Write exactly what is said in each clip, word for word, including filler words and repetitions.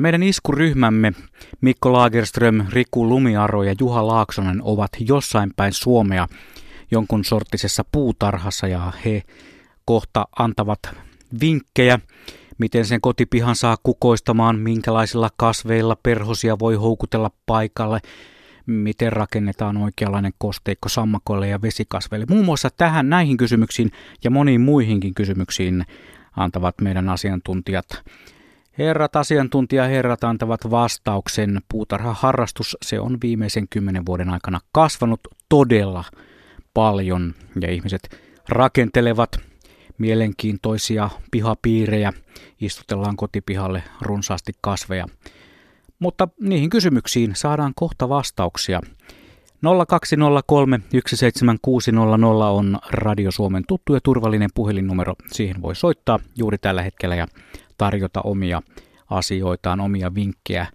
Meidän iskuryhmämme Mikko Lagerström, Riku Lumiaro ja Juha Laaksonen ovat jossain päin Suomea jonkun sorttisessa puutarhassa ja he kohta antavat vinkkejä, miten sen kotipihan saa kukoistamaan, minkälaisilla kasveilla perhosia voi houkutella paikalle, miten rakennetaan oikeanlainen kosteikko sammakoille ja vesikasveille. Muun muassa tähän näihin kysymyksiin ja moniin muihinkin kysymyksiin antavat meidän asiantuntijat. Herrat asiantuntijaherrat antavat vastauksen. Puutarhaharrastus, se on viimeisen kymmenen vuoden aikana kasvanut todella paljon ja ihmiset rakentelevat mielenkiintoisia pihapiirejä, istutellaan kotipihalle runsaasti kasveja. Mutta niihin kysymyksiin saadaan kohta vastauksia. nolla kaksi nolla kolme yksi seitsemän kuusi nolla nolla on Radio Suomen tuttu ja turvallinen puhelinnumero. Siihen voi soittaa juuri tällä hetkellä ja tarjota omia asioitaan, omia vinkkejä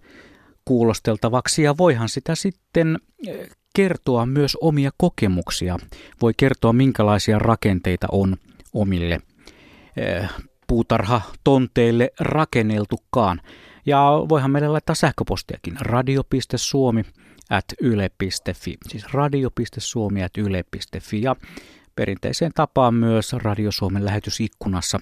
kuulosteltavaksi. Ja voihan sitä sitten kertoa myös omia kokemuksia. Voi kertoa, minkälaisia rakenteita on omille puutarhatonteille rakenneltukaan. Ja voihan meille laittaa sähköpostiakin radio piste suomi ät yle piste fi, siis radio piste suomi ät yle piste fi. Ja perinteiseen tapaan myös Radio Suomen lähetysikkunassa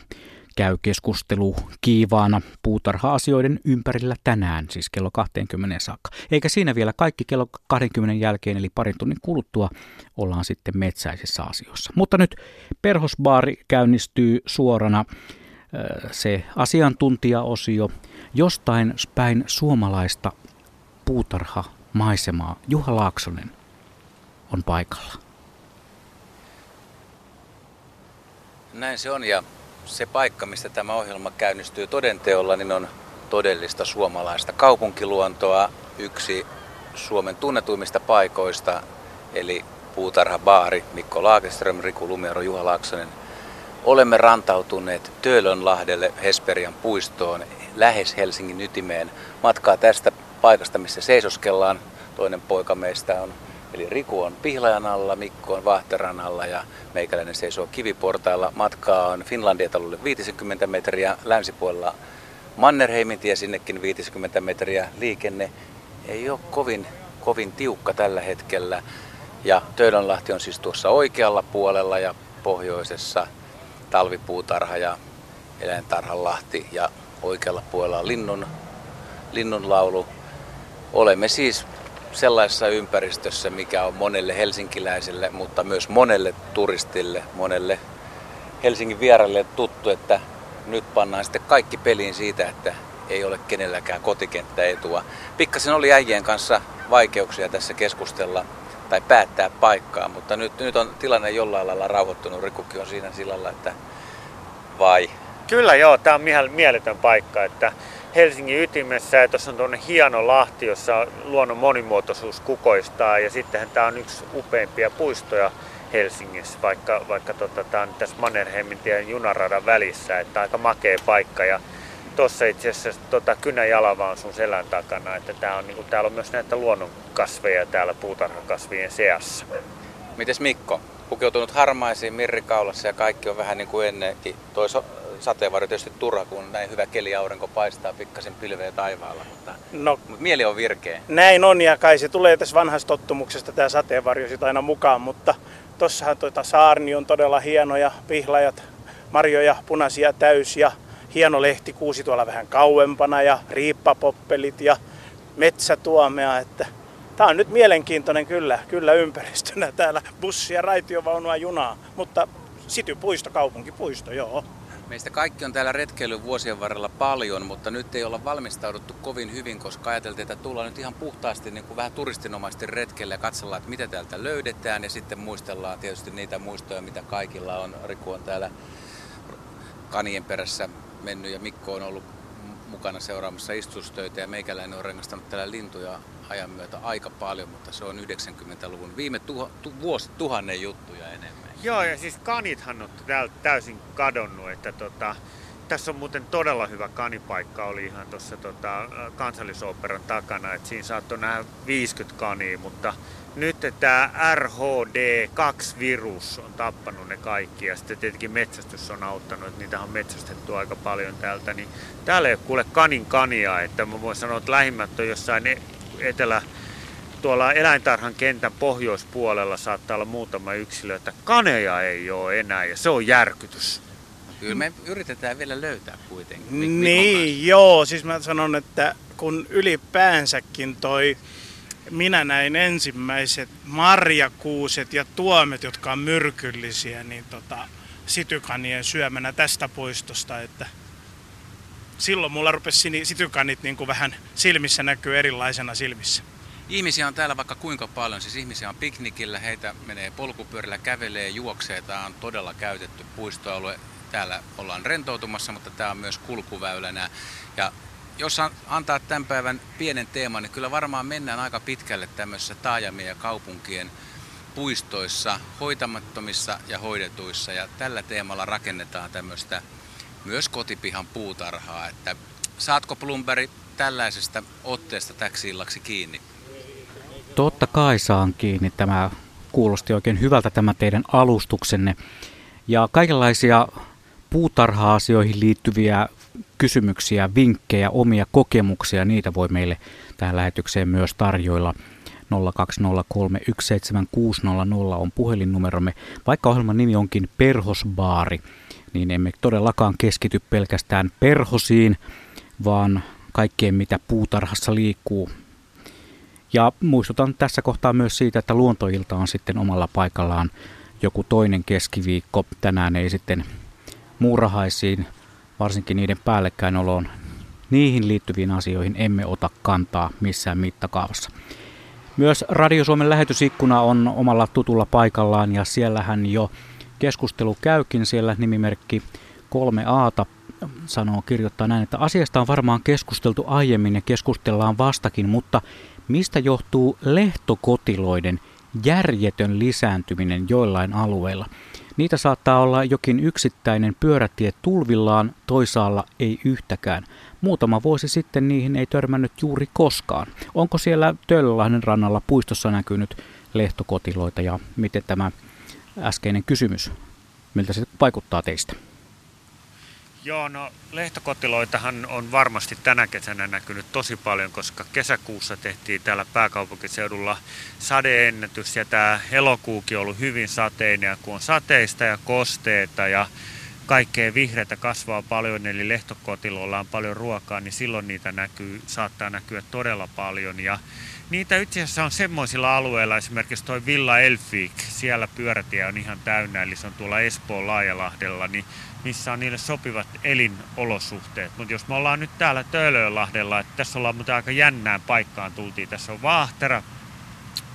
käy keskustelu kiivaana puutarha-asioiden ympärillä tänään, siis kello kaksikymmentä saakka. Eikä siinä vielä kaikki, kello kaksikymmentä jälkeen, eli parin tunnin kuluttua, ollaan sitten metsäisissä asioissa. Mutta nyt perhosbaari käynnistyy suorana. Se asiantuntijaosio jostain päin suomalaista puutarhamaisemaa. Juha Laaksonen on paikalla. Näin se on, ja se paikka, mistä tämä ohjelma käynnistyy todenteolla, niin on todellista suomalaista kaupunkiluontoa. Yksi Suomen tunnetuimmista paikoista, eli puutarhabaari. Mikko Lagerström, Riku Lumiaro, Juha Laaksonen. Olemme rantautuneet Töölönlahdelle, Hesperian puistoon, lähes Helsingin ytimeen. Matkaa tästä paikasta, missä seisoskellaan. Toinen poika meistä on, eli Riku on Pihlajan alla, Mikko on Vahteran alla ja meikäläinen seisoo kiviportailla. Matkaa on Finlandia-talolle viisikymmentä metriä, länsipuolella Mannerheimintie, sinnekin viisikymmentä metriä. Liikenne ei ole kovin, kovin tiukka tällä hetkellä. Ja Töölönlahti on siis tuossa oikealla puolella ja pohjoisessa talvipuutarha ja Eläintarhanlahti ja oikealla puolella on linnun, linnunlaulu. Olemme siis sellaisessa ympäristössä, mikä on monelle helsinkiläiselle, mutta myös monelle turistille, monelle Helsingin vieraille tuttu, että nyt pannaan sitten kaikki peliin siitä, että ei ole kenelläkään kotikenttäetua. Pikkasen oli äijien kanssa vaikeuksia tässä keskustella tai päättää paikkaa, mutta nyt, nyt on tilanne jollain lailla rauhoittunut. Rikukin on siinä sillalla, että vai? Kyllä joo, tämä on ihan mieletön paikka, että Helsingin ytimessä, ja tuossa on tuonne hieno lahti, jossa luonnon monimuotoisuus kukoistaa, ja sittenhän tämä on yksi upeimpia puistoja Helsingissä, vaikka, vaikka tota, tämä on tässä Mannerheimintien junaradan välissä, että aika makea paikka, ja tuossa itse asiassa tota, kynäjalava on sun selän takana, että tää on, niin kun, täällä on myös näitä luonnonkasveja täällä puutarhakasvien seassa. Mites Mikko? Pukeutunut harmaisiin, mirrikaulassa ja kaikki on vähän niin kuin ennenkin. Toi sateenvarjo tietysti turha, kun näin hyvä keli aurinko paistaa pikkasen pilveä taivaalla, mutta, no, mutta mieli on virkeä. Näin on, ja kai se tulee tässä vanhasta tottumuksesta tämä sateenvarjo sit aina mukaan, mutta tossahan tuota saarni on todella hieno ja pihlajat, marjoja, punaisia täys ja hieno lehtikuusi tuolla vähän kauempana ja riippapoppelit ja metsätuomea, että tää on nyt mielenkiintoinen kyllä, kyllä ympäristönä täällä bussia, raitiovaunua, junaa, mutta Sity-puisto, kaupunkipuisto, joo. Meistä kaikki on täällä retkeily vuosien varrella paljon, mutta nyt ei olla valmistauduttu kovin hyvin, koska ajateltiin, että tullaan nyt ihan puhtaasti niin kuin vähän turistinomaisesti retkelle ja katsellaan, että mitä täältä löydetään ja sitten muistellaan tietysti niitä muistoja, mitä kaikilla on. Riku on täällä kanien perässä mennyt ja Mikko on ollut mukana seuraamassa istustöitä ja meikäläinen on rengastanut täällä lintuja ajan myötä aika paljon, mutta se on yhdeksänkymmentäluvun viime tuho, tu, vuosituhannen juttuja enemmän. Joo, ja siis kanithan on täysin kadonnut, että tota, tässä on muuten todella hyvä kanipaikka, oli ihan tuossa tota, kansallisoopperan takana, että siinä saattoi nähdä viisikymmentä kania, mutta nyt tämä R H D kaksi virus on tappanut ne kaikki ja sitten tietenkin metsästys on auttanut, että niitä on metsästetty aika paljon täältä, niin täällä ei ole kuule kanin kania, että mä voin sanoa, että lähimmät on jossain etelä, tuolla eläintarhan kentän pohjoispuolella saattaa olla muutama yksilö, että kaneja ei ole enää ja se on järkytys. Kyllä me yritetään vielä löytää kuitenkin. Mik- niin, joo. Siis mä sanon, että kun ylipäänsäkin toi, minä näin ensimmäiset marjakuuset ja tuomet, jotka on myrkyllisiä, niin tota, sitykanien syömänä tästä puistosta, että silloin mulla rupesi sitykanit niin kuin vähän silmissä näkyy erilaisena silmissä. Ihmisiä on täällä vaikka kuinka paljon, siis ihmisiä on piknikillä, heitä menee polkupyörillä, kävelee, juoksee, tämä on todella käytetty puistoalue. Täällä ollaan rentoutumassa, mutta tämä on myös kulkuväylänä. Ja jos antaa tämän päivän pienen teeman, niin kyllä varmaan mennään aika pitkälle tämmöisissä taajamien ja kaupunkien puistoissa, hoitamattomissa ja hoidetuissa. Ja tällä teemalla rakennetaan tämmöistä myös kotipihan puutarhaa. Että saatko Plumberi tällaisesta otteesta täksi illaksi kiinni? Totta kai saan kiinni. Tämä kuulosti oikein hyvältä tämä teidän alustuksenne. Ja kaikenlaisia puutarha-asioihin liittyviä kysymyksiä, vinkkejä, omia kokemuksia, niitä voi meille tähän lähetykseen myös tarjoilla. nolla kaksi nolla kolme yksi seitsemän kuusi nolla nolla on puhelinnumeromme. Vaikka ohjelman nimi onkin Perhosbaari, niin emme todellakaan keskity pelkästään perhosiin, vaan kaikkeen mitä puutarhassa liikkuu. Ja muistutan tässä kohtaa myös siitä, että luontoilta on sitten omalla paikallaan joku toinen keskiviikko. Tänään ei sitten muurahaisiin, varsinkin niiden päällekkäinoloon, niihin liittyviin asioihin emme ota kantaa missään mittakaavassa. Myös Radio Suomen lähetysikkuna on omalla tutulla paikallaan ja siellähän jo keskustelu käykin. Siellä nimimerkki kolme A:ta sanoo, kirjoittaa näin, että asiasta on varmaan keskusteltu aiemmin ja keskustellaan vastakin, mutta mistä johtuu lehtokotiloiden järjetön lisääntyminen joillain alueilla? Niitä saattaa olla jokin yksittäinen pyörätie tulvillaan, toisaalla ei yhtäkään. Muutama vuosi sitten niihin ei törmännyt juuri koskaan. Onko siellä Töölönlahden rannalla puistossa näkynyt lehtokotiloita ja miten tämä äskeinen kysymys, miltä se vaikuttaa teistä? Joo, no lehtokotiloitahan on varmasti tänä kesänä näkynyt tosi paljon, koska kesäkuussa tehtiin täällä pääkaupunkiseudulla sadeennätys ja tämä elokuukin on ollut hyvin sateinen ja kun on sateista ja kosteita ja kaikkea vihreätä kasvaa paljon, eli lehtokotiloilla on paljon ruokaa, niin silloin niitä näkyy, saattaa näkyä todella paljon ja niitä itse asiassa on semmoisilla alueilla, esimerkiksi toi Villa Elfvik, siellä pyörätie on ihan täynnä, eli se on tuolla Espoon Laajalahdella, niin missä on niille sopivat elinolosuhteet. Mutta jos me ollaan nyt täällä Töölönlahdella, että tässä ollaan muuten aika jännään paikkaan tultiin. Tässä on Vaahtera,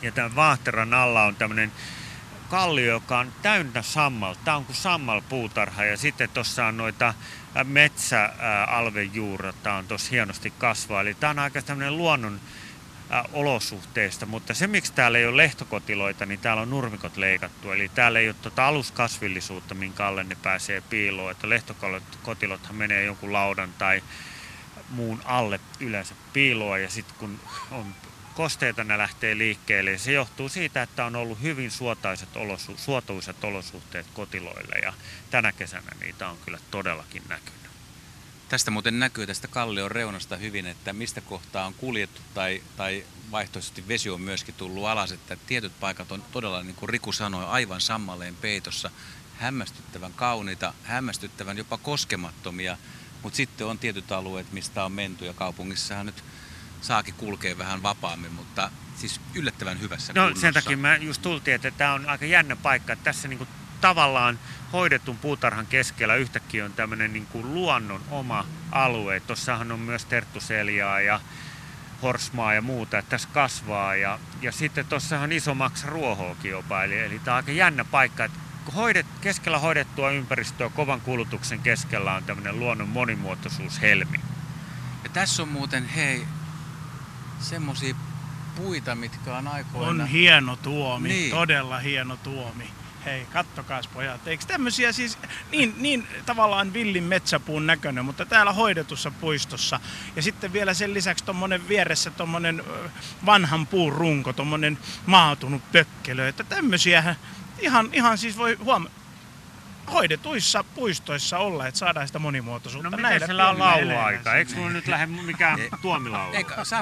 ja tämän Vaahteran alla on tämmöinen kallio, joka on täynnä sammalta. Tämä on kuin sammalpuutarha, ja sitten tuossa on noita metsäalvejuurat, tämä on tuossa hienosti kasvaa. Eli tämä on aika tämmöinen luonnon olosuhteista, mutta se miksi täällä ei ole lehtokotiloita, niin täällä on nurmikot leikattu, eli täällä ei ole tuota aluskasvillisuutta, minkä alle ne pääsee piiloon, että lehtokotilothan menee jonkun laudan tai muun alle yleensä piiloon ja sitten kun on kosteita, ne lähtee liikkeelle ja se johtuu siitä, että on ollut hyvin suotaiset olosu- suotuisat olosuhteet kotiloille ja tänä kesänä niitä on kyllä todellakin näkynyt. Tästä muuten näkyy tästä kallion reunasta hyvin, että mistä kohtaa on kuljettu tai, tai vaihtoehtoisesti vesi on myöskin tullut alas, että tietyt paikat on todella, niin kuin Riku sanoi, aivan sammalleen peitossa, hämmästyttävän kauniita, hämmästyttävän jopa koskemattomia, mutta sitten on tietyt alueet, mistä on menty ja kaupungissahan nyt saakin kulkee vähän vapaammin, mutta siis yllättävän hyvässä no, kunnossa. No sen takia mä just tultiin, että tämä on aika jännä paikka, että tässä niinku tavallaan hoidetun puutarhan keskellä yhtäkkiä on tämmöinen niin kuin luonnon oma alue. Tuossahan on myös terttuseljaa ja horsmaa ja muuta, että tässä kasvaa. Ja, ja sitten tuossahan iso maksa ruohoakin jopa. Eli, eli tämä on aika jännä paikka. Hoidet, keskellä hoidettua ympäristöä kovan kulutuksen keskellä on tämmöinen luonnon monimuotoisuushelmi. Ja tässä on muuten, hei, semmoisia puita, mitkä on aikoina... On hieno tuomi, niin. Todella hieno tuomi. Hei, kattokaas pojat. Eikö tämmöisiä siis niin, niin tavallaan villin metsäpuun näköinen, mutta täällä hoidetussa puistossa. Ja sitten vielä sen lisäksi tuommoinen vieressä tuommoinen vanhan puun runko, tuommoinen maatunut pökkelö. Että tämmöisiä ihan, ihan siis voi huomata. Hoidetuissa puistoissa olla, että saadaan sitä monimuotoisuutta. No miten siellä on lauluaika? Eikö mulla nyt lähde mikään tuomilaulu?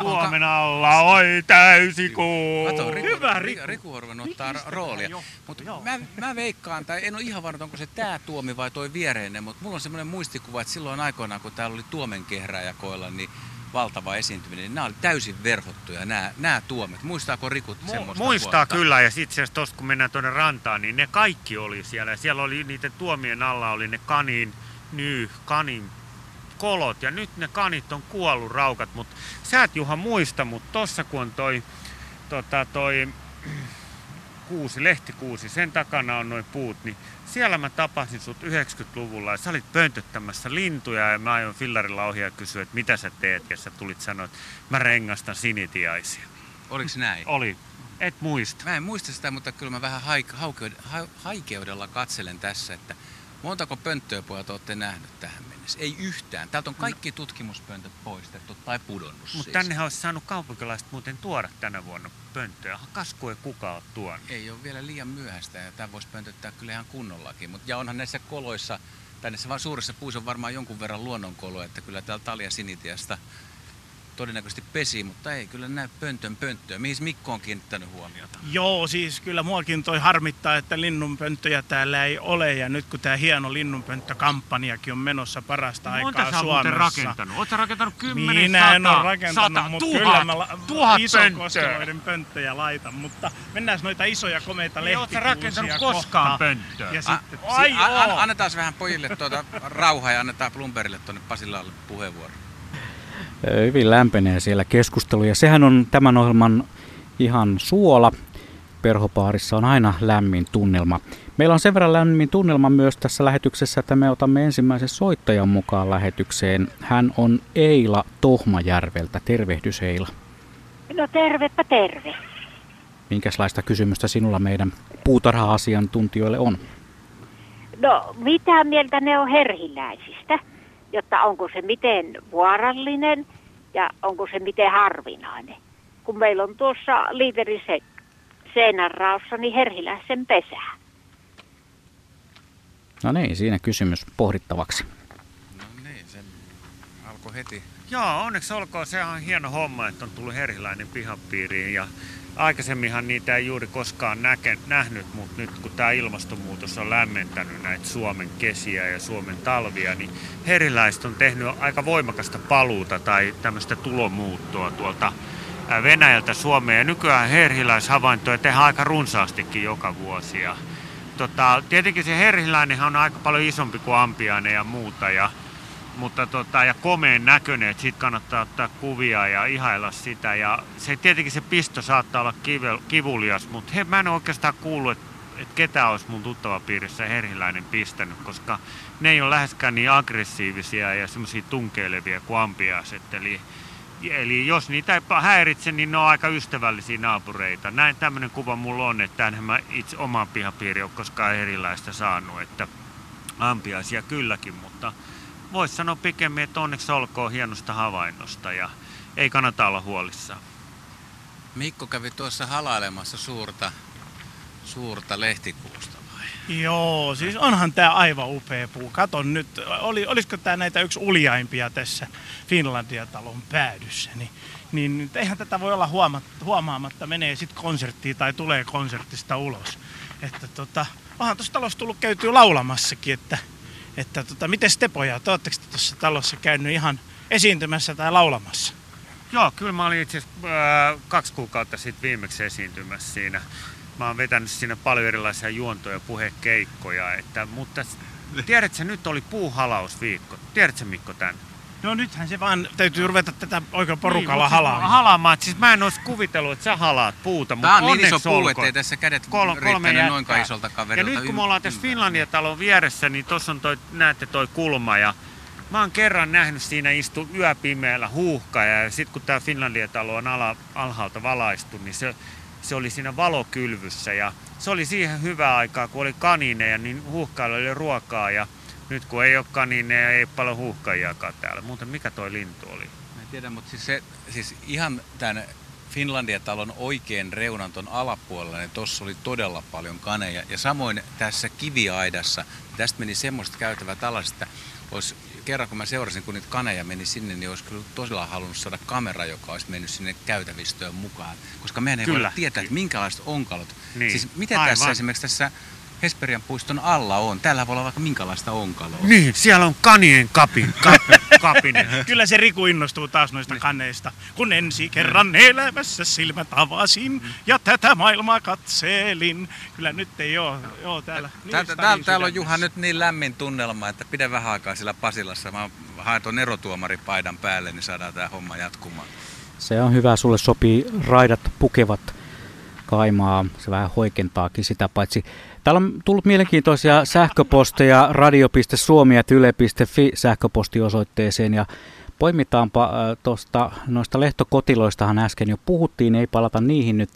Huomenna olla oi täysikuu! Hyvä Riku! Riku on ottaa roolia. Mutta mä, mä veikkaan, tai en ole ihan varma, onko se tää tuomi vai toi viereinen, mutta mulla on semmoinen muistikuva, että silloin aikoinaan, kun täällä oli tuomenkehräjäkoilla, niin valtava esiintyminen, niin nämä oli täysin verhottuja, nämä, nämä tuomet. Muistaako Rikut Mu- semmoista Muistaa vuotta? Kyllä, ja itse asiassa tuossa kun mennään tuonne rantaan, niin ne kaikki oli siellä. Siellä oli niiden tuomien alla oli ne kanin, nyy, kanin kolot, ja nyt ne kanit on kuollut raukat, mutta sä et Juha muista, mutta tuossa kun on toi, tota, toi kuusi, lehtikuusi, sen takana on noi puut, niin siellä mä tapasin sut yhdeksänkymmentäluvulla ja sä olit pöntöttämässä lintuja ja mä aion fillarilla ohjaa kysyä, että mitä sä teet ja sä tulit sanoa, että mä rengastan sinitiaisia. Oliks näin? Oli. Et muista. Mä en muista sitä, mutta kyllä mä vähän haikeudella katselen tässä, että montako pönttööpojat ootte nähnyt tähän mennessä? Ei yhtään. Täältä on kaikki tutkimuspöntöt poistettu tai pudonnut. Mutta siis tännehän olisi saanut kaupunkilaiset muuten tuoda tänä vuonna pönttöjä. Kasku ei kukaan ole tuonut. Ei ole vielä liian myöhäistä ja tämä voisi pöntöttää kyllä ihan kunnollakin. Mut, ja onhan näissä koloissa, tai näissä suurissa puissa on varmaan jonkun verran luonnonkoloja, että kyllä täällä talia sinitiasta todennäköisesti pesi, mutta ei kyllä näy pöntön pönttöä. Mihin Mikko on kiinnittänyt huomiota? Joo, siis kyllä muakin toi harmittaa, että linnunpönttöjä täällä ei ole. Ja nyt kun tää hieno linnunpönttökampanjakin on menossa parasta no, aikaa Suomessa. Monta sä oot rakentanut? Oot sä rakentanut kymmenen, Minä en ole rakentanut, sata, mutta tuhat, kyllä mä la- tuhat isokoskenoiden pönttöjä laitan. Mutta mennään noita isoja komeita lehtikuusia. Oot sä rakentanut koskaan pönttöä? Ja a- sitten, ai si- an- an- annetaan vähän pojille tuota rauhaa ja annetaan Plumberille tuonne Pasilalle puheenvuoro. Hyvin lämpenee siellä keskustelu ja sehän on tämän ohjelman ihan suola. Perhopaarissa on aina lämmin tunnelma. Meillä on sen verran lämmin tunnelma myös tässä lähetyksessä, että me otamme ensimmäisen soittajan mukaan lähetykseen. Hän on Eila Tohmajärveltä. Tervehdys Eila. No tervepä terve. Minkälaista kysymystä sinulla meidän puutarha-asiantuntijoille on? No mitä mieltä ne on herhiläisistä? Jotta onko se miten vaarallinen ja onko se miten harvinainen. Kun meillä on tuossa liiterin se, seinänraossa, niin herhiläisen pesää. No niin, siinä kysymys pohdittavaksi. No niin, se alkoi heti. Joo, onneksi olkoon. Se on hieno homma, että on tullut herhiläinen pihapiiriin. Ja aikaisemminhan niitä ei juuri koskaan näke, nähnyt, mutta nyt kun tämä ilmastonmuutos on lämmentänyt näitä Suomen kesiä ja Suomen talvia, niin herhiläiset on tehnyt aika voimakasta paluuta tai tämmöistä tulomuuttoa tuolta Venäjältä Suomeen. Ja nykyään herhiläishavaintoja tehdään aika runsaastikin joka vuosi. Ja tota, tietenkin se herhiläinenhän on aika paljon isompi kuin ampiainen ja muuta. Ja Mutta tota, ja komeen näköinen, että siitä kannattaa ottaa kuvia ja ihailla sitä. Ja se, tietenkin se pisto saattaa olla kivel, kivulias, mutta he, mä en oikeastaan kuullut, että et ketä olisi mun tuttava piirissä herhiläinen pistänyt, koska ne ei ole läheskään niin aggressiivisia ja semmoisia tunkeilevia kuin ampiaiset. Eli, eli jos niitä ei häiritse, niin ne on aika ystävällisiä naapureita. Näin tämmöinen kuva mulla on, että enhän mä itse oman pihapiiriin ole koskaan herhiläistä saanut, että ampiaisia kylläkin, mutta voisi sanoa pikemmin, että onneksi olkoon hienosta havainnosta ja ei kannata olla huolissaan. Mikko kävi tuossa halailemassa suurta, suurta lehtikuusta vai? Joo, siis onhan tää aivan upea puu. Kato nyt, oli, olisiko tää näitä yksi uljaimpia tässä Finlandia-talon päädyssä, niin, niin eihän tätä voi olla huomaamatta, huomaamatta menee sit konserttiin tai tulee konsertista ulos. Että tota, onhan tuossa talossa tullut käytyä laulamassakin, että Että tota, mites te pojat, ootteko te tuossa talossa käynyt ihan esiintymässä tai laulamassa? Joo, kyllä mä olin itse asiassa äh, kaksi kuukautta sitten viimeksi esiintymässä siinä. Mä oon vetänyt siinä paljon erilaisia juontoja, puhekeikkoja, että, mutta tiedätkö, nyt oli puuhalausviikko. Tiedätkö Mikko tän? No nythän se vaan täytyy ruveta tätä oikein porukalla niin, halaamaan. Halaamaan, siis mä en olisi kuvitellut, että sä halaat puuta, mutta onneksi olkoon. Tämä on niin iso puu, ettei tässä kädet Kol- riittänyt noinkaan isolta kaverilta. Ja nyt kun me ollaan tässä Finlandia-talon vieressä, niin tuossa on toi, näette toi kulma. Ja mä oon kerran nähnyt siinä istu yöpimeällä huuhkaja ja sit kun tää Finlandia-talo on ala, alhaalta valaistu, niin se se oli siinä valokylvyssä ja se oli siihen hyvää aikaa, kun oli kanineja, niin huuhkailla oli ruokaa ja nyt kun ei ole kanineja, ei paljon huuhkaijakaan täällä. Muuten mikä toi lintu oli? Mä en tiedä, mutta siis, se, siis ihan tämän Finlandia-talon oikean reunan ton alapuolella, niin tuossa oli todella paljon kaneja ja samoin tässä kiviaidassa, tästä meni semmoista käytävää tällaista, olisi, kerran kun mä seurasin, kun niitä kaneja meni sinne, niin olisi kyllä tosiaan halunnut saada kamera, joka olisi mennyt sinne käytävistöön mukaan. Koska meidän ei kyllä voi tietää, että minkälaiset onkalot. Niin. Siis mitä aivan tässä esimerkiksi tässä Hesperian puiston alla on? Täällä voi olla vaikka minkälaista onkaloa. Niin, siellä on kanien kapin. kapin, kapin. Kyllä se Riku innostuu taas noista kaneista. Kun ensi kerran elämässä silmät avasin ja tätä maailmaa katselin. Kyllä nyt ei ole, joo, täällä. Täällä, täällä, täällä on Juha nyt niin lämmin tunnelma, että pidä vähän aikaa siellä Pasilassa. Mä haen ton erotuomaripaidan päälle, niin saadaan tää homma jatkumaan. Se on hyvä, sulle sopii raidat pukevat Kaimaa. Se vähän hoikentaakin sitä paitsi. Täällä on tullut mielenkiintoisia sähköposteja radio piste suomi ät yle piste fi sähköpostiosoitteeseen ja poimitaanpa tuosta noista lehtokotiloistahan äsken jo puhuttiin, ei palata niihin nyt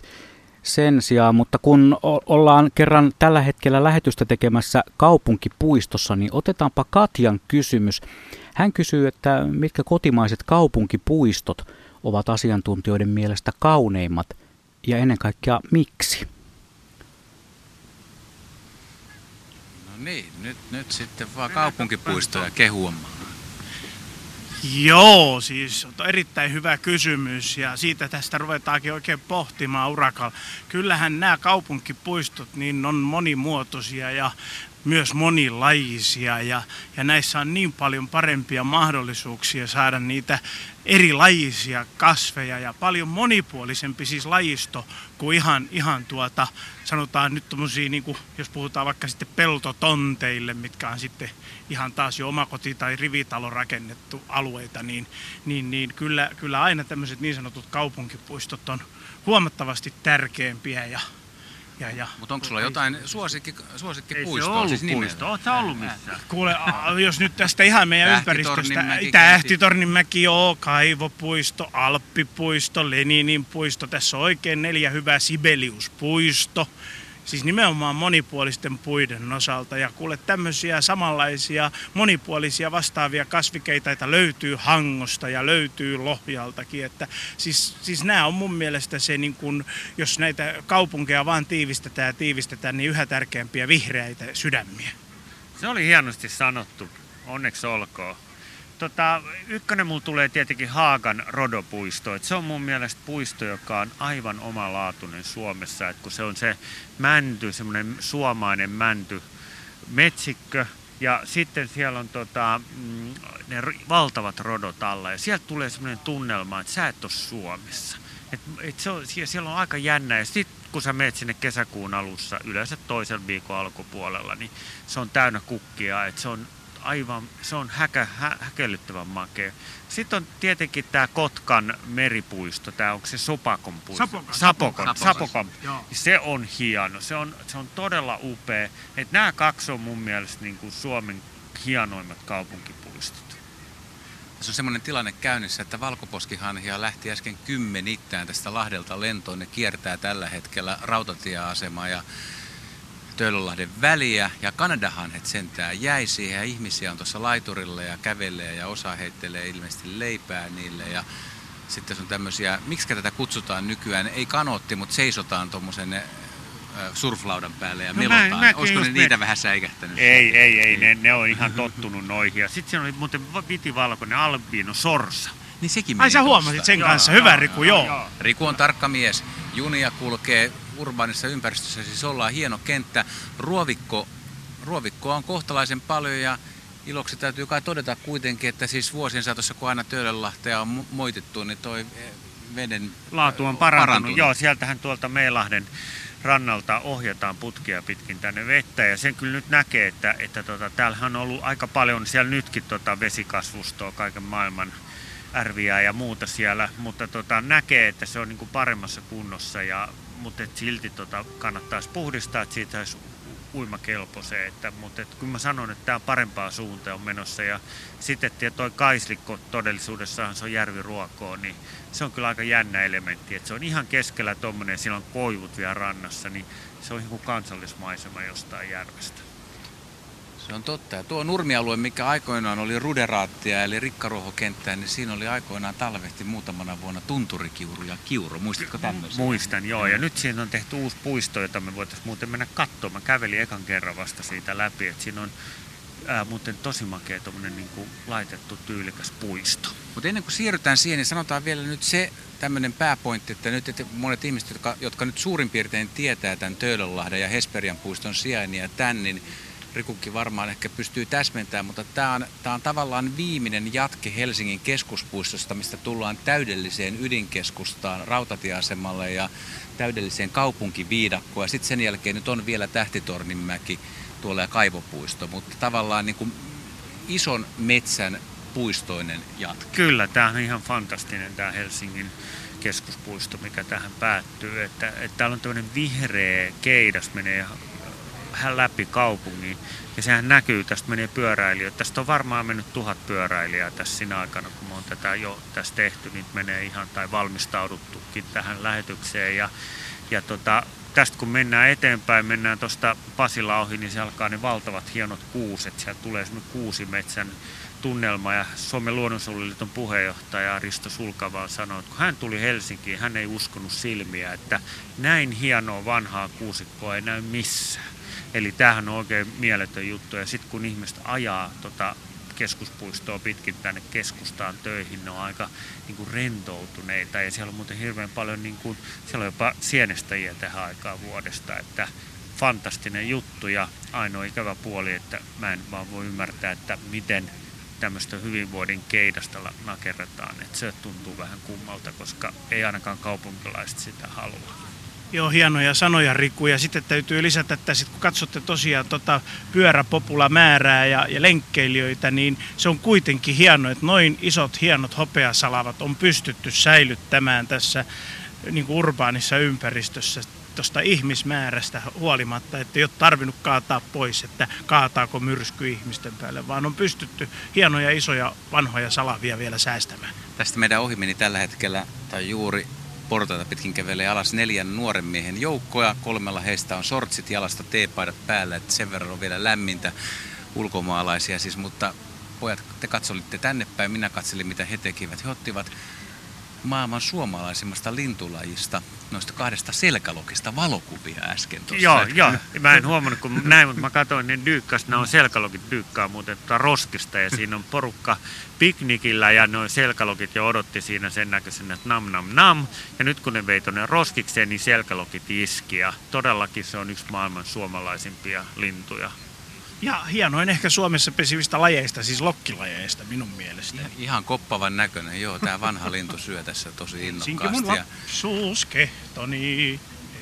sen sijaan, mutta kun ollaan kerran tällä hetkellä lähetystä tekemässä kaupunkipuistossa, niin otetaanpa Katjan kysymys. Hän kysyy, että mitkä kotimaiset kaupunkipuistot ovat asiantuntijoiden mielestä kauneimmat ja ennen kaikkea miksi? Niin, nyt, nyt sitten vaan kaupunkipuistoja kehuamaan. Joo, siis on erittäin hyvä kysymys ja siitä tästä ruvetaankin oikein pohtimaan urakalla. Kyllähän nämä kaupunkipuistot niin on monimuotoisia ja myös monilaisia ja, ja näissä on niin paljon parempia mahdollisuuksia saada niitä erilaisia kasveja ja paljon monipuolisempi siis lajisto kuin ihan, ihan tuota, sanotaan nyt tommosia, niin kuin, jos puhutaan vaikka sitten peltotonteille, mitkä on sitten ihan taas jo omakoti- tai rivitalo rakennettu alueita, niin, niin, niin kyllä, kyllä aina tämmöiset niin sanotut kaupunkipuistot on huomattavasti tärkeämpiä ja Ja, ja. Mutta onko sulla jotain suosikkipuistoa? Suosikki ei se ollut siis puisto, oot sä ollut missään? Kuule, jos nyt tästä ihan meidän ympäristöstä, Tähtitorninmäki, joo, Kaivopuisto, Alppipuisto, Leninin puisto, tässä on oikein neljä hyvää, Sibelius-puisto. Siis nimenomaan monipuolisten puiden osalta ja kuule tämmöisiä samanlaisia monipuolisia vastaavia kasvikeitaita löytyy Hangosta ja löytyy Lohjaltakin. Että siis, siis nämä on mun mielestä se, niin kun, jos näitä kaupunkeja vaan tiivistetään ja tiivistetään, niin yhä tärkeämpiä vihreitä sydämiä. Se oli hienosti sanottu, onneksi olkoon. Tota, ykkönen mulla tulee tietenkin Haagan rodopuisto. Et se on mun mielestä puisto, joka on aivan omalaatuinen Suomessa. Et kun se on se mänty, semmoinen suomainen mänty metsikkö. Ja sitten siellä on tota, ne valtavat rodot alla. Ja sieltä tulee semmoinen tunnelma, että sä et ole Suomessa. Et, et se on, siellä on aika jännä. Ja sitten kun sä meet sinne kesäkuun alussa, yleensä toisen viikon alkupuolella, niin se on täynnä kukkia. Et se on aivan, se on häkä, hä, häkellyttävän makea. Sitten on tietenkin tämä Kotkan meripuisto, tämä onko se Sapokon puisto? Sapokon. Sapokon. Sapokon. Sapokon. Se on hieno, se on, se on todella upea. Et nämä kaksi on mun mielestä niin kuin Suomen hienoimmat kaupunkipuistot. Tässä on semmoinen tilanne käynnissä, että valkoposkihanhia lähti äsken kymmenittäin tästä Lahdelta lentoon. Ne kiertää tällä hetkellä rautatieasemaa ja Töölönlahden väliä ja Kanadahanhet sentään jäi siihen ja ihmisiä on tuossa laiturilla ja kävelee ja osa heittelee ilmeisesti leipää niille ja sitten on tämmöisiä, miksi tätä kutsutaan nykyään, ei kanootti, mutta seisotaan tuommoisen surflaudan päälle ja no melotaan. Mä, Olisiko ne niitä me... vähän säikähtänyt? Ei, ei, ei, ne, ne on ihan tottunut noihin ja sitten siinä oli muuten vitivalkoinen albino sorsa. Niin sekin meni. Ai sä huomasit sen joo, kanssa, joo, hyvä joo, Riku, joo. joo. Riku on tarkka mies, junia kulkee urbaanissa ympäristössä, siis ollaan hieno kenttä. Ruovikko, ruovikkoa on kohtalaisen paljon ja iloksi täytyy kai todeta kuitenkin, että siis vuosien saatossa kun aina Töölönlahtea on moitettu, niin toi veden laatu on parantunut. parantunut. Joo, sieltähän tuolta Meilahden rannalta ohjataan putkia pitkin tänne vettä ja sen kyllä nyt näkee, että, että tota, täällähän on ollut aika paljon siellä nytkin tota vesikasvustoa kaiken maailman ärviä ja muuta siellä, mutta tota, näkee, että se on niin kuin paremmassa kunnossa ja mutta silti tota kannattaisi puhdistaa, että siitä olisi uimakelpoiseen. Että, mutta et, kun mä sanon, että tämä parempaa suunta on menossa ja sitten tuo kaislikko todellisuudessaan se on järviruokoa, niin se on kyllä aika jännä elementti. Että se on ihan keskellä tuommoinen ja siellä on koivut vielä rannassa, niin se on joku kansallismaisema jostain järvestä. Se on totta. Ja tuo nurmialue, mikä aikoinaan oli ruderaattia eli rikkaruohokenttää, niin siinä oli aikoinaan talvehti muutamana vuonna tunturikiuru ja kiuro. Muistatko tämmöisen? Muistan, joo. Ja nyt siinä on tehty uusi puisto, jota me voitaisiin muuten mennä katsomaan. Mä kävelin ekan kerran vasta siitä läpi. Et siinä on ää, muuten tosi makea tuommoinen niin laitettu tyylikäs puisto. Mutta ennen kuin siirrytään siihen, niin sanotaan vielä nyt se tämmöinen pääpointti, että nyt että monet ihmiset, jotka, jotka nyt suurin piirtein tietää tämän Töölönlahden ja Hesperian puiston sijainnin ja tämän, niin Rikukin varmaan ehkä pystyy täsmentämään, mutta tämä on, tämä on tavallaan viimeinen jatke Helsingin keskuspuistosta, mistä tullaan täydelliseen ydinkeskustaan, rautatieasemalle ja täydelliseen kaupunkiviidakkoon. Ja sitten sen jälkeen nyt on vielä Tähtitorninmäki tuolla ja Kaivopuisto, mutta tavallaan niin kuin ison metsän puistoinen jatke. Kyllä, tämä on ihan fantastinen tämä Helsingin keskuspuisto, mikä tähän päättyy. Että, että täällä on tämmöinen vihreä keidas menee hän läpi kaupungin ja sehän näkyy, tästä menee pyöräilijöitä. Tästä on varmaan mennyt tuhat pyöräilijää tässä sinä aikana, kun me on tätä jo tässä tehty, niin menee ihan tai valmistauduttukin tähän lähetykseen. Ja, ja tota, tästä kun mennään eteenpäin, mennään tuosta Pasila ohi, niin se alkaa ne valtavat hienot kuuset. Siellä tulee semmoinen kuusimetsän tunnelma ja Suomen luonnonsuojeluliiton puheenjohtaja Risto Sulkava on sanonut, että kun hän tuli Helsinkiin, hän ei uskonut silmiä, että näin hienoa vanhaa kuusikkoa ei näy missään. Eli tämähän on oikein mieletön juttu. Ja sitten kun ihmiset ajaa tota keskuspuistoa pitkin tänne keskustaan töihin, ne on aika niin kuin rentoutuneita. Ja siellä on muuten hirveän paljon, niin kuin, siellä on jopa sienestäjiä tähän aikaan vuodesta. Että fantastinen juttu ja ainoa ikävä puoli, että mä en vaan voi ymmärtää, että miten tämmöistä hyvinvoinnin keidasta nakerretaan. Että se tuntuu vähän kummalta, koska ei ainakaan kaupunkilaiset sitä halua. Joo, hienoja sanoja Riku, ja sitten täytyy lisätä, että sit, kun katsotte tosiaan tota pyöräpopulamäärää ja, ja lenkkeilijöitä, niin se on kuitenkin hienoa, että noin isot hienot hopeasalavat on pystytty säilyttämään tässä niin kuin urbaanissa ympäristössä tuosta ihmismäärästä huolimatta, että ei ole tarvinnut kaataa pois, että kaataako myrsky ihmisten päälle, vaan on pystytty hienoja isoja vanhoja salavia vielä säästämään. Tästä meidän ohi meni tällä hetkellä, tai juuri portaita pitkin kävelee alas neljän nuoren miehen joukkoja. Kolmella heistä on sortsit jalasta, teepaidat päällä, että sen verran on vielä lämmintä ulkomaalaisia. Siis, mutta pojat, te katsolitte tänne päin, minä katselin mitä he tekivät. He ottivat maailman suomalaisimmasta lintulajista, noista kahdesta selkälokista valokuvia äsken tuossa. Joo, joo. Mä en huomannut, kun näin, mutta mä katsoin, niin dyykkäs, nämä on selkälokit dyykkaa muuten roskista, ja siinä on porukka piknikillä, ja noin selkälokit jo odotti siinä sen näköisenä, että nam nam nam, ja nyt kun ne vei tuonne roskikseen, niin selkälokit iski, ja todellakin se on yksi maailman suomalaisimpia lintuja. Ja hienoin ehkä Suomessa pesivistä lajeista, siis lokkilajeista minun mielestäni. Ihan, ihan koppavan näköinen, joo. Tämä vanha lintu syö tässä tosi innokkaasti. Ja lapsuuskehtoni,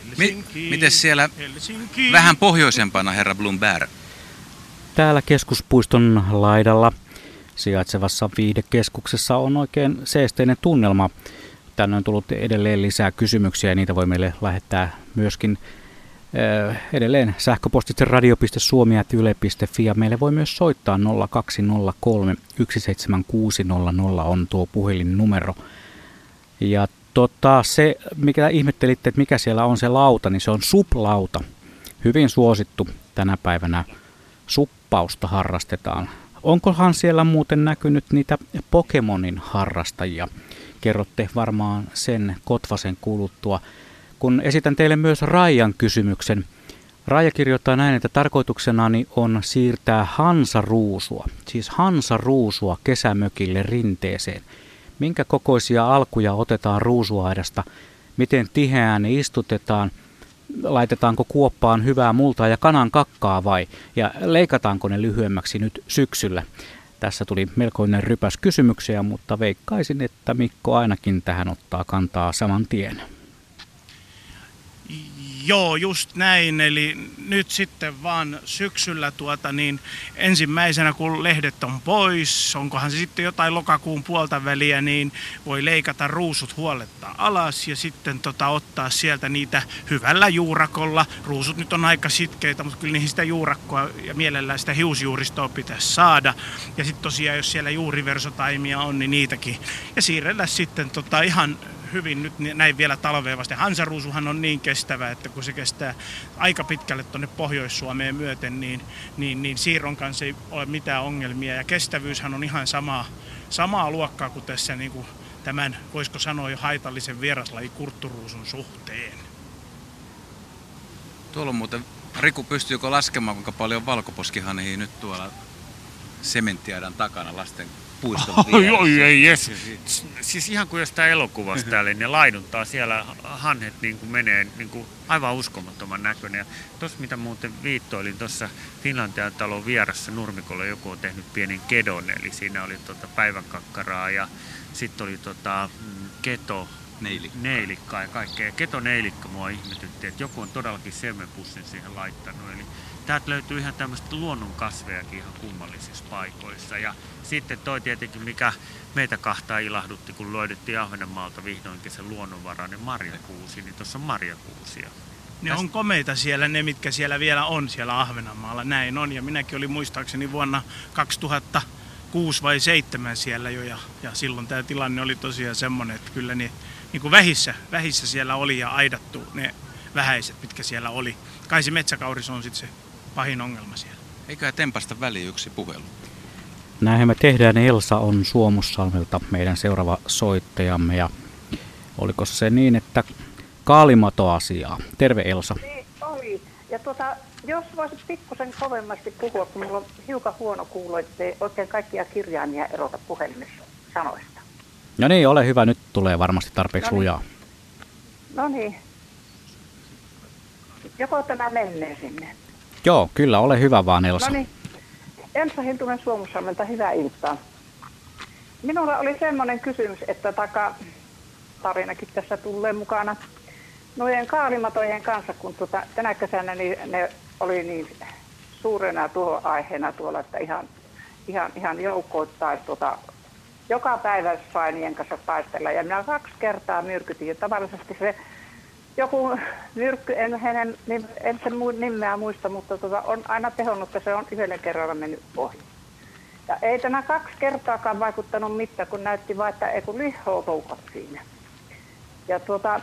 Helsinki. Miten siellä Helsinki. Vähän pohjoisempana, herra Blomberg? Täällä keskuspuiston laidalla sijaitsevassa viihdekeskuksessa on oikein seesteinen tunnelma. Tänne on tullut edelleen lisää kysymyksiä ja niitä voi meille lähettää myöskin edelleen sähköpostitse radio piste suomi ät yle piste fi ja meille voi myös soittaa nolla kaksi nolla kolme yksi seitsemän kuusi nolla nolla on tuo puhelinnumero. Ja tota, se, mikä ihmettelitte, että mikä siellä on se lauta, niin se on suplauta. Hyvin suosittu tänä päivänä, suppausta harrastetaan. Onkohan siellä muuten näkynyt niitä Pokemonin harrastajia? Kerrotte varmaan sen Kotvasen kuluttua. Kun esitän teille myös Raijan kysymyksen. Raija kirjoittaa näin, että tarkoituksenani on siirtää hansaruusua, siis hansaruusua kesämökille rinteeseen. Minkä kokoisia alkuja otetaan ruusuaidasta, miten tiheään ne istutetaan, laitetaanko kuoppaan hyvää multaa ja kanan kakkaa vai, ja leikataanko ne lyhyemmäksi nyt syksyllä. Tässä tuli melkoinen rypäs kysymyksiä, mutta veikkaisin, että Mikko ainakin tähän ottaa kantaa saman tien. Joo, just näin. Eli nyt sitten vaan syksyllä tuota, niin ensimmäisenä kun lehdet on pois, onkohan se sitten jotain lokakuun puolta väliä, niin voi leikata ruusut huoletta alas ja sitten tota, ottaa sieltä niitä hyvällä juurakolla. Ruusut nyt on aika sitkeitä, mutta kyllä niihin sitä juurakkoa ja mielellään sitä hiusjuuristoa pitäisi saada. Ja sitten tosiaan, jos siellä juuriversotaimia on, niin niitäkin. Ja siirrellä sitten tota, ihan hyvin nyt näin vielä talveen vasten. Hansaruusuhan on niin kestävä, että kun se kestää aika pitkälle tuonne Pohjois-Suomeen myöten, niin, niin, niin siirron kanssa ei ole mitään ongelmia. Ja kestävyyshän on ihan samaa, samaa luokkaa kuin tässä niin kuin tämän, voisiko sanoa jo haitallisen vieraslaji kurtturuusun suhteen. Tuolla on muuten, Riku, pystyykö laskemaan, kuinka paljon valkoposkihanhia nyt tuolla sementtiaidan takana lasten puiston vieressä? Oi, oi, jes. Siis ihan kuin jostain elokuvasta täällä, ne laiduntaa siellä, hanhet niin kuin menee niin kuin aivan uskomattoman näköinen. Tuossa mitä muuten viittoilin, tuossa Finlandia-talon vieressä nurmikolla joku on tehnyt pienen kedon, eli siinä oli tuota päivänkakkaraa ja sitten oli tuota keto. Neilikka. Neilikkaa ja kaikkea. Ketoneilikka mua ihmetytti, että joku on todellakin semenpussin siihen laittanut. Eli täältä löytyy ihan tämmöistä luonnonkasvejakin ihan kummallisissa paikoissa. Ja sitten toi tietenkin, mikä meitä kahtaa ilahdutti, kun löydettiin Ahvenanmaalta vihdoinkin se luonnonvarainen marjakuusi, niin tuossa on marjakuusia. Ne on komeita siellä, ne mitkä siellä vielä on siellä Ahvenanmaalla. Näin on, ja minäkin olin muistaakseni vuonna kaksituhattakuusi vai seitsemän siellä jo, ja, ja silloin tämä tilanne oli tosiaan semmoinen, että kyllä ne niin kuin vähissä, vähissä siellä oli ja aidattu ne vähäiset, mitkä siellä oli. Kai se metsäkauris on sitten se pahin ongelma siellä. Eiköhän tempasta väliin yksi puhelu. Näinhän me tehdään. Elsa on Suomussalmelta meidän seuraava soittajamme. Ja oliko se niin, että kaalimatoasiaa? Terve, Elsa. Niin oli. Ja tuota, jos voisit pikkusen kovemmasti puhua, kun minulla on hiukan huono kuulo, ettei oikein kaikkia kirjaimia erota puhelimessa sanoista. No niin, ole hyvä. Nyt tulee varmasti tarpeeksi Noniin. lujaa. No niin. Joko tämä menee sinne? Joo, kyllä. Ole hyvä vaan, Elsa. No niin. Elsa Hiltunen Suomussalmelta, hyvää iltaa. Minulla oli semmoinen kysymys, että taka tarinakin tässä tulee mukana. Nojen kaalimatojen kanssa, kun tuota, tänä kesänä niin ne oli niin suurena tuo aiheena tuolla, että ihan, ihan, ihan joukkoittain tuota, joka päivä sainien kanssa taistella, ja minä kaksi kertaa myrkytin, ja tavallisesti se joku myrkky, en, hänen, en sen nimeä muista, mutta tuota, on aina tehonnut, että se on yhdellä kerralla mennyt ohi. Ja ei tämä kaksi kertaakaan vaikuttanut mitään, kun näytti vain, että ei kun lihoa loukat siinä. Ja tuota,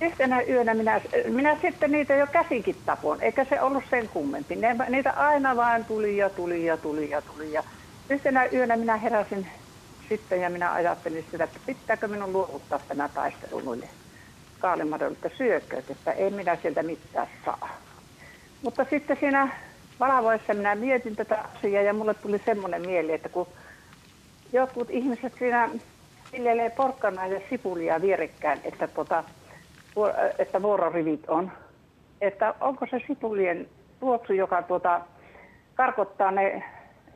yhtenä yönä minä, minä sitten niitä jo käsinkin tapoin, eikä se ollut sen kummempi. Ne, niitä aina vain tuli ja tuli ja tuli ja tuli, ja yhtenä yönä minä heräsin sitten, ja minä ajattelin sitä, että pitääkö minun luovuttaa tämä taistelu noille kaalimadolle, että syökööt, että ei minä sieltä mitään saa. Mutta sitten siinä valavoissa minä mietin tätä asiaa, ja mulle tuli semmoinen mieli, että kun jotkut ihmiset siinä viljelee porkkanaa ja sipulia vierekkään, että, tuota, että vuororivit on, että onko se sipulien tuoksu, joka tuota, karkottaa ne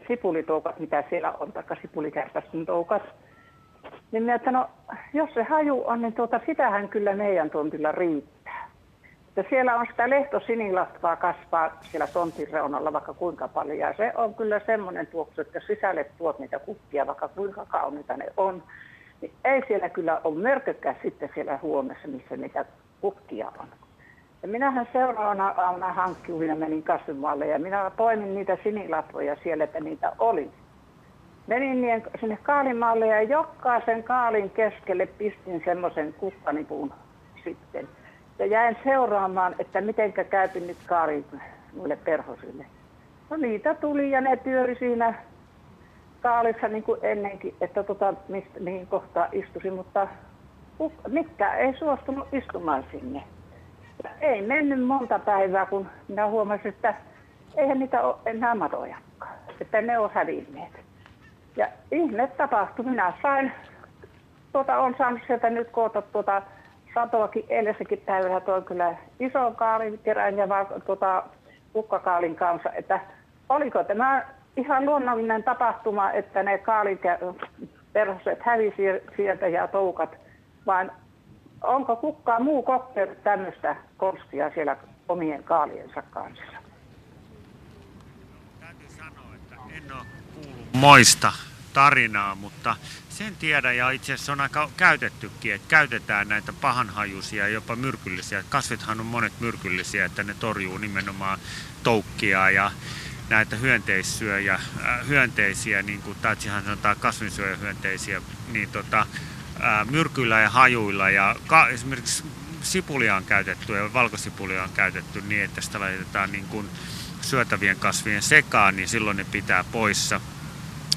sipulitoukat, mitä siellä on, taikka sipulikärpästen toukat, niin minä, että no, jos se haju on, niin tuota, sitähän kyllä meidän tontilla riittää. Ja siellä on sitä lehtosinilasvaa kasvaa siellä tontin reunalla vaikka kuinka paljon, ja se on kyllä semmoinen tuoksu, että sisälle tuot niitä kukkia, vaikka kuinka kauniita ne on, niin ei siellä kyllä ole mörkökään sitten siellä huoneessa, missä niitä kukkia on. Ja minähän seuraavana aamuna hankkiuvina menin kasvimaalle, ja minä poimin niitä sinilatvoja siellä, että niitä oli. Menin sinne kaalimaalle, ja jokaisen kaalin keskelle pistin semmoisen kukkanipun sitten. Ja jäin seuraamaan, että mitenkä käypin nyt kaalin muille perhosille. No niitä tuli, ja ne pyöri siinä kaalissa niin kuin ennenkin, että tota, mistä, mihin kohtaan istusin, mutta mitkä ei suostunut istumaan sinne. Ei mennyt monta päivää, kun minä huomasin, että eihän niitä ole enää matojakaan, että ne on hävinneet. Ja ihme tapahtui. Minä sain, tuota, olen saanut sieltä nyt koota tuota satoakin eilissäkin päivällä, toi kyllä ison kaalinkerän ja tuota, kukkakaalin kanssa, että oliko tämä ihan luonnollinen tapahtuma, että ne kaalinperhoset hävisi sieltä ja toukat, vaan onko kukaan muu kokkeillut tämmöistä konstia siellä omien kaaliensa kanssa? Täytyy sanoa, että en ole kuullut moista tarinaa, mutta sen tiedän, ja itse asiassa on aika käytettykin, että käytetään näitä pahanhajuisia, jopa myrkyllisiä. Kasvithan on monet myrkyllisiä, että ne torjuu nimenomaan toukkia ja näitä hyönteissyöjä, äh, hyönteisiä, niin kuin taitsihan sanotaan kasvinsyöjähyönteisiä, niin tota, äh, myrkyillä ja hajuilla. Ja ka- esimerkiksi sipulia on käytetty ja valkosipulia on käytetty niin, että sitä laitetaan niin kuin syötävien kasvien sekaan, niin silloin ne pitää poissa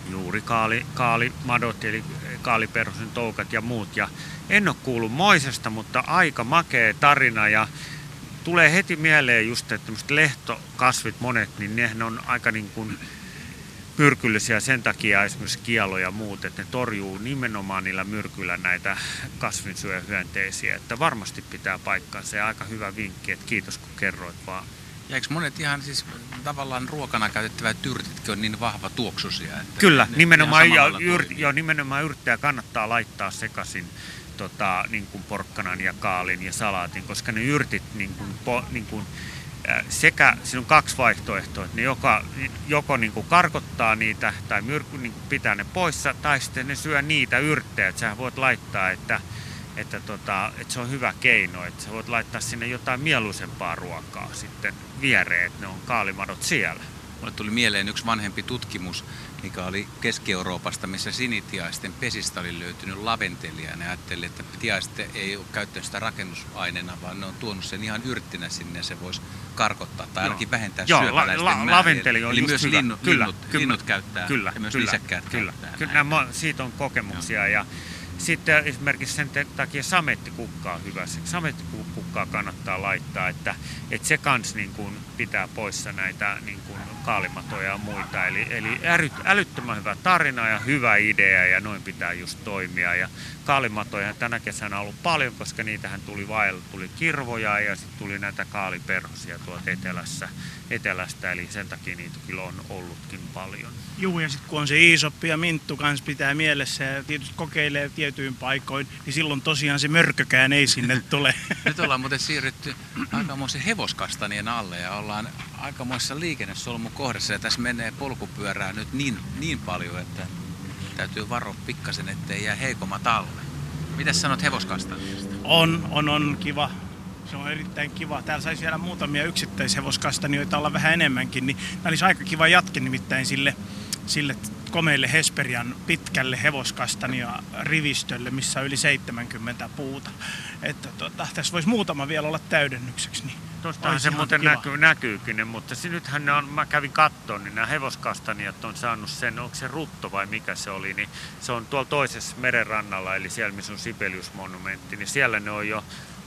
juuri kaali, kaalimadot, eli kaaliperhosen toukat ja muut. Ja en ole kuullut moisesta, mutta aika makea tarina, ja tulee heti mieleen just, että tämmöiset lehtokasvit monet, niin nehän on aika niin kuin myrkyllisiä sen takia, esimerkiksi kielo ja muut, että ne torjuu nimenomaan niillä myrkyillä näitä kasvinsyöjähyönteisiä, että varmasti pitää paikkansa, ja aika hyvä vinkki, että kiitos kun kerroit vaan. Ja eikö monet ihan siis tavallaan ruokana käytettävät yrtitkin on niin vahva tuoksuisia? Että kyllä, nimenomaan, ja yrt, joo, nimenomaan yrttejä kannattaa laittaa sekaisin tota, niin kuin porkkanan ja kaalin ja salaatin, koska ne yrtit niin kuin, po, niin kuin, sekä, siinä on kaksi vaihtoehtoa, että ne joka, joko niin kuin karkottaa niitä tai myrky, niin kuin pitää ne poissa, tai sitten ne syö niitä yrttejä, että sähän voit laittaa, että Että, tota, että se on hyvä keino, että sä voit laittaa sinne jotain mieluisempaa ruokaa sitten viereen, että ne on kaalimadot siellä. Mulle tuli mieleen yksi vanhempi tutkimus, mikä oli Keski-Euroopasta, missä sinitiaisten pesistä oli löytynyt laventelia. Ne ajatteli, että tiaiste ei ole käyttänyt sitä rakennusaineena, vaan ne on tuonut sen ihan yrttinä sinne, ja se voisi karkottaa tai ainakin vähentää syöpäläisten la- la- määriä. Eli, eli myös linnut, kyllä, linnut, kyllä, linnut käyttää kyllä, ja myös lisäkkäät käyttää. Kyllä, nämä, siitä on kokemuksia. Ja sitten esimerkiksi sen takia samettikukka on hyvä. Samettikukkaa kannattaa laittaa, että, että se kans niin kuin pitää poissa näitä niin kuin kaalimatoja ja muita. Eli, eli älyttömän hyvä tarina ja hyvä idea, ja noin pitää just toimia. Ja kaalimatoja tänä kesänä on ollut paljon, koska niitähän tuli vailla. Tuli kirvoja ja sitten tuli näitä kaaliperhosia tuolta etelässä, etelästä, eli sen takia niitä kyllä on ollutkin paljon. Juu, ja sitten kun on se iisoppi ja minttu kanssa pitää mielessä ja tietysti kokeilee tietyin paikoin, niin silloin tosiaan se mörkökään ei sinne tule. Nyt ollaan muuten siirrytty aikamoisen hevoskastanien alle ja ollaan aikamoisessa liikennesolmukohdassa, ja tässä menee polkupyörää nyt niin, niin paljon, että täytyy varoa pikkasen, ettei jää heikommat alle. Mitäs sanot hevoskastaniasta? On, on, on kiva. Se on erittäin kiva. Täällä saisi vielä muutamia yksittäishevoskastanioita olla vähän enemmänkin, niin tämä olisi aika kiva jatke nimittäin sille, sille komeille Hesperian pitkälle hevoskastania rivistölle, missä on yli seitsemänkymmentä puuta. Että tota, tässä voisi muutama vielä olla täydennykseksi. Niin tuostahan se muuten näkyy, näkyykin, mutta nythän ne on, mä kävin kattoon, niin nämä hevoskastaniat on saanut sen, onko se rutto vai mikä se oli, niin se on tuolla toisessa merenrannalla, eli siellä missä on Sibelius-monumentti, niin siellä ne on jo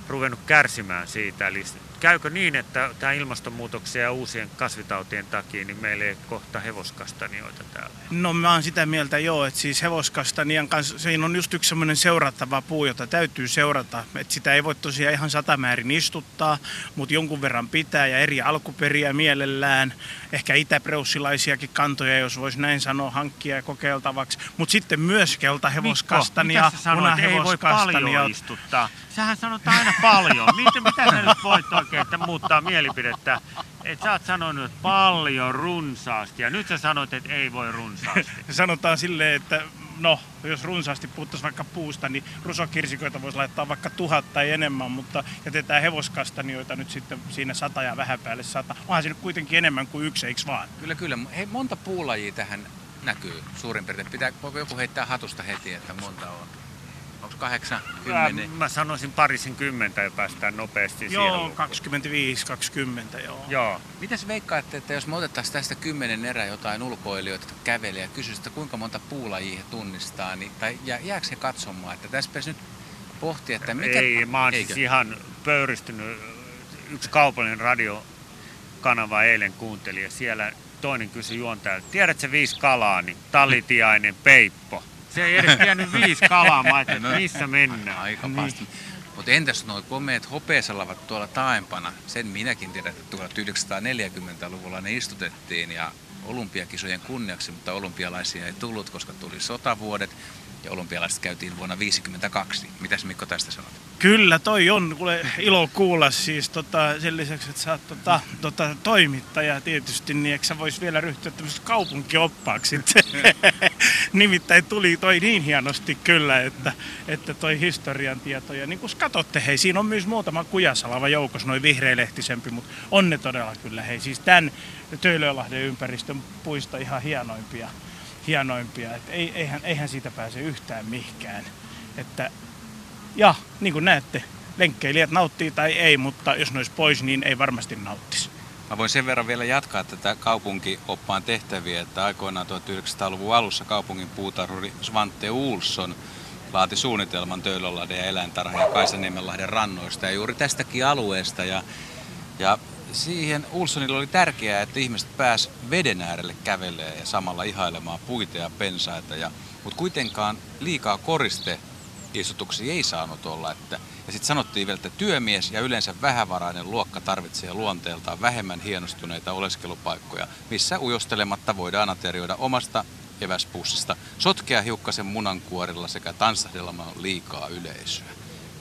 ruvennut kärsimään siitä. Eli käykö niin, että tämä ilmastonmuutoksen ja uusien kasvitautien takia niin meillä ei kohta hevoskastanioita täällä? No mä oon sitä mieltä joo, että siis hevoskastanian kanssa, siinä on just yksi semmoinen seurattava puu, jota täytyy seurata. Että sitä ei voi tosiaan ihan satamäärin istuttaa, mutta jonkun verran pitää ja eri alkuperiä mielellään. Ehkä itäpreussilaisiakin kantoja, jos voisi näin sanoa, hankkia ja kokeiltavaksi. Mutta sitten myös keltahevoskastania, Mikko, mitä sä sanoit, ei voi paljon istuttaa. Sähän sanotaan aina paljon. Mitä, mitä sä nyt voit oikein, että muuttaa mielipidettä? Et sä oot sanonut paljon runsaasti ja nyt sä sanoit, että ei voi runsaasti. Sanotaan silleen, että no, jos runsaasti puhuttaisiin vaikka puusta, niin rusokirsikoita voisi laittaa vaikka tuhat tai enemmän, mutta jätetään hevoskastanioita nyt sitten siinä sata ja vähän päälle sata. Onhan se nyt kuitenkin enemmän kuin yksi, eikö vaan? Kyllä, kyllä. Hei, monta puulajia tähän näkyy suurin piirtein. Pitää, voiko joku heittää hatusta heti, että monta on? Onko kahdeksan, kymmenen? Mä sanoisin parisin kymmentä ja päästään nopeasti siihen lukuun. Joo, kaksikymmentäviisi, kaksikymmentä, joo. joo. Mitäs veikkaatte, että jos me otettaisiin tästä kymmenen erää jotain ulkoilijoita käveliä ja kysyisi, että kuinka monta puulajia he tunnistaa, niin, tai jääkö he katsomaan, että tässä pitäisi nyt pohtia, että mikä... Ei, mä oon siis ihan pöyristynyt. Yksi kaupallinen radiokanava eilen kuunteli ja siellä toinen kysyi juontajalta, tiedätkö viisi kalaa, niin talitiainen, peippo. Se ei edes tiennyt viisi kalaa, mä ajattelin, että missä mennään. Aika pahasti. Mutta entäs nuo komeet hopeasalavat tuolla taaempana? Sen minäkin tiedän, että tuhatyhdeksänsataaneljäkymmentäluvulla ne istutettiin ja olympiakisojen kunniaksi, mutta olympialaisia ei tullut, koska tuli sotavuodet. ja olympialaiset käytiin vuonna tuhatyhdeksänsataaviisikymmentäkaksi. Mitäs Mikko tästä sanot? Kyllä toi on kuule, ilo kuulla siis tota, sen lisäksi, että sä oot tota, tota, toimittaja tietysti, niin eikö sä vois vielä ryhtyä tämmöisestä kaupunkioppaaksi? Nimittäin tuli toi niin hienosti kyllä, että, että toi historian tietoja. Niin kun katsotte, hei, siinä on myös muutama Kujasalava joukossa, noin vihreälehtisempi, mutta on ne todella kyllä. Hei, siis tämän Töölönlahden ympäristön puisto ihan hienoimpia. hienoimpia. Et ei, eihän, eihän siitä pääse yhtään mihkään. Että, ja niin kuin näette, lenkkeilijät nauttii tai ei, mutta jos ne olisi pois, niin ei varmasti nauttisi. Mä voin sen verran vielä jatkaa tätä kaupunkioppaan tehtäviä, että aikoinaan tuhatyhdeksänsataaluvun alussa kaupungin puutarhuri Svante Olsson laati suunnitelman Töölönlahden ja Eläintarhan ja Kaisaniemenlahden rannoista ja juuri tästäkin alueesta. Ja, ja siihen Olssonilla oli tärkeää, että ihmiset pääsivät veden äärelle kävelemään ja samalla ihailemaan puita ja pensaita. Ja, mutta kuitenkaan liikaa koristeistutuksia ei saanut olla. Että, ja sitten sanottiin vielä, että työmies ja yleensä vähävarainen luokka tarvitsee luonteeltaan vähemmän hienostuneita oleskelupaikkoja, missä ujostelematta voidaan aterioida omasta eväspussista, sotkea hiukkasen munankuorilla sekä tanssahdellaan liikaa yleisöä.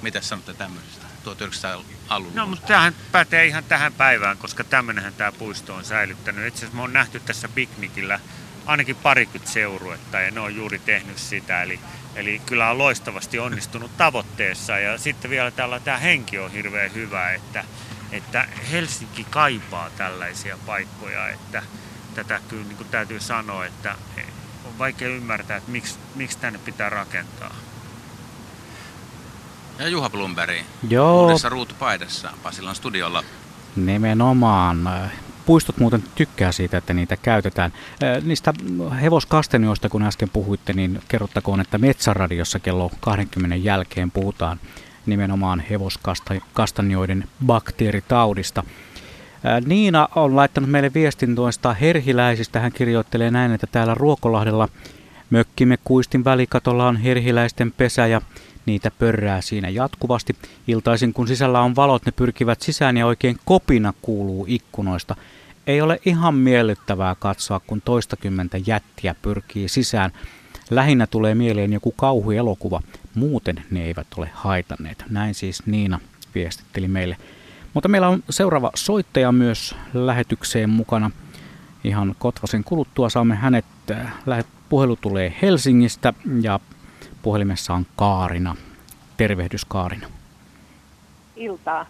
Mitä sanotte tämmöisestä? tuhatyhdeksänsataaluvun. No, mutta tämähän pätee ihan tähän päivään, koska tämmönenhän tämä puisto on säilyttänyt. Itse asiassa mä oon nähty tässä piknikillä ainakin parikymmentä seuruetta ja ne on juuri tehnyt sitä. Eli, eli kyllä on loistavasti onnistunut tavoitteessa ja sitten vielä täällä tämä henki on hirveän hyvä, että, että Helsinki kaipaa tällaisia paikkoja. Että, tätä kyllä niin kuin täytyy sanoa, että on vaikea ymmärtää, että miksi, miksi tänne pitää rakentaa. Ja Juha Kullberg, uudessa ruutupaidessaan, Pasilan studiolla. Nimenomaan. Puistot muuten tykkää siitä, että niitä käytetään. Niistä hevoskastenioista, kun äsken puhuitte, niin kerrottakoon, että Metsäradiossa kello kaksikymmentä jälkeen puhutaan nimenomaan hevoskastanioiden bakteeritaudista. Niina on laittanut meille viestin tuosta herhiläisistä. Hän kirjoittelee näin, että täällä Ruokolahdella mökkimme Kuistin välikatolla on herhiläisten pesä ja niitä pörrää siinä jatkuvasti. Iltaisin kun sisällä on valot, ne pyrkivät sisään ja oikein kopina kuuluu ikkunoista. Ei ole ihan miellyttävää katsoa, kun toistakymmentä jättiä pyrkii sisään. Lähinnä tulee mieleen joku kauhuelokuva. Muuten ne eivät ole haitanneet. Näin siis Niina viestitteli meille. Mutta meillä on seuraava soittaja myös lähetykseen mukana. Ihan kotvasen kuluttua saamme hänet. Puhelu tulee Helsingistä ja puhelimessa on Kaarina. Tervehdys Kaarina. Iltaa.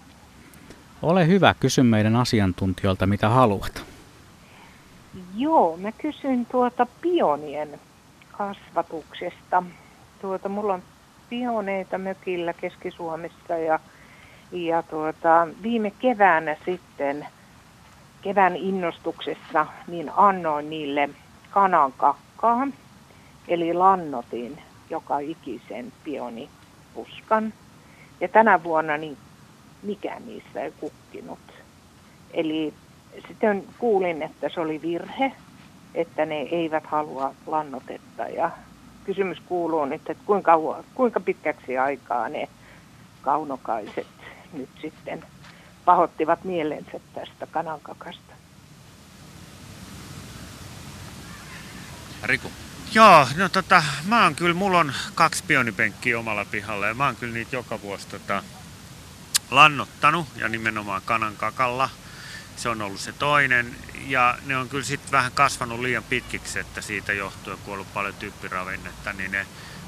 Ole hyvä, kysy meidän asiantuntijoilta mitä haluat. Joo, mä kysyn tuota pionien kasvatuksesta. Tuota, mulla on pioneita mökillä Keski-Suomessa ja, ja tuota, viime keväänä sitten kevään innostuksessa niin annoin niille kanan kakkaa, eli lannotin joka ikisen pionipuskan. Ja tänä vuonna niin mikään niistä ei kukkinut. Eli sitten kuulin, että se oli virhe, että ne eivät halua lannotetta. Ja kysymys kuuluu nyt, että kuinka, kuinka pitkäksi aikaa ne kaunokaiset nyt sitten pahoittivat mielensä tästä kanankakasta. Riku. Joo, no tota, mä oon kyllä, mulla on kaksi pionipenkkiä omalla pihalla ja mä oon kyllä niitä joka vuosi tota, lannottanut ja nimenomaan kanankakalla. Se on ollut se toinen ja ne on kyllä sitten vähän kasvanut liian pitkiksi, että siitä johtuen, kun on ollut paljon typpiravinnetta, niin ne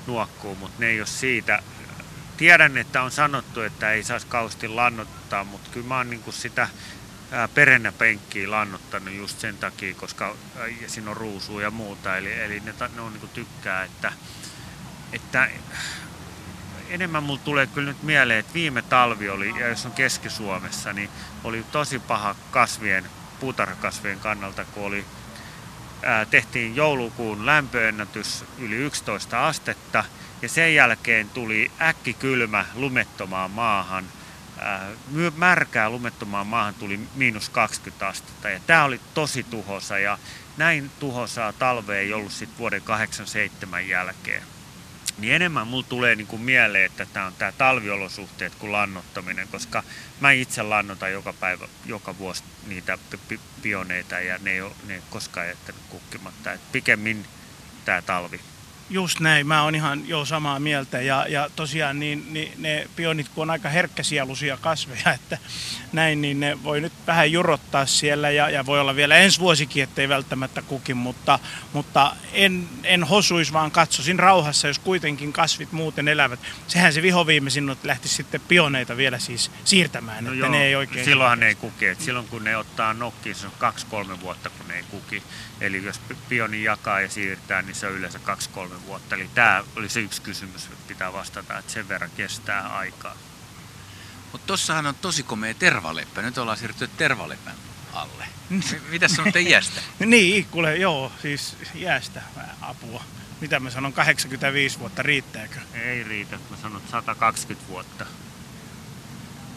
nuokkuu, mutta ne ei ole siitä. Tiedän, että on sanottu, että ei saisi kauheasti lannottaa, mutta kyllä mä oon niinku sitä perennä penkkiä lannottanut just sen takia, koska siinä on ruusua ja muuta, eli, eli ne, ne on niinku tykkää, että, että enemmän mulla tulee kyllä nyt mieleen, että viime talvi oli, ja jos on Keski-Suomessa, niin oli tosi paha kasvien, puutarhakasvien kannalta, kun oli, ää, tehtiin joulukuun lämpöennätys yli yksitoista astetta, ja sen jälkeen tuli äkkikylmä lumettomaan maahan, märkää lumettomaan maahan tuli miinus kaksikymmentä astetta ja tämä oli tosi tuhosa ja näin tuhosaa talvea ei ollut sitten vuoden kahdeksankymmentäseitsemän jälkeen. Niin enemmän mulla tulee niinku mieleen, että tämä on tämä talviolosuhteet kuin lannottaminen, koska mä itse lannotan joka päivä, joka vuosi niitä pioneita ja ne ei ole, ne ei ole koskaan jättänyt kukkimatta. Et pikemmin tämä talvi. Just näin, mä oon ihan jo samaa mieltä ja, ja tosiaan niin, niin ne pionit, kun on aika herkkäsieluisia kasveja, että näin, niin ne voi nyt vähän jurottaa siellä ja, ja voi olla vielä ensi vuosikin, ettei välttämättä kukin, mutta, mutta en, en hosuisi, vaan katsoisin rauhassa, jos kuitenkin kasvit muuten elävät. Sehän se vihoviimeisin lähti sitten pioneita vielä siis siirtämään, no että joo, ne ei oikein... Silloinhan ne ei kuki, että silloin kun ne ottaa nokkiin, se on kaksi kolme vuotta, kun ne ei kuki. Eli jos pioni jakaa ja siirtää, niin se on yleensä kaksi kolme vuotta. Eli tämä oli se yksi kysymys, pitää vastata, että sen verran kestää aikaa. Mutta tossahan on tosi komea tervaleppä. Nyt ollaan siirtynyt tervalepän alle. Mitä sanotte iästä? Niin, kuule, joo, siis iästä apua. Mitä mä sanon, kahdeksankymmentäviisi vuotta, riittääkö? Ei riitä, mä sanon sata kaksikymmentä vuotta.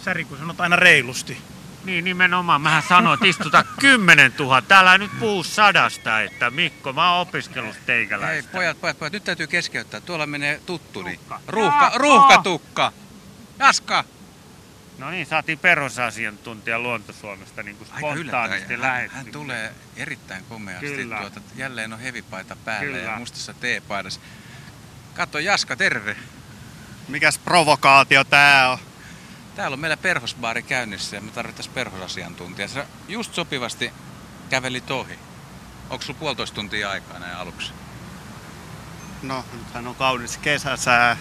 Sä Riku sanot aina reilusti. Niin, nimenomaan. Mähän sanoin, että istutaan kymmenen tuhatta. Täällä nyt puhu sadasta, että Mikko, mä oon opiskellut teikäläistä. Hei, pojat, pojat, pojat, nyt täytyy keskeyttää. Tuolla menee tuttuni. Ruuhka, ruuhkatukka. Jaska. No niin, saatiin perusasiantuntija Luonto-Suomesta niin kuin spontaanisti lähetti. Hän tulee erittäin komeasti. Tuota, jälleen on hevipaita päällä Kyllä. ja mustassa teepaidassa. Katso, Jaska, terve. Mikäs provokaatio tää on? Täällä on meillä perhosbaari käynnissä ja me tarvittaisiin perhosasiantuntijaa. Sä just sopivasti kävelit ohi. Onko sulla puolitoista tuntia aikaa näin aluksi? No, nythän on kaunis kesäsää.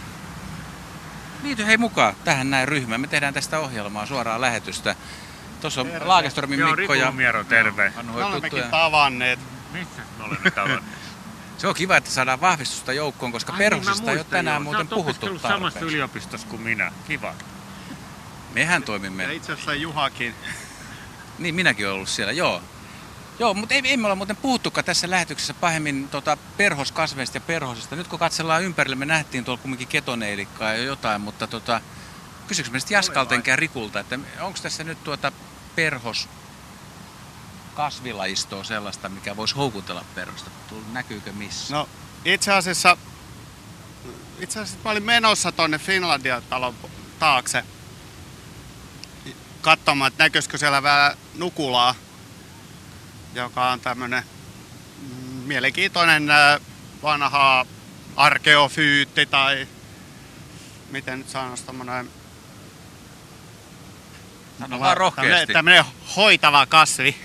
Liity hei mukaan tähän näin ryhmään. Me tehdään tästä ohjelmaa, suoraan lähetystä. Tuossa on Lagerströmin Mikko ja... Joo, Riku Lumiaro, terve. Me olemmekin tavanneet. Missä me olemme tavanneet? Se on kiva, että saadaan vahvistusta joukkoon, koska perhosista ei ole tänään muuten puhuttu tarpeeksi. Sä oot opiskellut samassa yliopistossa kuin minä. Kiva. Mehän toimimme. Ja itse asiassa Juhakin. Niin, minäkin olen ollut siellä, joo. Joo, mutta ei, ei me olla muuten puhuttukaan tässä lähetyksessä pahemmin tota, perhoskasveista ja perhosista. Nyt kun katsellaan ympärille, me nähtiin tuolla kumminkin ketoneilikkaa ja jotain, mutta tota, kysyks me sitten Jaskaltenkään Rikulta, että onko tässä nyt tuota perhoskasvilaistoa sellaista, mikä voisi houkutella perhosta? Näkyykö missä? No, itse asiassa, itse asiassa mä olin menossa tuonne Finlandia-talon taakse. Katsomaan, että näkyisikö siellä vähän nukulaa, joka on tämmönen mielenkiintoinen vanha arkeofyytti tai miten nyt sanoisi tommonen... Sano vaan rohkeasti. Tämmönen hoitava kasvi.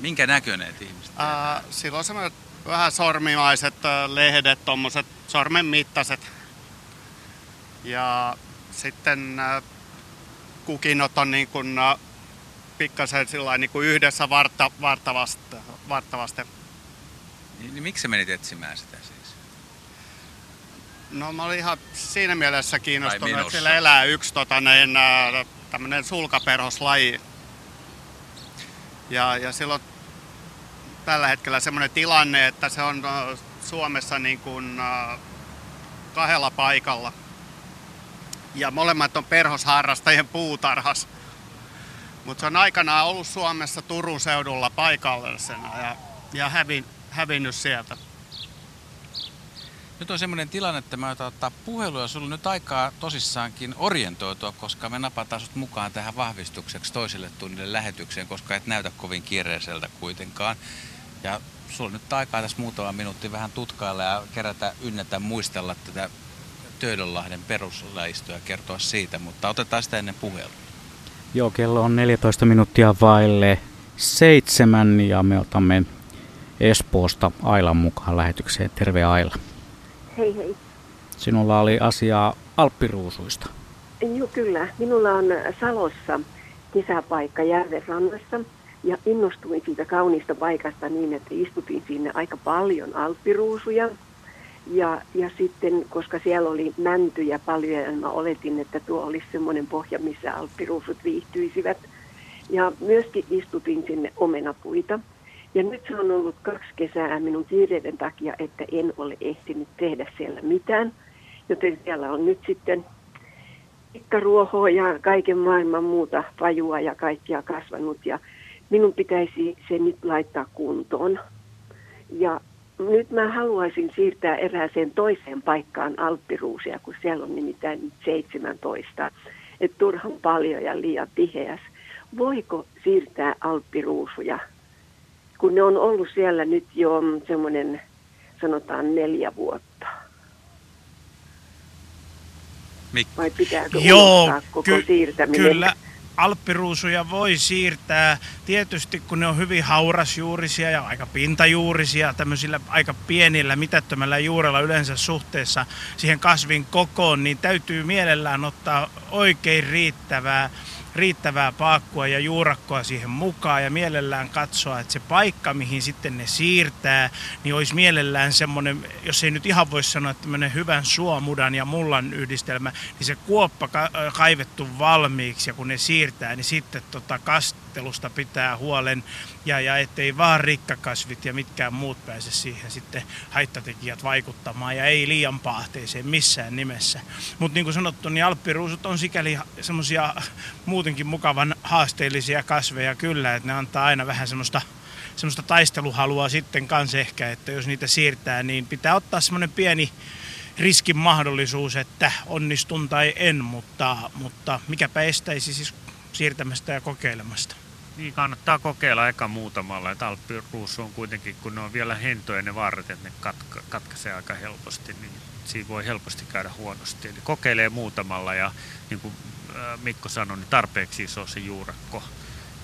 Minkä näköneet ihmiset? Äh, sillä on semmoiset vähän sormimaiset lehdet, tommoset sormen mittaiset. Ja sitten... Kukinnot on niin kuin pikkasen niin kuin yhdessä vartta, vartta, vasta, vartta vasten. Niin, niin miksi sä menit etsimään sitä siis? No mä olin ihan siinä mielessä kiinnostunut, että siellä elää yksi tota, niin, tämmöinen sulkaperhoslaji. Ja, ja silloin tällä hetkellä semmoinen tilanne, että se on Suomessa niin kuin kahdella paikalla. Ja molemmat on perhosharrastajien puutarhas. Mutta se on aikanaan ollut Suomessa Turun seudulla paikallisena ja, ja hävin, hävinnyt sieltä. Nyt on semmoinen tilanne, että mä otan ottaa puhelua ja sulla on nyt aikaa tosissaankin orientoitua, koska me napataan sut mukaan tähän vahvistukseksi toiselle tunnille lähetykseen, koska et näytä kovin kiireiseltä kuitenkaan. Ja sulla on nyt aikaa tässä muutama minuutti vähän tutkailla ja kerätä ynnätä muistella tätä Töölönlahden peruslaistoja kertoa siitä, mutta otetaan sitä ennen puhelua. Joo, kello on neljätoista minuuttia vaille seitsemän ja me otamme Espoosta Ailan mukaan lähetykseen. Terve Aila. Hei hei. Sinulla oli asiaa alppiruusuista. Joo kyllä, minulla on Salossa kesäpaikka järvenrannassa ja innostuin siitä kauniista paikasta niin, että istutin sinne aika paljon alppiruusuja. Ja, ja sitten, koska siellä oli mäntyjä paljon, ja mä oletin, että tuo olisi semmoinen pohja, missä alppiruusut viihtyisivät. Ja myöskin istutin sinne omenapuita. Ja nyt se on ollut kaksi kesää minun kiireiden takia, että en ole ehtinyt tehdä siellä mitään. Joten siellä on nyt sitten pikkaruohoa ja kaiken maailman muuta pajua ja kaikkia kasvanut. Ja minun pitäisi se nyt laittaa kuntoon. Ja... Nyt mä haluaisin siirtää erääseen toiseen paikkaan alppiruusia, kun siellä on nimittäin nyt seitsemäntoista. Että turhan paljon ja liian tiheäs. Voiko siirtää alppiruusuja? Kun ne on ollut siellä nyt jo semmoinen, sanotaan neljä vuotta. Mikko? Vai pitääkö ulottaa koko ky- siirtäminen? Kyllä. Alppiruusuja voi siirtää tietysti, kun ne on hyvin haurasjuurisia ja aika pintajuurisia, tämmöisillä aika pienillä, mitättömällä juurella yleensä suhteessa siihen kasvin kokoon, niin täytyy mielellään ottaa oikein riittävää, riittävää paakkua ja juurakkoa siihen mukaan ja mielellään katsoa, että se paikka, mihin sitten ne siirtää, niin olisi mielellään semmoinen, jos ei nyt ihan voi sanoa, että tämmöinen hyvän suomudan ja mullan yhdistelmä, niin se kuoppa ka- kaivettu valmiiksi ja kun ne siirtää, niin sitten tota kastelusta pitää huolen ja, ja ettei vaan rikkakasvit ja mitkään muut pääse siihen sitten haittatekijät vaikuttamaan ja ei liian paahteeseen missään nimessä. Mutta niin kuin sanottu, niin alppiruusut on sikäli semmoisia muut jotenkin mukavan haasteellisia kasveja kyllä, että ne antaa aina vähän semmoista, semmoista taisteluhalua sitten kanssa ehkä, että jos niitä siirtää, niin pitää ottaa semmoinen pieni riskin mahdollisuus, että onnistun tai en, mutta, mutta mikäpä estäisi siis siirtämästä ja kokeilemasta. Niin, kannattaa kokeilla eka muutamalla, että alppiruusu on kuitenkin, kun ne on vielä hentoja ne varret, että ne katka, katkaisee aika helposti, niin siinä voi helposti käydä huonosti. Eli kokeilee muutamalla ja niin kuin Mikko sanoi, niin tarpeeksi iso se juurakko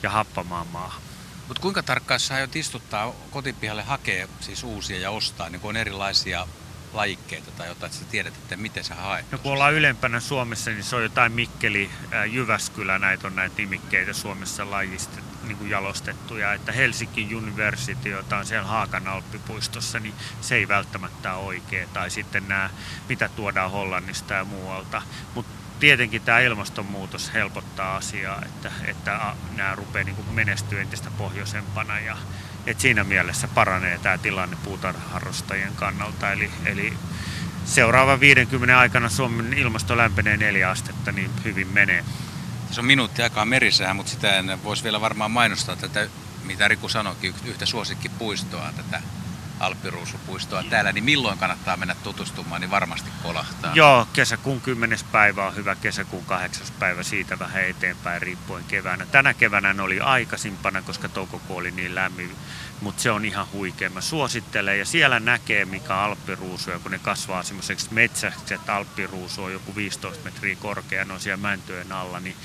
ja happamaan maahan. Mut kuinka tarkkaan sä aiot istuttaa kotipihalle, hakee siis uusia ja ostaa, niin kun on erilaisia lajikkeita tai jotain, että sä tiedät, että miten sä haet? No kun ollaan ylempänä Suomessa, niin se on jotain Mikkeli, Jyväskylä, näitä on näitä nimikkeitä Suomessa lajista niin kuin jalostettuja, että Helsinki University, jota on siellä Haagan Alppipuistossa, niin se ei välttämättä ole oikea, tai sitten nämä, mitä tuodaan Hollannista ja muualta. Mut tietenkin tämä ilmastonmuutos helpottaa asiaa, että, että nämä rupeaa niin kuin menestyä entistä pohjoisempana ja että siinä mielessä paranee tämä tilanne puutarhaharrastajien kannalta. Eli, eli seuraavan viidenkymmenen aikana Suomen ilmasto lämpenee neljä astetta, niin hyvin menee. Se on minuutti aikaa merissähän, mutta sitä en voisi vielä varmaan mainostaa tätä, mitä Riku sanoikin, yhtä suosikkipuistoa tätä. Alppiruusupuistoa täällä, niin milloin kannattaa mennä tutustumaan, niin varmasti kolahtaa. Joo, kesäkuun kymmenes päivä on hyvä, kesäkuun kahdeksas päivä, siitä vähän eteenpäin riippuen keväänä. Tänä keväänä ne oli aikaisimpana, koska toukokuu oli niin lämmin, mutta se on ihan huikea. Mä suosittelen ja siellä näkee, mikä alppiruusu, ja kun ne kasvaa semmoiseksi metsäksi, että alppiruusu on joku viisitoista metriä korkea, ne on siellä mäntyjen alla, niin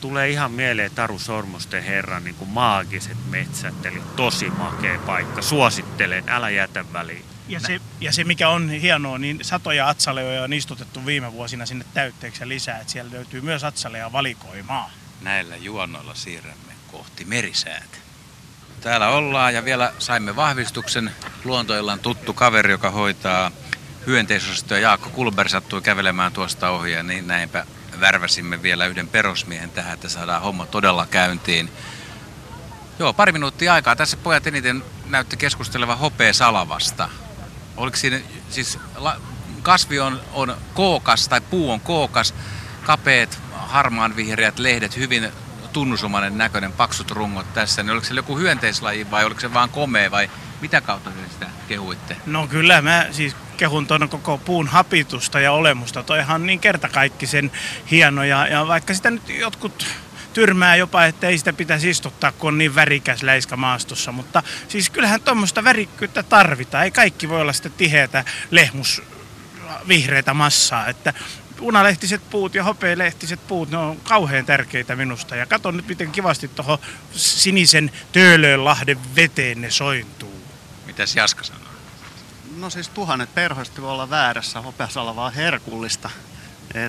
tulee ihan mieleen Taru Sormusten herran niin kuin maagiset metsät, eli tosi makea paikka. Suosittelen, älä jätä väliin. Ja se, ja se mikä on hienoa, niin satoja atsaleoja on istutettu viime vuosina sinne täytteeksi lisää, että siellä löytyy myös atsaleja valikoimaa. Näillä juonnoilla siirrämme kohti merisäätä. Täällä ollaan ja vielä saimme vahvistuksen. Luontoillan tuttu kaveri, joka hoitaa hyönteisosastoa, Jaakko Kullberg, sattui kävelemään tuosta ohi ja niin näinpä. Värväsimme vielä yhden perusmiehen tähän, että saadaan homma todella käyntiin. Joo, pari minuuttia aikaa. Tässä pojat eniten näytti keskustelevan hopeasalavasta. Oliko siinä, siis kasvi on, on kookas tai puu on kookas, kapeat, harmaanvihreät lehdet, hyvin tunnusomainen näköinen, paksut rungot tässä. Niin oliko se joku hyönteislaji vai oliko se vaan komea vai mitä kautta sitä kehuitte? No kyllä mä siis... kehun tuon koko puun hapitusta ja olemusta. Toihan on niin kertakaikkisen hieno ja, ja vaikka sitä nyt jotkut tyrmää jopa, että ei sitä pitäisi istuttaa, kun on niin värikäs läiskä maastossa. Mutta siis kyllähän tuommoista värikkyyttä tarvitaan. Ei kaikki voi olla sitä tiheätä lehmusvihreätä massaa. Että unalehtiset puut ja hopealehtiset puut, ne on kauhean tärkeitä minusta. Ja katon nyt miten kivasti tuohon sinisen Töölönlahden veteen ne sointuu. Mitäs Jaska sanoo? No siis tuhannet perhoista voi olla väärässä, hopeasalava on herkullista.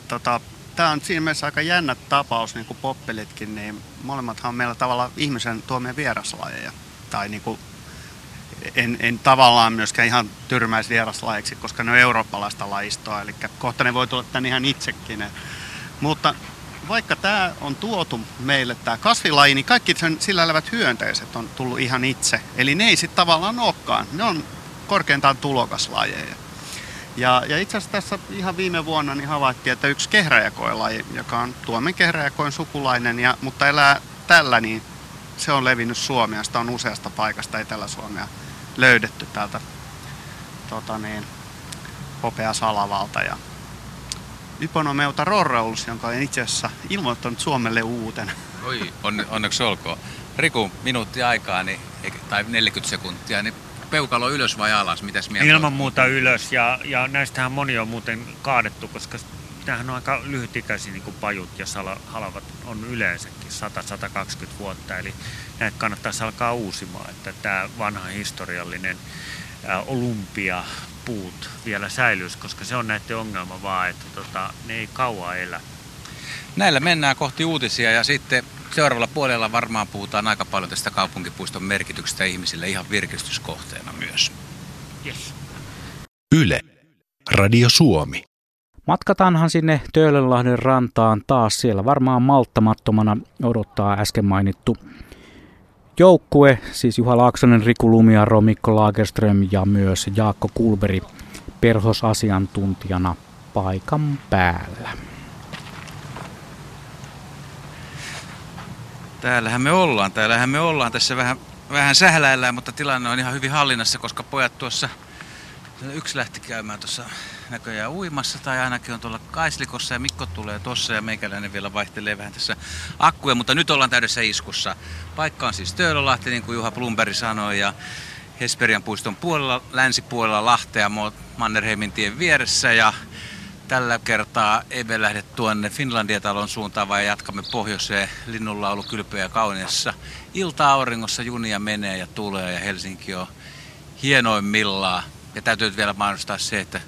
Tota, tämä on siinä mielessä aika jännä tapaus, niin kuin poppelitkin, niin molemmathan on meillä tavallaan ihmisen tuomia vieraslajeja. Tai niin kuin, en, en tavallaan myöskään ihan tyrmäisi vieraslajiksi, koska ne on eurooppalaista lajistoa, eli kohta ne voi tulla tän ihan itsekin. Mutta vaikka tämä on tuotu meille, tämä kasvilaji, niin kaikki sen sillä elävät hyönteiset on tullut ihan itse. Eli ne ei sitten tavallaan olekaan. Ne on korkeintaan tulokaslajeja. Ja, ja itse asiassa tässä ihan viime vuonna niin havaittiin, että yksi kehräjäkoelaji, joka on Tuomen kehräjäkoen sukulainen, ja, mutta elää tällä, niin se on levinnyt Suomea. Sitä on useasta paikasta Etelä-Suomea löydetty täältä tota niin, hopeasalavalta. Ja Yponomeuta rorreulus, jonka on itse asiassa ilmoittanut Suomelle uutena. Oi, on, onneksi olkoon. Riku, minuutti aikaa, niin, tai neljäkymmentä sekuntia, niin peukalo ylös vai alas? Mitäs mieltä? Ilman muuta ylös ja, ja näistähän moni on muuten kaadettu, koska tämähän on aika lyhytikäisiä, niin kuin pajut ja sala, halavat on yleensäkin, sata kaksikymmentä vuotta, eli näitä kannattaisi alkaa uusimaan, että tämä vanha historiallinen olympiapuut vielä säilyisi, koska se on näiden ongelma vaan, että tota, ne ei kauan elä. Näillä mennään kohti uutisia ja sitten seuraavalla puolella varmaan puhutaan aika paljon tästä kaupunkipuiston merkityksestä ihmisille ihan virkistyskohteena myös. Yes. Yle. Radio Suomi. Matkataanhan sinne Töölönlahden rantaan taas. Siellä varmaan malttamattomana odottaa äsken mainittu joukkue, siis Juha Laaksonen, Riku Lumiaro, Mikko Lagerström ja myös Jaakko Kullberg perhosasiantuntijana paikan päällä. Täällähän me ollaan, täällähän me ollaan. Tässä vähän, vähän sähläillään, mutta tilanne on ihan hyvin hallinnassa, koska pojat tuossa, yksi lähti käymään tuossa näköjään uimassa tai ainakin on tuolla kaislikossa ja Mikko tulee tuossa ja meikäläinen vielä vaihtelee vähän tässä akkuja, mutta nyt ollaan täydessä iskussa. Paikka on siis Töölönlahti, niin kuin Juha Kullberg sanoi, ja Hesperian puiston puolella, länsipuolella Lahtea, Mannerheimintien vieressä ja tällä kertaa emme lähde tuonne Finlandia-talon suuntaan, vaan jatkamme pohjoiseen. Linnunlaulu kylpeä kauniissa. Ilta-auringossa junia menee ja tulee ja Helsinki on hienoimmillaan. Ja täytyy vielä mainostaa se, että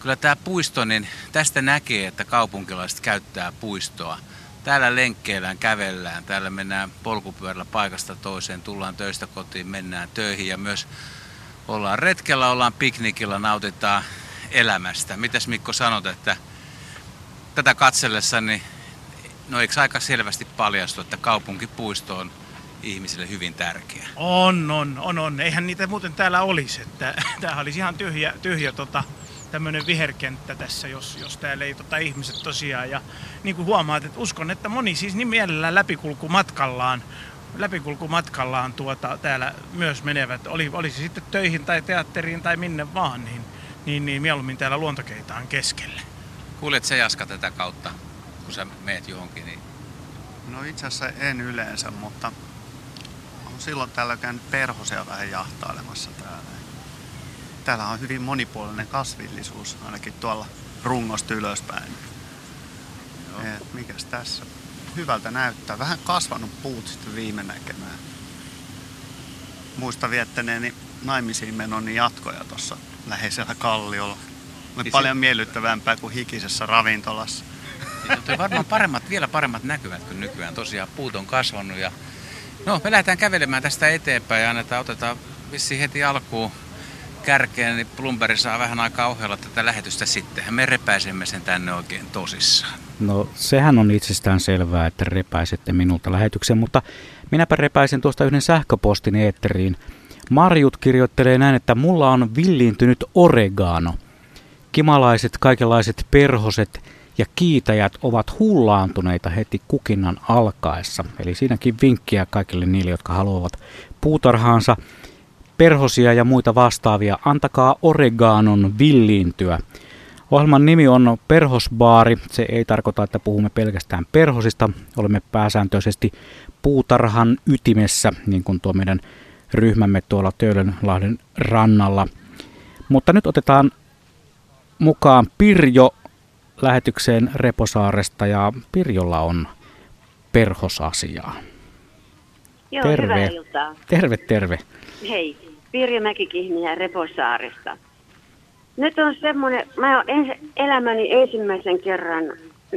kyllä tämä puisto, niin tästä näkee, että kaupunkilaiset käyttää puistoa. Täällä lenkkeillään, kävellään, täällä mennään polkupyörällä paikasta toiseen, tullaan töistä kotiin, mennään töihin ja myös ollaan retkellä, ollaan piknikillä, nautitaan elämästä. Mitäs Mikko sanot, että tätä katsellessani, no eikö aika selvästi paljastu, että kaupunkipuisto on ihmisille hyvin tärkeä? On, on, on, on. Eihän niitä muuten täällä olisi. Että, tämähän olisi ihan tyhjä, tyhjä tota, tämmöinen viherkenttä tässä, jos, jos täällä ei tota, ihmiset tosiaan. Ja niin kuin huomaat, että uskon, että moni siis niin mielellään läpikulkumatkallaan, läpikulkumatkallaan tuota, täällä myös menevät. Oli, olisi sitten töihin tai teatteriin tai minne vaan, niin Niin, niin mieluummin täällä luontokeitaan keskellä. Kuulet sä, Jaska, tätä kautta, kun sä meet johonkin? Niin... No itse asiassa en yleensä, mutta on silloin täällä käynyt perhosia vähän jahtailemassa täällä. Täällä on hyvin monipuolinen kasvillisuus, ainakin tuolla rungosta ylöspäin. Et mikäs tässä? Hyvältä näyttää. Vähän kasvanut puut sitten viime näkemään. Muista viettäneeni naimisiin menoni jatkoja tuossa läheisellä kalliolla. On niin paljon se... miellyttävämpää kuin hikisessä ravintolassa. Niin, varmaan paremmat, vielä paremmat näkyvät kuin nykyään. Tosiaan puut on kasvanut. Ja... No, me lähdetään kävelemään tästä eteenpäin ja annetaan, otetaan vissiin heti alkuun kärkeen, niin Kullberg saa vähän aikaa ohjella tätä lähetystä sitten. Me repäisemme sen tänne oikein tosissaan. No, sehän on itsestään selvää, että repäisette minulta lähetyksen, mutta minäpä repäisen tuosta yhden sähköpostin eetteriin. Marjut kirjoittelee näin, että mulla on villiintynyt oregano. Kimalaiset, kaikenlaiset perhoset ja kiitäjät ovat hullaantuneita heti kukinnan alkaessa. Eli siinäkin vinkkiä kaikille niille, jotka haluavat puutarhaansa perhosia ja muita vastaavia. Antakaa oreganon villiintyä. Ohjelman nimi on Perhosbaari. Se ei tarkoita, että puhumme pelkästään perhosista. Olemme pääsääntöisesti puutarhan ytimessä, niin kuin tuo meidän ryhmämme tuolla Töölönlahden rannalla. Mutta nyt otetaan mukaan Pirjo lähetykseen Reposaaresta ja Pirjolla on perhosasiaa. Joo, terve. Hyvää iltaa. Terve, terve. Hei, Pirjo Mäkikihmiä Reposaaresta. Nyt on semmoinen, mä oon elämäni ensimmäisen kerran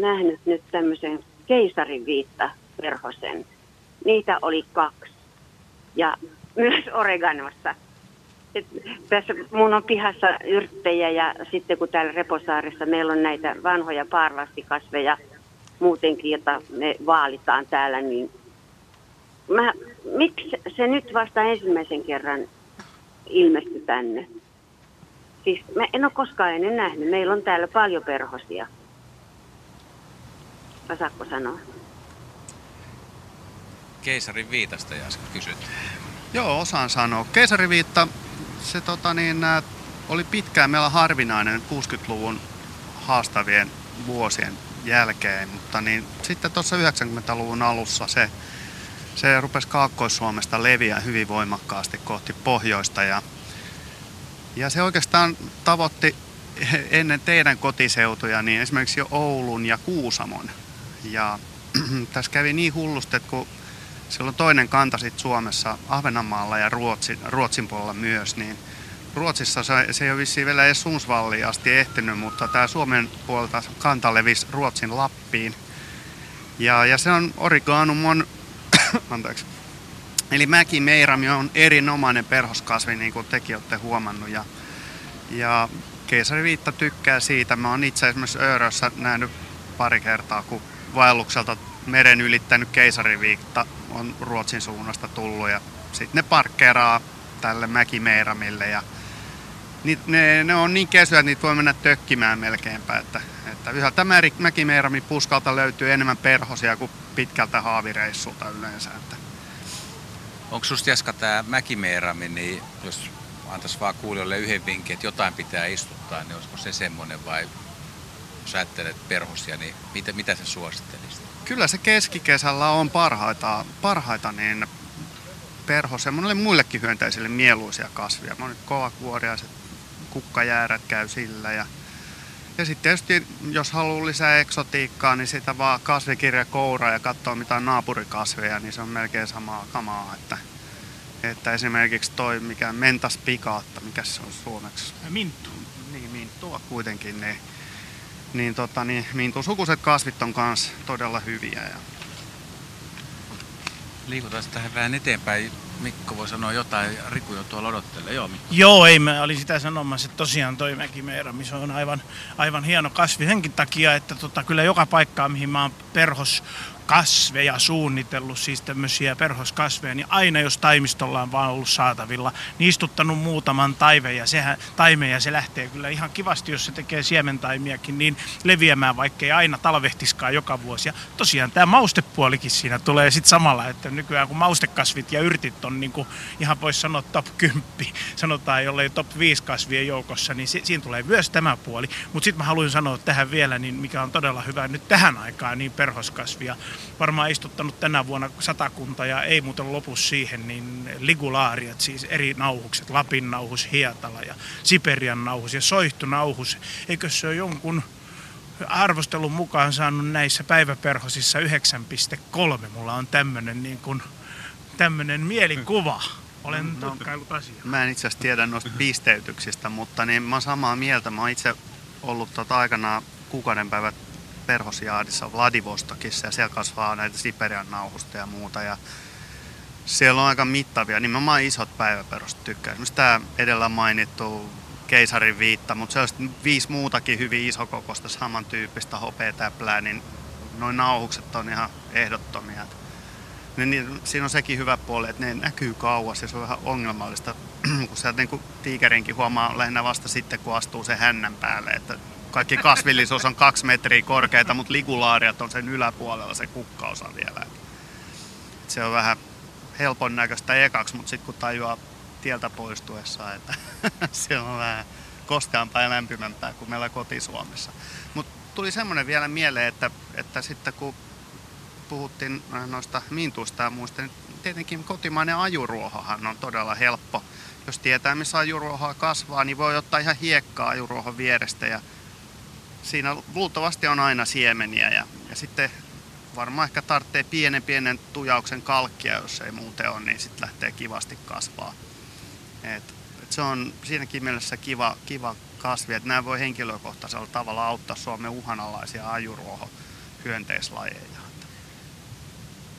nähnyt nyt tämmöisen keisarin viitta perhosen. Niitä oli kaksi. Ja myös oreganossa. Et tässä mun on pihassa yrttejä ja sitten kun täällä Reposaaressa meillä on näitä vanhoja paarlastikasveja muutenkin, jota me vaalitaan täällä, niin mä, miksi se nyt vasta ensimmäisen kerran ilmestyi tänne? Siis mä en ole koskaan ennen nähnyt. Meillä on täällä paljon perhosia. Osaatko sanoa? Keisarin viitasta, Jaska, kysyt. Joo, osaan sanoa. Keisariviitta, se tota niin, oli pitkään meillä harvinainen kuudenkymmenen luvun haastavien vuosien jälkeen, mutta niin, sitten tuossa yhdeksänkymmentäluvun alussa se, se rupesi Kaakkois-Suomesta leviä hyvin voimakkaasti kohti pohjoista ja, ja se oikeastaan tavoitti ennen teidän kotiseutuja, niin esimerkiksi jo Oulun ja Kuusamon. Ja tässä kävi niin hullusti, että kun silloin toinen kanta sitten Suomessa, Ahvenanmaalla ja Ruotsin, Ruotsin puolella myös, niin Ruotsissa se, se ei ole vissiin vielä edes Sundsvalliin asti ehtinyt, mutta tämä Suomen puolelta kanta levisi Ruotsin Lappiin. Ja, ja se on Origanum on, anteeksi, eli Mäkimeerami on erinomainen perhoskasvi, niin kuin tekin olette huomannut. Ja, ja Keisarin viitta tykkää siitä. Mä oon itse esimerkiksi Öyrössä nähnyt pari kertaa, kun vaellukselta meren ylittänyt Keisarin viitta on Ruotsin suunnasta tullut. Ja sitten ne parkkeeraa tälle Mäkimeeramille. Ja ne, ne on niin kesyä, että niitä voi mennä tökkimään melkeinpä. Että, että yhdeltä Mäkimeeramin puskalta löytyy enemmän perhosia kuin pitkältä haavireissulta yleensä. Että. Onko susta, Jaska, tämä Mäkimeerami, niin jos antaisi vaan kuulijoille yhden vinkin, että jotain pitää istuttaa, niin olisiko se semmoinen vai jos ajattelet perhosia, niin mitä, mitä sä suosittelisit? Kyllä se keskikesällä on parhaita, parhaita niin perhosia, monille muillekin hyönteisille mieluisia kasvia. Monet kovakuoriaiset kukkajäärät käy sillä. Ja, ja sitten tietysti, jos haluaa lisää eksotiikkaa, niin sitä vaan kasvikirja kouraa ja katsoo mitään naapurikasveja, niin se on melkein samaa kamaa. Että, että esimerkiksi toi, mikä mentaspikaatta, mikä se on suomeksi? Minttu. Niin, minttua kuitenkin. Niin, niin, tota, niin mintun sukuiset kasvit on myös todella hyviä. Ja liikutaan tähän vähän eteenpäin. Mikko voi sanoa jotain, Riku jo tuolla odottelee. Joo, Mikko. Joo, ei mä olin sitä sanomassa, että tosiaan toi Mäkimeerami, se on aivan, aivan hieno kasvi senkin takia, että tota, kyllä joka paikkaan, mihin mä oon perhoskasveja suunnitellut, siis tämmöisiä perhoskasveja, niin aina jos taimistolla on vaan ollut saatavilla, niin istuttanut muutaman taimen ja, sehän, taimen ja se lähtee kyllä ihan kivasti, jos se tekee siementaimiakin, niin leviämään, vaikkei aina talvehtiskaan joka vuosi. Ja tosiaan tämä maustepuolikin siinä tulee sitten samalla, että nykyään kun maustekasvit ja yrtit on niin kuin, ihan voisi sanoa top kymmenen, sanotaan jollei top viisi kasvien joukossa, niin si- siinä tulee myös tämä puoli. Mutta sitten mä haluan sanoa tähän vielä, niin mikä on todella hyvä nyt tähän aikaan, niin perhoskasvia. Varmaan istuttanut tänä vuonna satakunta ja ei muuten lopu siihen, niin ligulaariat, siis eri nauhukset, Lapin nauhus, Hietala ja Siperian nauhus ja soihtunauhus, eikö se ole jonkun arvostelun mukaan saanut näissä päiväperhosissa yhdeksän pilkku kolme, mulla on tämmöinen niin kuin tämmöinen mielikuva. Olen tutkailut asiaa. Mä en itse asiassa tiedä noista pisteytyksistä, mutta niin mä oon samaa mieltä. Mä oon itse ollut tota aikanaan kuukauden päivät perhosjaadissa Vladivostokissa ja siellä kasvaa näitä Siperian nauhusta ja muuta. Ja siellä on aika mittavia, nimenomaan isot päiväperhoset tykkää. Esimerkiksi tämä edellä mainittu Keisarin viitta, mutta se on viisi muutakin hyvin isokokoista samantyyppistä hopeatäplää, niin noin nauhukset on ihan ehdottomia. Niin, siinä on sekin hyvä puoli, että ne näkyy kauas ja se on vähän ongelmallista, kun sieltä niin tiikerinkin huomaa lähinnä vasta sitten, kun astuu se hännän päälle. Että kaikki kasvillisuus on kaksi metriä korkeita, mutta ligulaariat on sen yläpuolella se kukkaosa vielä. Et se on vähän helpon näköistä ekaksi, mutta sitten kun tajuaa tieltä poistuessaan, että se on vähän kosteampaa ja lämpimämpää kuin meillä koti-Suomessa. Mutta tuli semmoinen vielä mieleen, että, että sitten kun puhuttiin noista mintuista ja muista, niin tietenkin kotimainen ajuruohohan on todella helppo. Jos tietää, missä ajuruohoa kasvaa, niin voi ottaa ihan hiekkaa ajuruohon vierestä. Ja siinä luultavasti on aina siemeniä ja, ja sitten varmaan ehkä tarvitsee pienen pienen tujauksen kalkkia, jos ei muuten ole, niin sitten lähtee kivasti kasvaa. Et, et se on siinäkin mielessä kiva, kiva kasvi, että nämä voi henkilökohtaisella tavalla auttaa Suomen uhanalaisia ajuruohohyönteislajeja.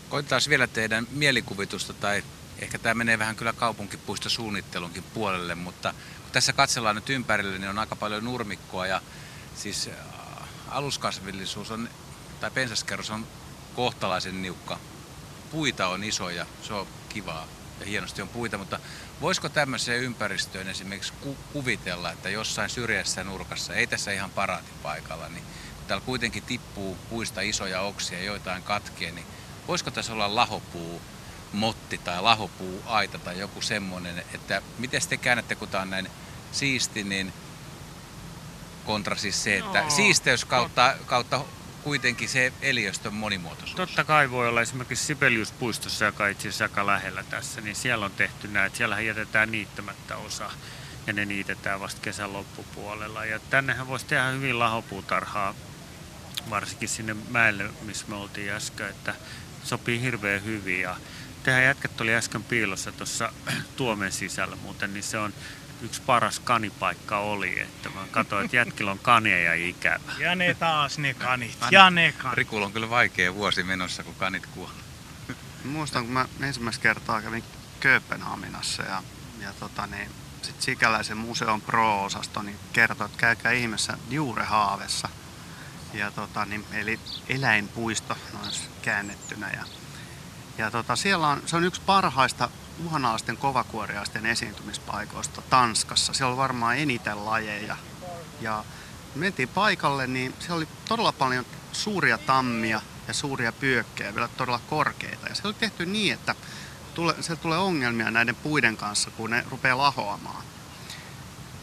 Koitetaan vielä teidän mielikuvitusta, tai ehkä tämä menee vähän kyllä kaupunkipuistosuunnittelunkin puolelle, mutta kun tässä katsellaan nyt ympärille, niin on aika paljon nurmikkoa ja siis aluskasvillisuus on, tai pensaskerros on kohtalaisen niukka. Puita on isoja, se on kivaa ja hienosti on puita, mutta voisiko tämmöiseen ympäristöön esimerkiksi ku- kuvitella, että jossain syrjässä nurkassa, ei tässä ihan paraatipaikalla, niin kun täällä kuitenkin tippuu puista isoja oksia ja joitain katkee, niin voisiko tässä olla lahopuumotti tai lahopuuaita tai joku semmoinen, että miten te käännätte, kun tämä on näin siisti, niin kontra siis se, että no, siisteys kautta, kautta kuitenkin se eliöstön monimuotoisuus. Totta kai voi olla esimerkiksi Sibelius-puistossa, joka itse asiassa aika lähellä tässä, niin siellä on tehty näin, että siellä jätetään niittämättä osa. ja ne niitetään vasta kesän loppupuolella. Ja tännehän voisi tehdä hyvin lahopuutarhaa, varsinkin sinne mäelle, missä me oltiin äsken, että sopii hirveän hyvin. Ja tehän jätkät oli äsken piilossa tuossa tuomen sisällä muuten, niin se on yksi paras kanipaikka oli, että mä katsoin, että jätkillä on kaneja ikävä. Ja ne taas ne kanit, kanit. ja ne kanit. Rikulla on kyllä vaikea vuosi menossa, kun kanit kuolee. Muistan, kun mä ensimmäistä kertaa kävin Kööpenhaminassa ja, ja tota, niin, sit sikäläisen museon pro-osasto niin kertoi, että käykää ihmeessä Juurehaavessa. Ja, tota, niin, eli eläinpuisto nois käännettynä. Ja, ja, tota, siellä on, se on yksi parhaista uhanalaisten kovakuoriaisten esiintymispaikoista Tanskassa. Siellä on varmaan eniten lajeja. Ja mentiin paikalle, niin siellä oli todella paljon suuria tammia ja suuria pyökkejä, vielä todella korkeita. Ja se oli tehty niin, että tule, siellä tulee ongelmia näiden puiden kanssa, kun ne rupeaa lahoamaan.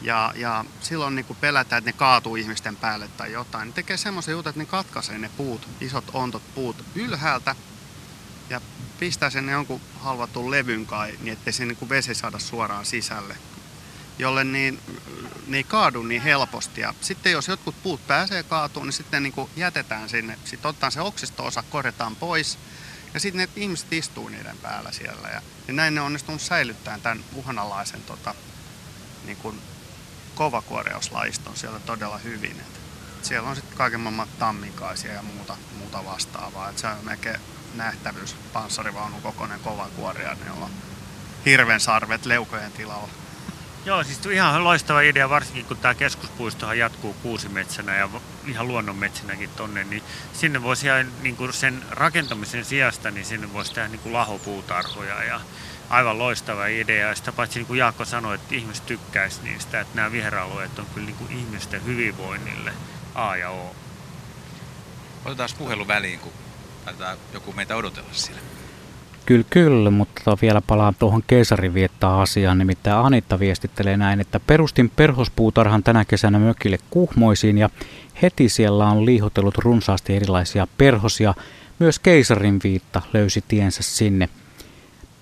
Ja, ja silloin niin kun pelätään, että ne kaatuu ihmisten päälle tai jotain. Ne tekee semmoisen jutun, että ne katkaisee ne puut, isot ontot puut ylhäältä ja pistää sen jonkun halvatun levyn kai, niin ettei se niin vesi saada suoraan sisälle, jolle niin, ne ei kaadu niin helposti. Ja sitten jos jotkut puut pääsee kaatuun, niin sitten ne niin jätetään sinne. Sitten otetaan se oksisto-osa, korjataan pois ja sitten ne ihmiset istuu niiden päällä siellä. Ja, ja näin ne onnistunut säilyttämään tämän uhanalaisen tota, niin kuin kovakuoreuslajiston siellä todella hyvin. Et siellä on sitten kaiken maailman tammikaisia ja muuta, muuta vastaavaa. Et se on melkein nähtävyys, panssarivaunun kokoinen kovakuoriainen, jolla on hirven sarvet leukojen tilalla. Joo, siis ihan loistava idea, varsinkin kun tämä keskuspuistohan jatkuu kuusimetsänä ja ihan luonnonmetsänäkin tonne, niin sinne voisi ihan niin kuin sen rakentamisen sijasta, niin sinne voisi tehdä niin kuin lahopuutarhoja ja aivan loistava idea. Ja sitä paitsi niin kuin Jaakko sanoi, että ihmiset tykkäisi niistä, että nämä viheralueet on kyllä niin kuin ihmisten hyvinvoinnille A ja O. Otetaan puhelu väliin, kun taitaa joku meitä odotella siellä. Kyllä, kyllä, mutta vielä palaan tuohon Keisarin viittaa asiaan, nimittäin Anita viestittelee näin, että perustin perhospuutarhan tänä kesänä mökille Kuhmoisiin ja heti siellä on liihotellut runsaasti erilaisia perhosia. Myös Keisarin viitta löysi tiensä sinne.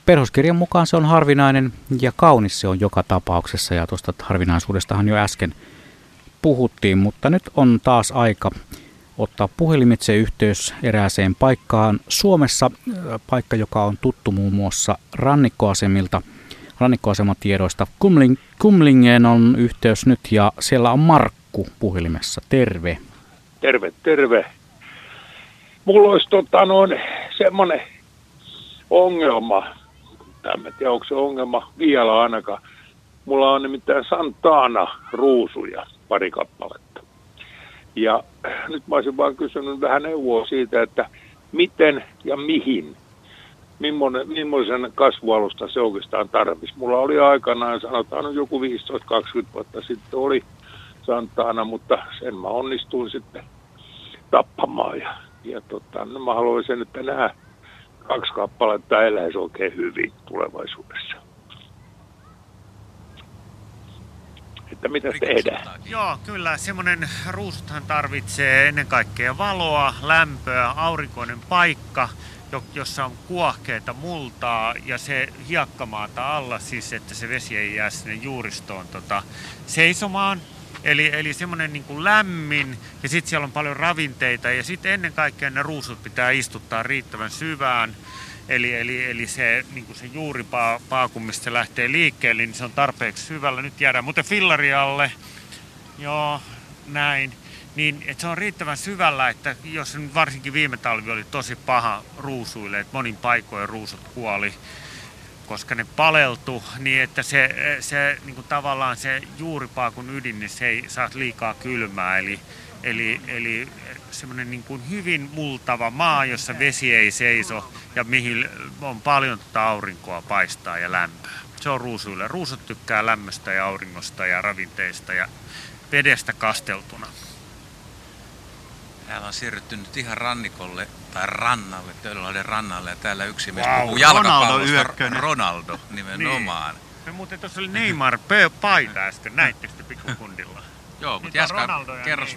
Perhoskirjan mukaan se on harvinainen ja kaunis se on joka tapauksessa ja tuosta harvinaisuudestahan jo äsken puhuttiin, mutta nyt on taas aika ottaa puhelimitse yhteys erääseen paikkaan Suomessa, paikka joka on tuttu muun muassa rannikkoasemilta, rannikkoasematiedoista. Kumling, Kumlingeen on yhteys nyt ja siellä on Markku puhelimessa. Terve. Terve, terve. Mulla olisi tota, noin, semmoinen ongelma, en tiedä onko se ongelma vielä ainakaan. Mulla on nimittäin Santana-ruusuja pari kappaletta. Ja nyt mä olisin vaan kysynyt vähän neuvoa siitä, että miten ja mihin, millaisen kasvualusta se oikeastaan tarvitsisi. Mulla oli aikanaan, sanotaan joku viisitoista kaksikymmentä vuotta sitten oli Santana, mutta sen mä onnistuin sitten tappamaan. Ja, ja tota, no mä haluaisin, että nämä kaksi kappaletta eläisi oikein hyvin tulevaisuudessa. Että mitä tehdään? Joo, kyllä. Semmoinen ruusuthan tarvitsee ennen kaikkea valoa, lämpöä, aurinkoinen paikka, jossa on kuohkeita multaa ja se hiekkamaata alla, siis että se vesi ei jää sinne juuristoon tota, seisomaan. Eli, eli semmoinen niin kuin lämmin ja sitten siellä on paljon ravinteita ja sitten ennen kaikkea ne ruusut pitää istuttaa riittävän syvään. Eli, eli, eli se, niin kuin se juuripaaku, mistä se lähtee liikkeelle, niin se on tarpeeksi syvällä. Nyt jäädään muuten fillari alle. Joo, näin. Niin, että se on riittävän syvällä, että jos nyt varsinkin viime talvi oli tosi paha ruusuille, että monin paikoin ruusut kuoli, koska ne paleltu, niin että se, se niin kuin tavallaan se juuripaakun ydin, niin se ei saa liikaa kylmää. Eli, eli, eli semmoinen niin kuin hyvin multava maa, jossa vesi ei seiso ja mihin on paljon tuota aurinkoa paistaa ja lämpöä. Se on ruusuille. Ruusut tykkää lämmöstä ja auringosta ja ravinteista ja vedestä kasteltuna. Täällä on siirrytty nyt ihan rannikolle tai rannalle, Töölönlahden rannalle ja täällä yksi mies puhuu jalkapallosta, Ronaldo nimenomaan. Niin. Me muuten tuossa oli Neymar-paita äsken, näittekö pikkukundilla? Joo, mutta Jaska, kerros.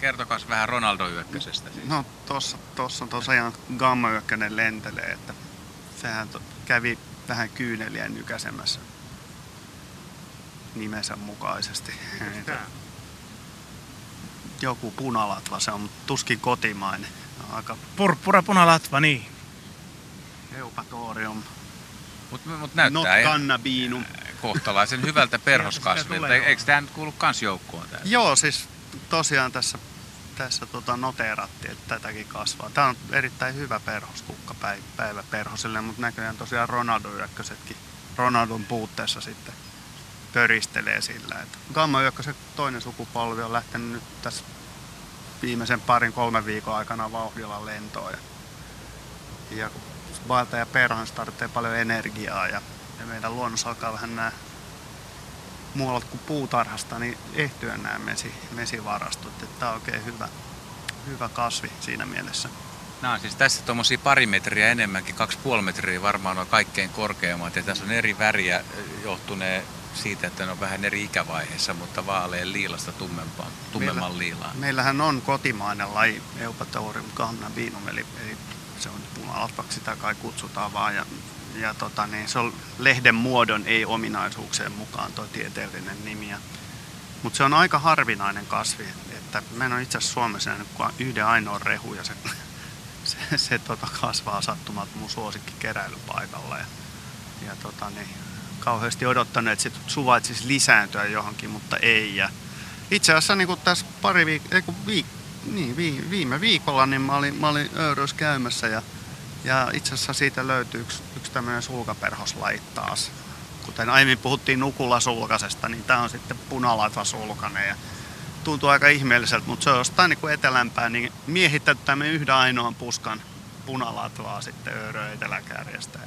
Kertokas vähän Ronaldo-yökkösestä. Siis. No tossa, tossa on tosiaan gamma-yökkönen lentelee, että sehän to, kävi vähän kyyneliä nykäsemässä. nimensä mukaisesti. Joku punalatva se on, mutta tuskin kotimainen. Aika... Purppura punalatva, niin. Eupatorium. Mutta mut näyttää ihan kohtalaisen hyvältä perhoskasvilta. Eikö tämä nyt kuulu kans joukkoon? Täällä? Joo, siis tosiaan tässä, tässä tota noteerattiin, että tätäkin kasvaa. Tämä on erittäin hyvä perhoskukka päiväperhoselle, mutta näköjään tosiaan Ronaldo-yökkösetkin Ronaldon puutteessa sitten pöristelee sillä. Gamma-yökköset toinen sukupolvi on lähtenyt nyt tässä viimeisen parin kolmen viikon aikana vauhdilla lentoon. Ja, ja vaeltaja ja perhonen tarvitsee paljon energiaa ja, ja meidän luonnossa alkaa vähän nämä muualat kuin puutarhasta, niin ehtyä nämä mesi, mesivarastot. Että tämä on oikein hyvä, hyvä kasvi siinä mielessä. Nämä on siis tässä tuommoisia pari metriä enemmänkin, kaksi puoli metriä varmaan on kaikkein korkeimmat. Ja tässä on eri väriä johtuneen siitä, että ne on vähän eri ikävaiheessa, mutta vaalean liilasta tummempaan, tummemman Meillä, liilaan. Meillähän on kotimainen laji Eupatorium cannabinum, eli, eli se on punalatvaksi, sitä kai kutsutaan vaan. Ja, ja tota, niin se on lehden muodon ei-ominaisuuksien mukaan tuo tieteellinen nimi. Mutta se on aika harvinainen kasvi. Että mä en ole itse asiassa Suomessa nähnyt yhden ainoan rehu ja se, se, se tota, kasvaa sattumalta mun suosikki keräilypaikalla. Ja, ja tota, niin, kauheasti odottanut, että se suvaitsisi lisääntyä johonkin, mutta ei. Ja itse asiassa niin tässä pari viikkoa... Viik- Niin, viime viikolla niin mä, olin, mä olin Öyrössä käymässä ja, ja itse asiassa siitä löytyy yksi, yksi tämmöinen sulkaperhoslaji taas. Kuten aiemmin puhuttiin nukulasulkasesta, niin tää on sitten punalatvasulkanen ja tuntuu aika ihmeelliseltä, mutta se on jostain niin kuin etelämpää, niin miehittänyt tämmöinen yhden ainoan puskan punalatvaa sitten Öyrön eteläkärjestä.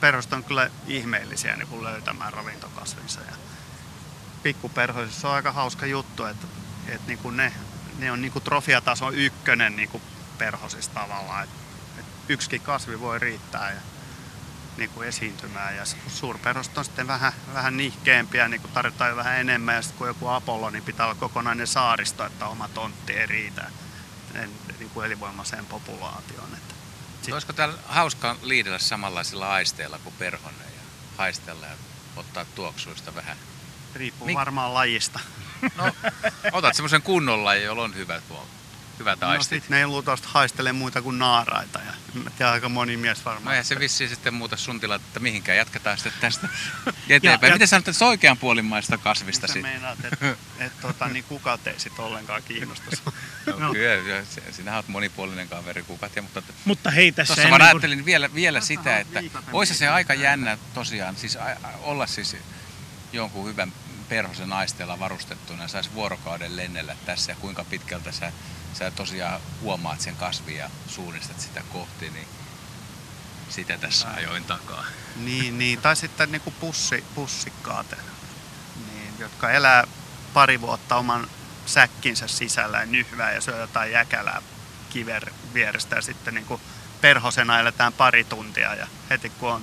Perhoset on kyllä ihmeellisiä niin kuin löytämään ravintokasvinsa ja pikkuperhoisissa on aika hauska juttu, että, että niin kuin ne Ne on niinku trofiataso ykkönen niinku perhosista tavallaan. Et, et yksikin kasvi voi riittää ja niinku esiintymään. Ja suurperhoset on sitten vähän, vähän nihkeämpiä, niinku tarjotaan jo vähän enemmän. Ja sitten kun joku Apollo, niin pitää olla kokonainen saaristo, että oma tontti ei riitä en, niinku elinvoimaiseen populaatioon. Et sit... Olisiko täällä hauskaa liidellä samanlaisilla aisteilla kuin perhonen ja haistella ja ottaa tuoksuista vähän? Riippuu Mik... varmaan lajista. No, otat semmoisen kunnon lajin, jolla on hyvät, hyvät aistit. No sit ne ei luultavasti haistele muuta kuin naaraita. Ja aika moni mies varmaan. No eihän se vissiin sitten muuta sun tilannetta mihinkään. Jatketaan sitten tästä eteenpäin. Ja, Miten ja... sä nyt oikean puolimmaista kasvista sitten? Meinaat, että et, et, tota, niin kukat ei sit ollenkaan kiinnostaisi? No, no kyllä, sinähän oot monipuolinen kaveri kukat. Ja, mutta mutta hei tässä ennen kuin... Tuossa ajattelin vielä, vielä sitä, että olisi se aika jännä tosiaan siis, a, a, olla siis jonkun hyvän... perhosen aisteella varustettuna saisi vuorokauden lennellä tässä ja kuinka pitkältä sä, sä tosiaan huomaat sen kasvin ja suunnistat sitä kohti, niin sitä tässä ajoin takaa. Niin, niin. Tai sitten niin kuin pussi, pussikkaat, niin, jotka elää pari vuotta oman säkkinsä sisällä ja nyhvää ja syö jotain jäkälää kiven vierestä ja sitten niin kuin perhosena eletään pari tuntia ja heti kun on,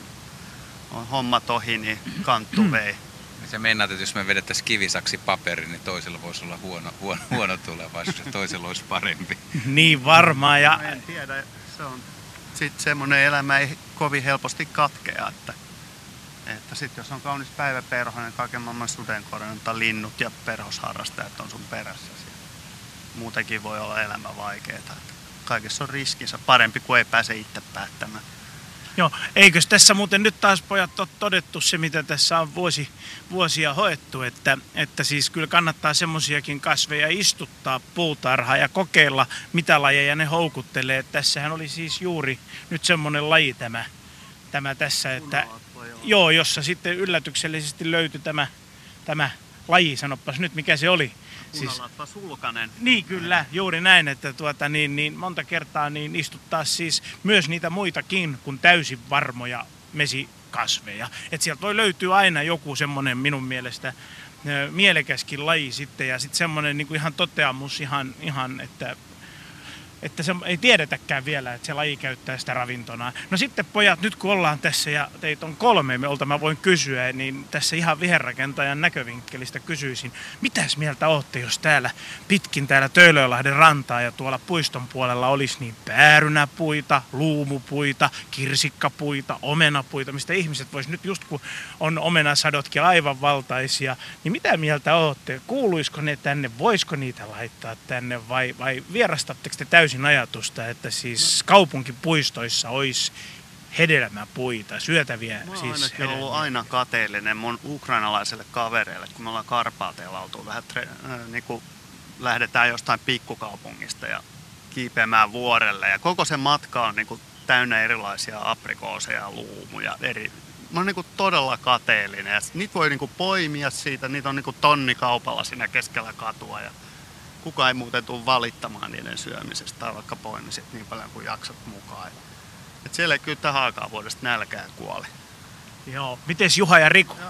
on hommat ohi, niin kanttu vei. Se meinaat, että jos me vedettäisiin kivisaksi paperi, niin toisella voisi olla huono, huono, huono tulevaisuus ja toisella olisi parempi. Niin varmaan. Ja... en tiedä. Se on... Sitten semmoinen elämä ei kovin helposti katkea. Että, että sitten jos on kaunis päiväperhonen, kaiken maailman sudenkorjan, tai linnut ja perhosharrastajat on sun perässä. Muutenkin voi olla elämä vaikeaa. Kaikessa on riskinsä. Parempi kuin ei pääse itse päättämään. Joo, eikös tässä muuten nyt taas pojat ole todettu se, mitä tässä on vuosi, vuosia hoettu, että, että siis kyllä kannattaa semmoisiakin kasveja istuttaa puutarhaa ja kokeilla, mitä lajeja ne houkuttelee. Tässähän oli siis juuri nyt semmoinen laji tämä, tämä tässä, että joo, jossa sitten yllätyksellisesti löytyi tämä, tämä laji, sanopas nyt mikä se oli. Punalatva sulkanen. Siis, niin kyllä, juuri näin, että tuota, niin, niin, monta kertaa niin istuttaa siis myös niitä muitakin kuin täysin varmoja mesikasveja. Että sieltä voi löytyä aina joku semmoinen minun mielestä mielekäskin laji sitten ja sitten semmoinen niin kuin ihan toteamus ihan, ihan, että että se ei tiedetäkään vielä, että se laji käyttää sitä ravintona. No sitten pojat, nyt kun ollaan tässä ja teitä on kolme, me olta mä voin kysyä, niin tässä ihan viherrakentajan näkövinkkelistä kysyisin, mitäs mieltä ootte, jos täällä pitkin täällä Töölönlahden rantaa ja tuolla puiston puolella olisi niin päärynäpuita, luumupuita, kirsikkapuita, omenapuita, mistä ihmiset vois nyt just kun on omenasadotkin aivan valtaisia, niin mitä mieltä ootte, kuuluisiko ne tänne, voisiko niitä laittaa tänne vai, vai vierastatteko te täysin ajatusta, että siis kaupunkipuistoissa olisi hedelmäpuita, syötäviä siis hedelmiä. Mä oon siis ollut aina kateellinen mun ukrainalaiselle kavereille, kun me ollaan Karpaateilla oltu vähän, äh, niin kuin lähdetään jostain pikkukaupungista ja kiipeämään vuorelle. Ja koko se matka on niin kuin täynnä erilaisia aprikooseja ja luumuja. Eri... Mä oon niin kuin todella kateellinen ja niitä voi niin kuin poimia siitä, niitä on niin kuin tonnikaupalla siinä keskellä katua. Ja kuka ei muuten tule valittamaan niiden syömisestä tai vaikka poimisit niin paljon kuin jaksat mukaan. Et siellä ei kyllä tähän aikaan vuodesta nälkään kuoli. Joo. Mites Juha ja Riku? No,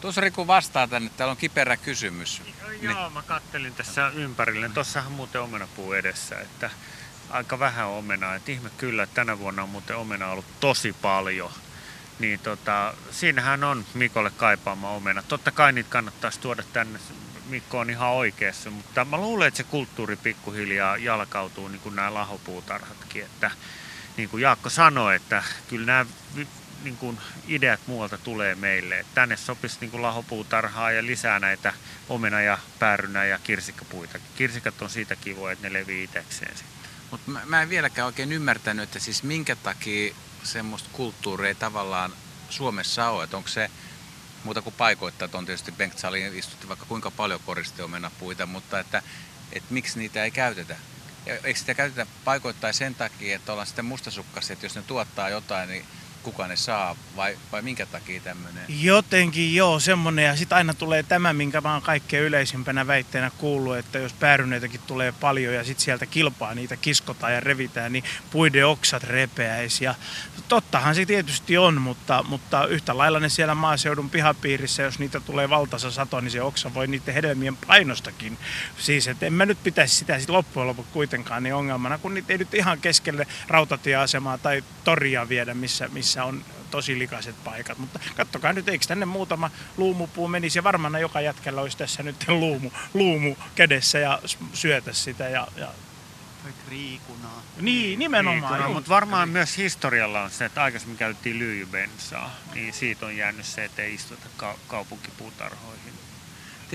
tuossa Riku vastaa tänne. Täällä on kiperä kysymys. Joo, niin. Mä kattelin tässä ympärille. Tuossahan muuten omenapuu edessä. Että aika vähän omenaa. Et ihme kyllä, että tänä vuonna on muuten omenaa ollut tosi paljon. Niin tota, siinähän on Mikolle kaipaama omena. Totta kai niitä kannattaisi tuoda tänne. Mikko on ihan oikeassa, mutta mä luulen, että se kulttuuri pikkuhiljaa jalkautuu, niin kuin nämä lahopuutarhatkin. Että, niin kuin Jaakko sanoi, että kyllä nämä niin kuin ideat muualta tulee meille. Että tänne sopisi niin kuin lahopuutarhaa ja lisää näitä omena- ja päärynä- ja kirsikkapuita. Kirsikat on siitä kivoja, että ne levii itsekseen. Mutta mä, mä en vieläkään oikein ymmärtänyt, että siis minkä takia semmoista kulttuuria tavallaan Suomessa on. Että onko se... Muuta kuin paikoittajat on tietysti, Bengt-saliin istutti vaikka kuinka paljon koristeomenapuita, mutta että, että miksi niitä ei käytetä? Eikö sitä käytetä paikoittain sen takia, että ollaan sitten mustasukkaisia, että jos ne tuottaa jotain, niin kuka ne saa vai, vai minkä takia tämmöinen? Jotenkin joo, semmoinen. Ja sitten aina tulee tämä, minkä mä oon kaikkein yleisimpänä väitteenä kuullut, että jos pääryneitäkin tulee paljon ja sitten sieltä kilpaa niitä kiskotaan ja revitään, niin puiden oksat repeäisi. Ja tottahan se tietysti on, mutta, mutta yhtä lailla ne siellä maaseudun pihapiirissä, jos niitä tulee valtaisa sato, niin se oksa voi niiden hedelmien painostakin. Siis, että en mä nyt pitäisi sitä sit loppujen lopuksi kuitenkaan niin ongelmana, kun niitä ei nyt ihan keskelle rautatieasemaa tai toria viedä, missä, missä on tosi likaiset paikat, mutta kattokaa nyt, eikö tänne muutama luumupuu menisi ja varmaan joka jätkellä olisi tässä nyt luumu, luumu kädessä ja syötä sitä ja, ja... Kriikunaa. Niin, nimenomaan. Kriikunaa, mutta varmaan myös historialla on se, että aikaisemmin käytettiin lyijybensaa, niin siitä on jäänyt se, että ei istuta ka- kaupunkipuutarhoihin.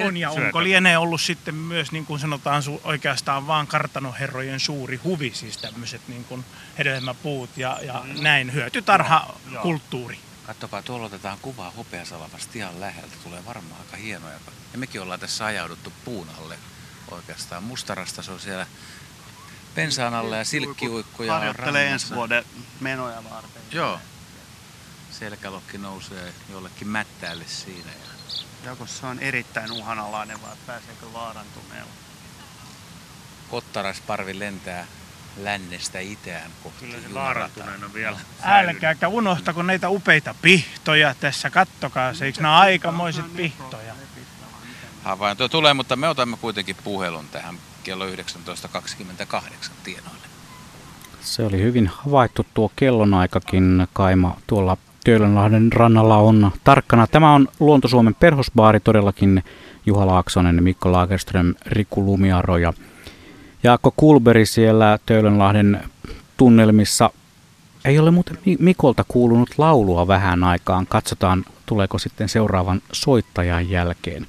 On ja syötä. Onko lienee ollut sitten myös, niin kuin sanotaan, oikeastaan vaan kartanoherrojen suuri huvi, siis tämmöiset niin kuin hedelmäpuut ja, ja mm. näin hyötytarhakulttuuri. No, katsokaa, tuolla otetaan kuvaa hopeasalavasta ihan läheltä, tulee varmaan aika hienoja. Ja mekin ollaan tässä ajauduttu puun alle oikeastaan. Mustarasta se on siellä pensaan alla ja silkkiuikkuja. Harjoittelee ensi vuoden menoja varten. Joo. Selkälokki nousee jollekin mättäälle siinä. Jaakossa on erittäin uhanalainen, vai pääseekö vaarantuneella? Kottaraisparvi lentää lännestä itään kohti. Kyllä se vaarantuneena vielä. Älkääkä unohtako näitä upeita pihtoja tässä. Kattokaa se, eikö nämä aikamoiset pihtoja? Havainto tulee, mutta me otamme kuitenkin puhelun tähän kello yhdeksäntoista kaksikymmentäkahdeksan tienoille. Se oli hyvin havaittu tuo kellonaikakin, Kaima, tuolla Töölönlahden rannalla on tarkkana. Tämä on Luonto-Suomen perhosbaari todellakin. Juha Laaksonen, Mikko Lagerström, Riku Lumiaro ja Jaakko Kullberg siellä Töölönlahden tunnelmissa. Ei ole muuten Mikolta kuulunut laulua vähän aikaan. Katsotaan, tuleeko sitten seuraavan soittajan jälkeen.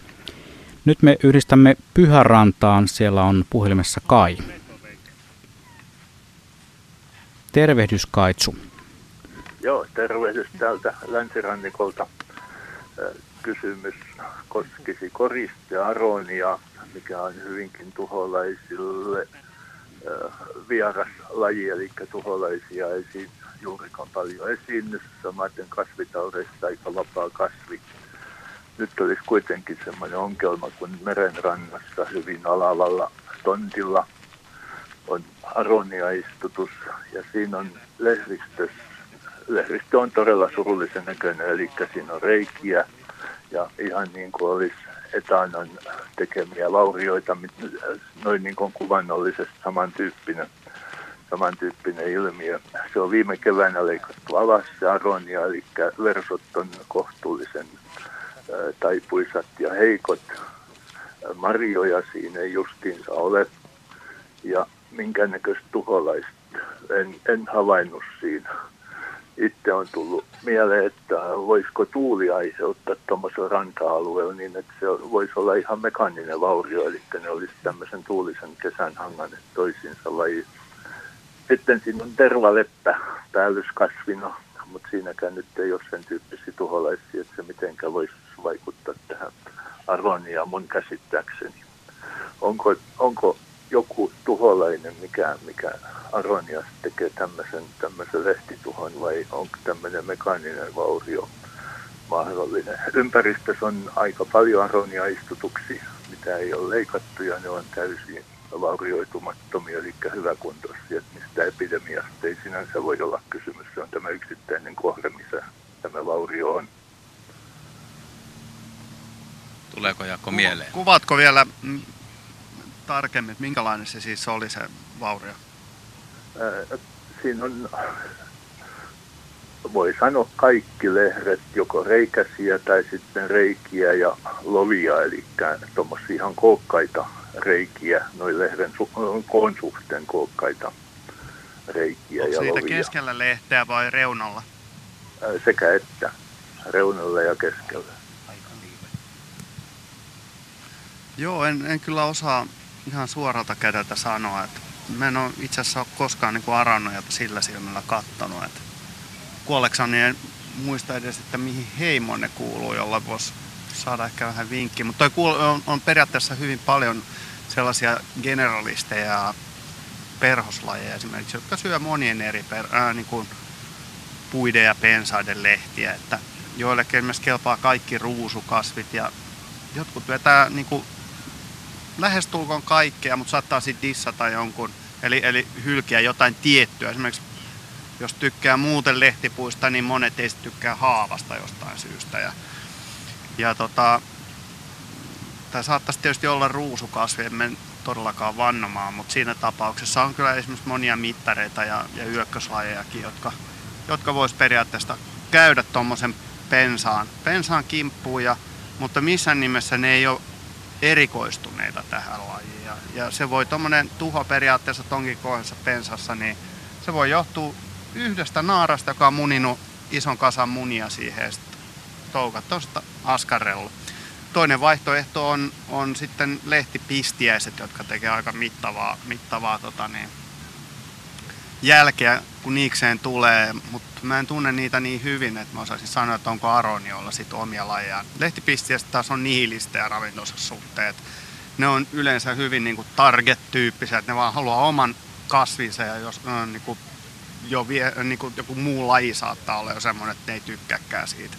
Nyt me yhdistämme Pyhärantaan. Siellä on puhelimessa Kai. Tervehdys, Kaitsu. Joo, tervehdys täältä länsirannikolta. Kysymys koskisi koristearoniaa, mikä on hyvinkin tuholaisille vieras laji, eli tuholaisia ei juurikaan paljon esiinny. Samaten kasvitaudeista aika vapaa kasvi. Nyt olisi kuitenkin semmoinen ongelma, kun merenrannassa hyvin alavalla tontilla on aronia-istutus ja siinä on lehvistössä. Lehdistö on todella surullisen näköinen, eli siinä on reikiä ja ihan niin kuin olisi etanan tekemiä vaurioita, noin niin kuin kuvannollisesti samantyyppinen. tämän tyyppinen ilmiö. Se on viime keväänä leikattu alas, se aronia, eli versot on kohtuullisen taipuisat ja heikot. Marjoja siinä ei justiinsa ole ja minkäännäköistä tuholaista en, en havainnut siinä. Itse on tullut mieleen, että voisiko tuuli aiheuttaa tuommoisen ranta-alueella niin, että se voisi olla ihan mekaaninen vaurio, eli ne olisi tämmöisen tuulisen kesän hanganet toisiinsa lajiin. Sitten siinä on tervaleppä päällyskasvina, mutta siinäkään nyt ei ole sen tyyppisiä tuholaisia, että se mitenkään voisi vaikuttaa tähän aroniaan mun käsittääkseni. Onko, onko joku tuholainen, mikä, mikä aroniasta tekee tämmöisen, tämmöisen lehtituhon vai onko tämmöinen mekaaninen vaurio mahdollinen? Ympäristössä on aika paljon aronia-istutuksia, mitä ei ole leikattu ja ne on täysin vaurioitumattomia, eli hyväkuntoisia, että mistä epidemiasta ei sinänsä voi olla kysymys. Se on tämä yksittäinen kohde, missä tämä vaurio on. Tuleeko Jaakko mieleen? Kuvatko vielä mm, tarkemmin, että minkälainen se siis oli se vaurio? Ää, siinä on, voi sanoa, kaikki lehdet, joko reikäisiä tai sitten reikiä ja lovia, eli tuommoisia ihan kookkaita reikiä, noin lehden su- koon suhteen kookkaita reikiä Onko ja lovia. Siitä keskellä lehteä vai reunalla? Ää, sekä että, reunalla ja keskellä. Joo, en, en kyllä osaa ihan suoralta kädeltä sanoa, että mä en ole itse asiassa ole koskaan niin arannoja sillä silmällä kattonut, että kuolleksani en muista edes, että mihin heimoon ne kuuluu, jolla voisi saada ehkä vähän vinkkiä, mutta kuul- on, on periaatteessa hyvin paljon sellaisia generalisteja ja perhoslajeja esimerkiksi, jotka syö monien eri per- äh, niin kuin puiden ja pensaiden lehtiä, että joillekin esimerkiksi kelpaa kaikki ruusukasvit ja jotkut vetää niin kuin lähestulkoon kaikkea, mutta saattaa sitten dissata jonkun, eli, eli hylkiä jotain tiettyä. Esimerkiksi jos tykkää muuten lehtipuista, niin monet ei tykkää haavasta jostain syystä. Ja, ja tota, tämä saattaisi tietysti olla ruusukasvi, en mene todellakaan vannomaan, mutta siinä tapauksessa on kyllä esimerkiksi monia mittareita ja, ja yökköslajejakin, jotka, jotka vois periaatteessa käydä tuommoisen pensaan, pensaan kimppuun, ja, mutta missään nimessä ne ei ole erikoistuneita tähän lajiin. Ja, ja se voi tuommoinen tuho periaatteessa tonkin kohdassa pensassa, niin se voi johtua yhdestä naarasta, joka on muninut ison kasan munia siihen, toukat tuosta askarrella. Toinen vaihtoehto on, on sitten lehtipistiäiset, jotka tekee aika mittavaa, mittavaa tota niin, jälkeä, kun niikseen tulee, mutta mä en tunne niitä niin hyvin, että mä osaisin sanoa, että onko aroniolla sitten omia lajejaan. Lehtipistiäiset taas on nihilistejä ravintonsa suhteet. Ne on yleensä hyvin niin kuin target-tyyppisiä, että ne vaan haluaa oman kasvinsa ja jos on niin kuin jo vie, niin kuin joku muu laji saattaa olla jo semmoinen, että ne ei tykkääkään siitä.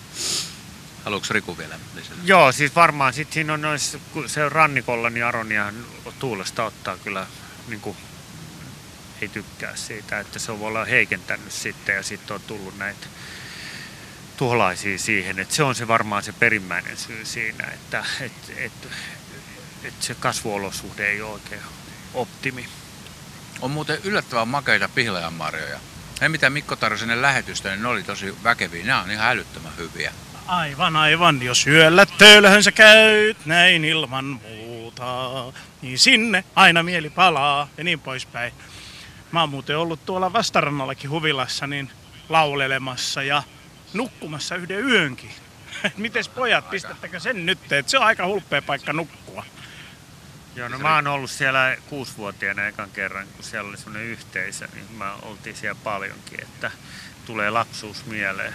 Haluatko Riku vielä lisätä? Joo, siis varmaan sitten siinä on noissa, kun se on rannikolla, niin aroniahan tuulesta ottaa kyllä niin kuin ei tykkää siitä, että se on voi olla heikentänyt sitten ja sitten on tullut näitä tuholaisia siihen. Että se on se varmaan se perimmäinen syy siinä, että et, et, et se kasvuolosuhde ei ole oikein optimi. On muuten yllättävän makeita pihlajanmarjoja. Ne mitä Mikko tarjosi ennen lähetystä, niin ne oli tosi väkeviä. Nämä on ihan älyttömän hyviä. Aivan, aivan. Jos yöllä Töölöhön sä käyt näin ilman muuta, niin sinne aina mieli palaa ja niin poispäin. Mä oon muuten ollut tuolla vastarannallakin huvilassa niin laulelemassa ja nukkumassa yhden yönkin. Mites pojat, pistättekö sen nyt, että se on aika hulppea paikka nukkua. Joo, no mä oon ollut siellä kuusivuotiaana ekan kerran, kun siellä oli semmoinen yhteisö, niin mä oltiin siellä paljonkin, että tulee lapsuus mieleen.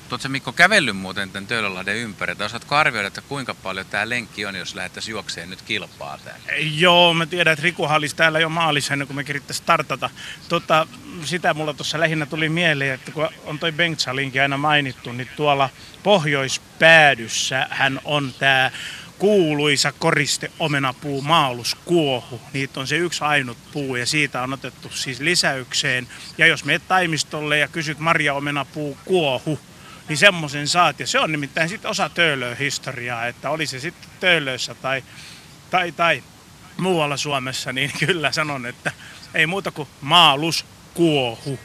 Oletko se Mikko kävellyt muuten tämän Töölönlahden ympäri? Tai osaatko arvioida, että kuinka paljon tämä lenkki on, jos lähdettäisiin juokseen nyt kilpaa täällä? Joo, mä tiedän, että Rikuhan olisi täällä jo maalissa ennen kuin me kirittäisiin startata. Tota, sitä mulla tuossa lähinnä tuli mieleen, että kun on toi Bengtsalinkin aina mainittu, niin tuolla pohjoispäädyssä hän on tämä kuuluisa koriste omenapuu maaluskuohu. Niitä on se yksi ainut puu ja siitä on otettu siis lisäykseen. Ja jos menet taimistolle ja kysyt Marja omenapuu kuohu, niin semmoisen saat. Ja se on nimittäin sitten osa Töölöön historiaa, että oli se sitten Töölössä tai, tai, tai muualla Suomessa, niin kyllä sanon, että Ei muuta kuin maaluskuohu.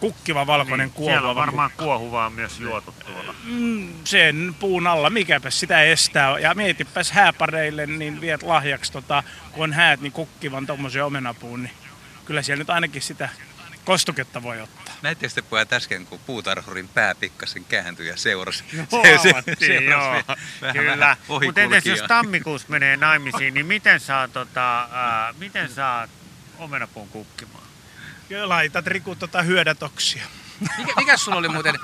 Kukkiva valkoinen niin, kuohu. Siellä on varmaan kukka. Kuohuvaa myös juotu tuolla. Mm, sen puun alla, mikäpäs sitä estää. Ja mietipäs hääpareille, niin viet lahjaksi, tota, kun on häät, niin kukkivan tommosen omenapuun. Niin kyllä siellä nyt ainakin sitä kostuketta voi ottaa. Näittekö te pojat äsken, kun puutarhurin pää pikkasen kääntyi ja seurasi? Huomattiin, joo. Vähän, kyllä. Mutta entäs jos tammikuussa menee naimisiin, niin miten saa, tota, äh, miten saa omenapuun kukkimaan? Kyllä laitat Riku tota hyödätoksia. Mikä, mikä sulla oli muuten,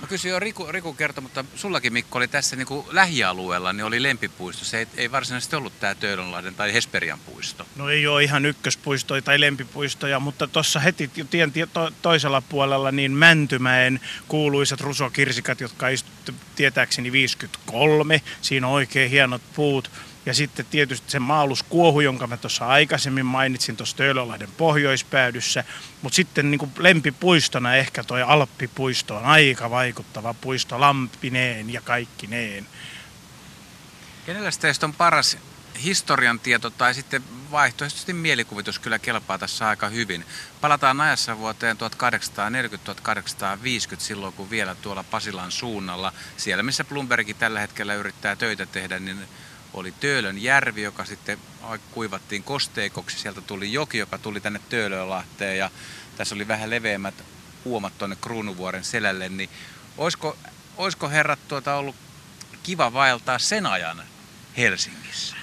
mä kysyin jo Riku, Riku kertoi, mutta sullakin Mikko oli tässä niin kuin lähialueella, niin oli lempipuisto. Se ei, ei varsinaisesti ollut tää Töölönlahden tai Hesperian puisto. No ei ole ihan ykköspuistoja tai lempipuistoja, mutta tuossa heti tien to, toisella puolella niin Mäntymäen kuuluisat rusokirsikat, jotka istuttu tietääkseni viisikymmentäkolme. Siinä on oikein hienot puut. Ja sitten tietysti se maaluskuohu, jonka mä tuossa aikaisemmin mainitsin tuossa Töölönlahden pohjoispäädyssä. Mutta sitten niin kuin lempipuistona ehkä toi Alppipuisto on aika vaikuttava puisto lampineen ja kaikkineen. Kenellä teistä on paras historian tieto tai sitten vaihtoehtoisesti mielikuvitus kyllä kelpaa tässä aika hyvin. Palataan ajassa vuoteen tuhatkahdeksansataaneljäkymmentä - tuhatkahdeksansataaviisikymmentä silloin, kun vielä tuolla Pasilan suunnalla, siellä missä Blumbergin tällä hetkellä yrittää töitä tehdä, niin oli Töölönjärvi, joka sitten kuivattiin kosteikoksi. Sieltä tuli joki, joka tuli tänne Töölönlahteen ja tässä oli vähän leveämmät huomat tuonne Kruunuvuoren selälle. Niin olisiko, olisiko herrat tuota ollut kiva vaeltaa sen ajan Helsingissä?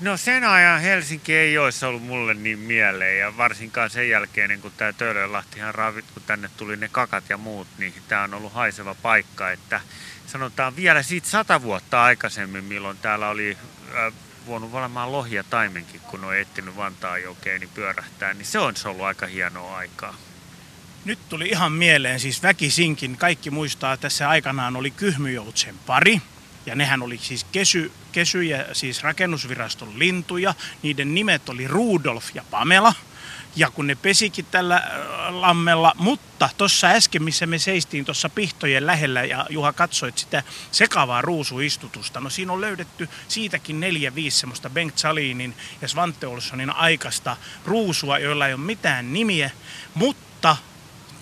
No sen ajan Helsinki ei olisi ollut mulle niin mieleen ja varsinkaan sen jälkeen, niin kun tämä Töölönlahtihan ravit, kun tänne tuli ne kakat ja muut, niin tämä on ollut haiseva paikka, että sanotaan vielä siitä sata vuotta aikaisemmin, milloin täällä oli äh, voinut olemaan lohia taimenkin, kun on etsinyt Vantaanjokeen, niin pyörähtää, niin se on ollut aika hienoa aikaa. Nyt tuli ihan mieleen, siis väkisinkin, kaikki muistaa, että tässä aikanaan oli Kyhmyjoutsen pari, ja nehän oli siis kesy, kesyjä, siis rakennusviraston lintuja, niiden nimet oli Rudolf ja Pamela. Ja kun ne pesikin tällä lammella, mutta tuossa äsken, missä me seistiin tuossa pihtojen lähellä ja Juha katsoit sitä sekavaa ruusuistutusta, no siinä on löydetty siitäkin neljä viisi semmoista Bengt Salinin ja Svante Olssonin aikaista ruusua, joilla ei ole mitään nimiä, mutta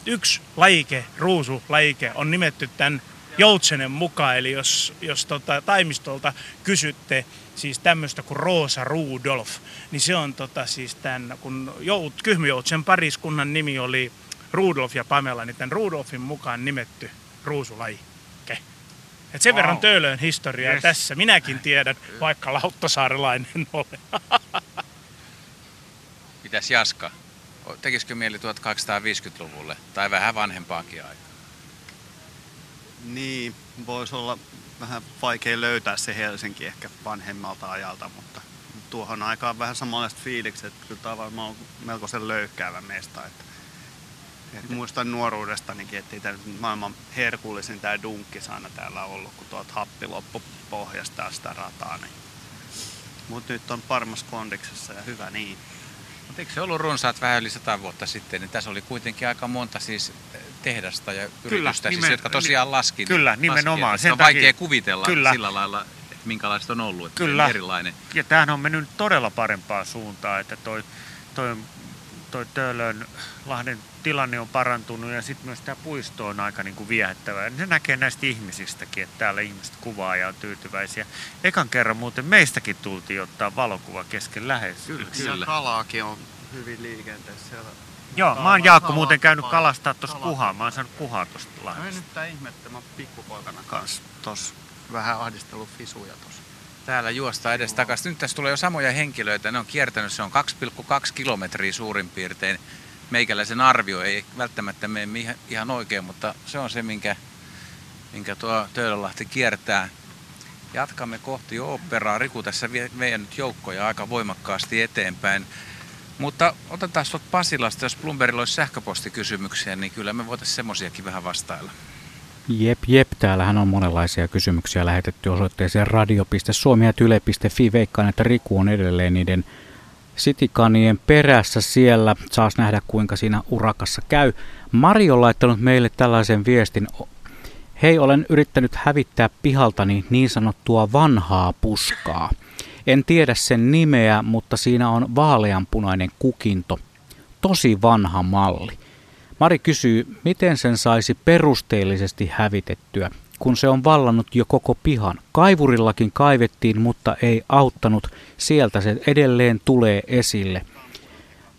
yksi lajike, ruusulajike, on nimetty tämän Joutsenen mukaan, eli jos, jos tota, taimistolta kysytte, siis tämmöistä kuin Rosa Rudolf, niin se on tota siis tämän, kun jout, Kyhmyjoutsen pariskunnan nimi oli Rudolf ja Pamela, niin tämän Rudolfin mukaan nimetty ruusulaike. Et sen wow. verran Töölön historiaa yes. tässä. Minäkin tiedän, vaikka lauttasaarelainen olen. Mitäs Jaska? Tekisikö mieli tuhatkahdeksansataaviisikymmentäluvulle tai vähän vanhempaankin aikaa? Niin, voisi olla vähän vaikea löytää se Helsinki ehkä vanhemmalta ajalta, mutta tuohon aikaan vähän samanlaiset fiilikset, että kyllä tämä on varmaan melkoisen löyhkäävä mesta. Että, että muistan nuoruudestanikin, että tämä maailman herkullisin tämä dunkkis aina täällä ollut, kun tuolta happi loppu pohjastaa sitä rataa. Niin. Mutta nyt on parmas kondiksessa ja hyvä niin. Mutta eikö se ollut runsaat vähän yli sata vuotta sitten, niin tässä oli kuitenkin aika monta siis tehdasta ja yritystä, kyllä, siis, jotka tosiaan laski. Kyllä, nimenomaan. Sen on takia vaikea kuvitella kyllä. sillä lailla, että minkälaista on ollut, että kyllä. erilainen. Ja tämähän on mennyt todella parempaa suuntaan, että toi, toi, toi Töölönlahden tilanne on parantunut ja sitten myös tämä puisto on aika niinku viehättävää. Se näkee näistä ihmisistäkin, että täällä ihmiset kuvaa ja on tyytyväisiä. Ekan kerran muuten meistäkin tultiin ottaa valokuva kesken lähes. Kyllä, kyllä. Kalaakin on hyvin liikenteessä siellä. Joo, mä oon Jaakko muuten käynyt kalastaa tuossa kuhaa. Mä oon saanut kuhaa tuosta lahdesta. No ei nyt tää ihmettä, mä oon pikkupoikana kanssa tossa vähän ahdistellut fisuja tossa. Täällä juosta edes takaisin. Nyt tässä tulee jo samoja henkilöitä. Ne on kiertänyt, se on kaksi pilkku kaksi kilometriä suurin piirtein. Meikäläisen arvio ei välttämättä mene ihan oikein, mutta se on se, minkä, minkä tuo Töölönlahti kiertää. Jatkamme kohti oopperaa. Riku tässä vie nyt joukkoja aika voimakkaasti eteenpäin. Mutta otetaan tuolta Pasilasta, jos Blumbergilla olisi sähköpostikysymyksiä, niin kyllä me voitaisiin semmoisiakin vähän vastailla. Jep, jep. Täällähän on monenlaisia kysymyksiä lähetetty osoitteeseen radio piste suomi piste yle piste fi. Veikkaan, että Riku on edelleen niiden sitikanien perässä siellä. Saas nähdä, kuinka siinä urakassa käy. Mari on laittanut meille tällaisen viestin. Hei, olen yrittänyt hävittää pihaltani niin sanottua vanhaa puskaa. En tiedä sen nimeä, mutta siinä on vaaleanpunainen kukinto. Tosi vanha malli. Mari kysyy, miten sen saisi perusteellisesti hävitettyä, kun se on vallannut jo koko pihan. Kaivurillakin kaivettiin, mutta ei auttanut. Sieltä se edelleen tulee esille.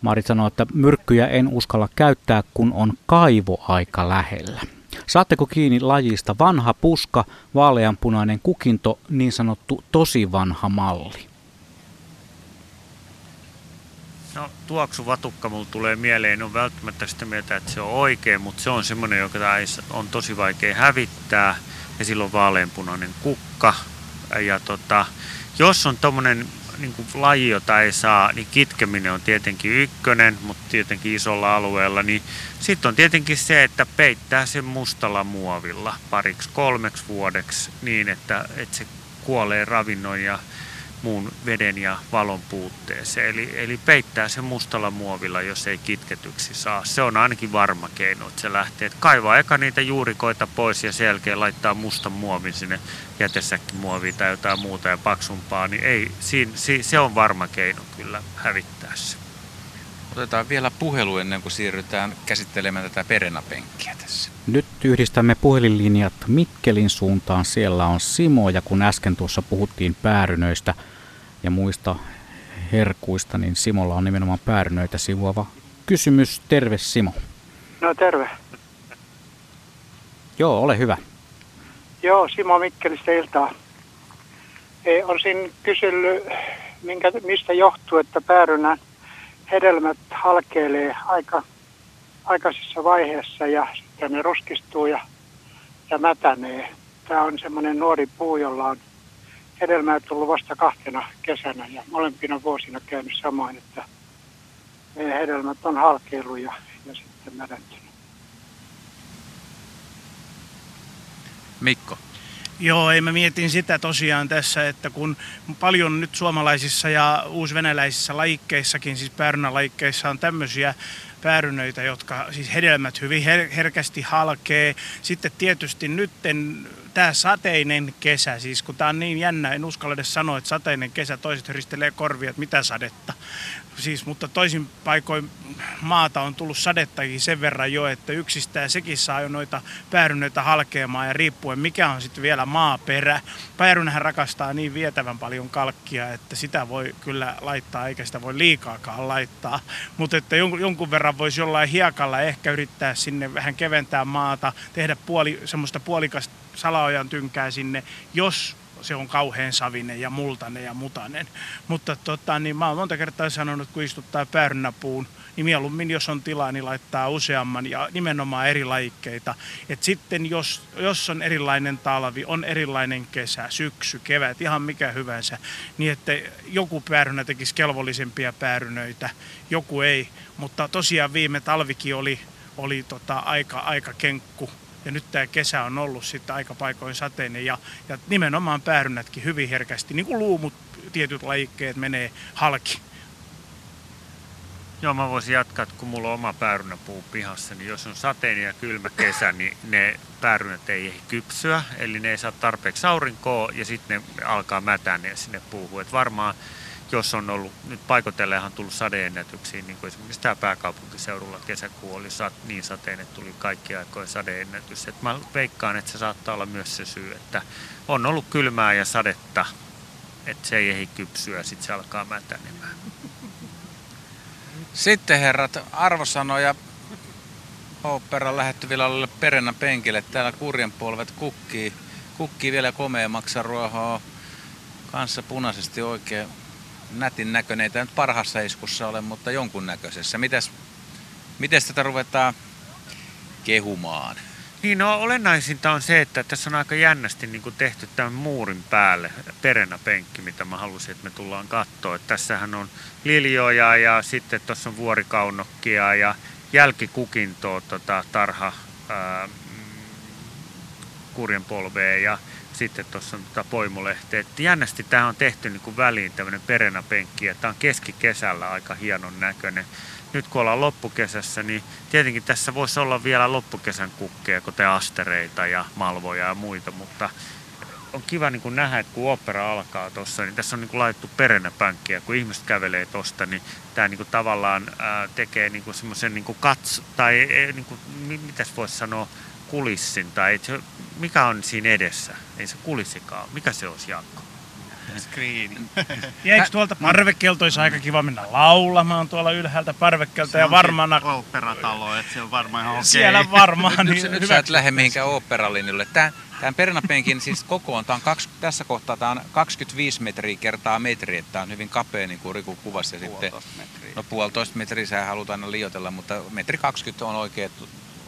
Mari sanoo, että myrkkyjä en uskalla käyttää, kun on kaivo aika lähellä. Saatteko kiinni lajista vanha puska, vaaleanpunainen kukinto, niin sanottu tosi vanha malli? No, tuoksuvatukka mulle tulee mieleen, on välttämättä sitä mieltä, että se on oikein, mutta se on semmoinen, joka on tosi vaikea hävittää. Ja silloin vaaleanpunainen kukka. Ja tota, jos on tommonen niin kuin laji, jota ei saa, niin kitkeminen on tietenkin ykkönen, mutta tietenkin isolla alueella. Niin sitten on tietenkin se, että peittää sen mustalla muovilla pariksi kolmeksi vuodeksi niin, että, että se kuolee ravinnon ja muun veden ja valon puutteeseen. Eli, eli peittää sen mustalla muovilla, jos ei kitketyksi saa. Se on ainakin varma keino, että se lähtee. Että kaivaa eka niitä juurikoita pois ja sen jälkeen laittaa mustan muovin sinne jätesäkkin muoviin tai jotain muuta ja paksumpaa. Niin ei, siinä, se on varma keino kyllä hävittää se. Otetaan vielä puhelu ennen kuin siirrytään käsittelemään tätä perenapenkkiä tässä. Nyt yhdistämme puhelinlinjat Mikkelin suuntaan. Siellä on Simo, ja kun äsken tuossa puhuttiin päärynöistä ja muista herkuista, niin Simolla on nimenomaan päärynöitä sivuava kysymys. Terve Simo. No terve. Joo, ole hyvä. Joo, Simo Mikkelistä iltaa. Ei, olisin kysynyt, minkä, mistä johtuu, että päärynän hedelmät halkeilee aika aikaisessa vaiheessa ja sitten ne ruskistuu ja, ja mätänee. Tämä on semmoinen nuori puu, jolla on hedelmää tullut vasta kahtena kesänä ja molempina vuosina käynyt samoin, että hedelmät on halkeillut ja, ja sitten mädäntynyt. Mikko. Joo, ei mä mietin sitä tosiaan tässä, että kun paljon nyt suomalaisissa ja uusvenäläisissä lajikkeissakin, siis päärynälajikkeissa on tämmöisiä päärynöitä, jotka siis hedelmät hyvin her- herkästi halkee. Sitten tietysti nyt tämä sateinen kesä, siis kun tämä on niin jännä, en uskalla edes sanoa, että sateinen kesä, toiset hristelee korvia, että mitä sadetta. Siis, mutta toisin paikoin maata on tullut sadettakin sen verran jo, että yksistään sekin saa jo noita päärynöitä halkeamaan ja riippuen mikä on sitten vielä maaperä. Päärynähän rakastaa niin vietävän paljon kalkkia, että sitä voi kyllä laittaa eikä sitä voi liikaakaan laittaa. Mutta että jonkun verran voisi jollain hiekalla ehkä yrittää sinne vähän keventää maata, tehdä puoli, semmoista puolikasta salaojan tynkää sinne, jos se on kauhean savinen ja multainen ja mutainen. Mutta tota, niin mä oon monta kertaa sanonut, kun istuttaa päärynäpuun, niin mieluummin jos on tilaa, niin laittaa useamman ja nimenomaan eri lajikkeita. Et sitten jos, jos on erilainen talvi, on erilainen kesä, syksy, kevät, ihan mikä hyvänsä, niin että joku päärynä tekisi kelvollisempia päärynöitä, joku ei. Mutta tosiaan viime talvikin oli, oli tota aika, aika kenkku. Ja nyt tämä kesä on ollut sitten aika paikoin sateinen ja, ja nimenomaan päärynätkin hyvin herkästi, niin kuin luumut, tietyt lajikkeet menee halki. Joo, mä voisin jatkaa, että kun mulla on oma päärynäpuu pihassa, niin jos on sateinen ja kylmä kesä, niin ne päärynät ei ehdi kypsyä, eli ne ei saa tarpeeksi aurinkoa ja sitten ne alkaa mätäneen sinne puuhun. Et varmaan jos on ollut, nyt paikoitellehan tullut sadeennätyksiä, niin kuin esimerkiksi tämä pääkaupunkiseudulla kesäkuu oli niin sateinen, että tuli kaikki aikoin sadeennätys. Et mä veikkaan, että se saattaa olla myös se syy, että on ollut kylmää ja sadetta, että se ei ehdi kypsyä ja sitten se alkaa mätänemään. Sitten herrat, arvosanoja oopperan lähettyvillä olleille perenä penkille. Täällä kurjen polvet kukkii, kukkii vielä komea maksaruohoa kanssa punaisesti oikein. Nätin näköneitä nyt parhaassa iskussa ole, mutta jonkun näköisessä. Mitäs, mites tätä ruvetaan kehumaan? Niin, no, olennaisinta on se, että tässä on aika jännästi niin kuin tehty tämän muurin päälle perenapenkki, mitä mä halusin, että me tullaan katsoa. Että tässähän on liljoja ja sitten tuossa on vuorikaunokkia ja jälkikukintoa tota, tarha ää, kurjen polveen ja sitten tuossa on tuota poimulehti. Et jännästi tähän on tehty niin kuin väliin tämmöinen perenapenkki. Tämä on keskikesällä aika hienon näköinen. Nyt kun ollaan loppukesässä, niin tietenkin tässä voisi olla vielä loppukesän kukkeja, kuten astereita ja malvoja ja muita, mutta on kiva niin kuin nähdä, että kun opera alkaa tuossa, niin tässä on niin kuin laitettu perennäpänkkiä. Kun ihmiset kävelee tuosta, niin tämä niin kuin tavallaan ää, tekee niin kuin semmoisen niin kuin katso, tai niin kuin, mitäs voisi sanoa, kulissin. Tai se, mikä on siinä edessä? Ei se kulissikaan. Mikä se olisi, Jaakko? Screeni. Ja eikö tuolta parvekkeelta olisi aika kiva mennä laulamaan tuolla ylhäältä parvekkeelta ja varmana... Se on oopperatalo, että se on varmaan ihan okei. Siellä varmaan. Nyt, nyt sä et lähde mihinkään oopperalinjalle. Tämän pernapenkin siis kokoon, on kaksi, tässä kohtaa tämä on kaksikymmentäviisi metriä kertaa metri, että tämä on hyvin kapea, niin kuin Riku kuvasi. Puolitoista sitten, metriä. No puolitoista metriä, sä halutaan aina liioitella, mutta metri kaksikymmentä on oikea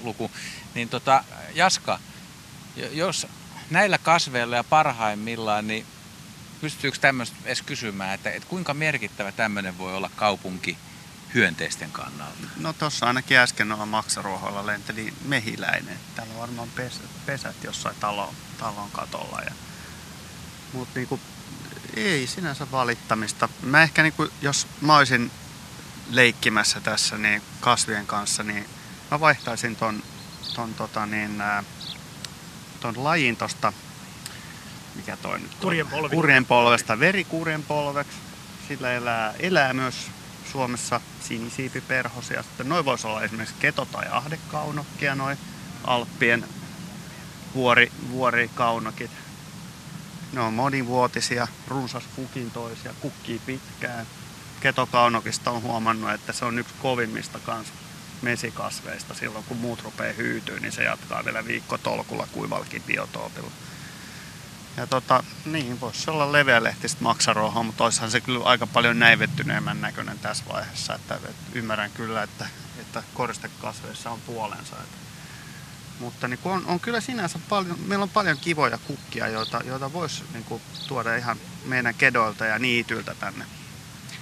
luku. Niin tota, Jaska, jos näillä kasveilla ja parhaimmillaan, niin pystyykö tämmöistä edes kysymään, että, että kuinka merkittävä tämmöinen voi olla kaupunki hyönteisten kannalta? No tuossa ainakin äsken noilla maksaruohoilla lenteli mehiläinen. Täällä on varmaan pesät jossain talon, talon katolla. Ja... Mutta niinku, ei sinänsä valittamista. Mä ehkä, niinku, jos mä olisin leikkimässä tässä niin kasvien kanssa, niin mä vaihtaisin ton, ton, tota, niin, ton lajin tosta. Mikä toi nyt on? Kurjen polvesta verikuurien polveksi. Sillä elää, elää myös Suomessa sinisiipiperhosia. Noi voisi olla esimerkiksi keto- tai ahdekaunokkia, noi Alppien vuori, vuorikaunokit. Ne on monivuotisia, runsaskukintoisia, kukkii pitkään. Ketokaunokista on huomannut, että se on yksi kovimmista kans mesikasveista. Silloin kun muut rupeaa hyytyy, niin se jatkaa vielä viikkotolkulla kuivallakin biotoopilla. Ja tota, niin, voisi olla leveälehtistä maksaruohoa, mutta olisihan se kyllä aika paljon näivettyneemmän näköinen tässä vaiheessa. Että, että ymmärrän kyllä, että, että koristekasveissa on puolensa. Että. Mutta niin, on, on kyllä sinänsä paljon, meillä on paljon kivoja kukkia, joita, joita voisi niin kuin, tuoda ihan meidän kedoilta ja niityiltä tänne.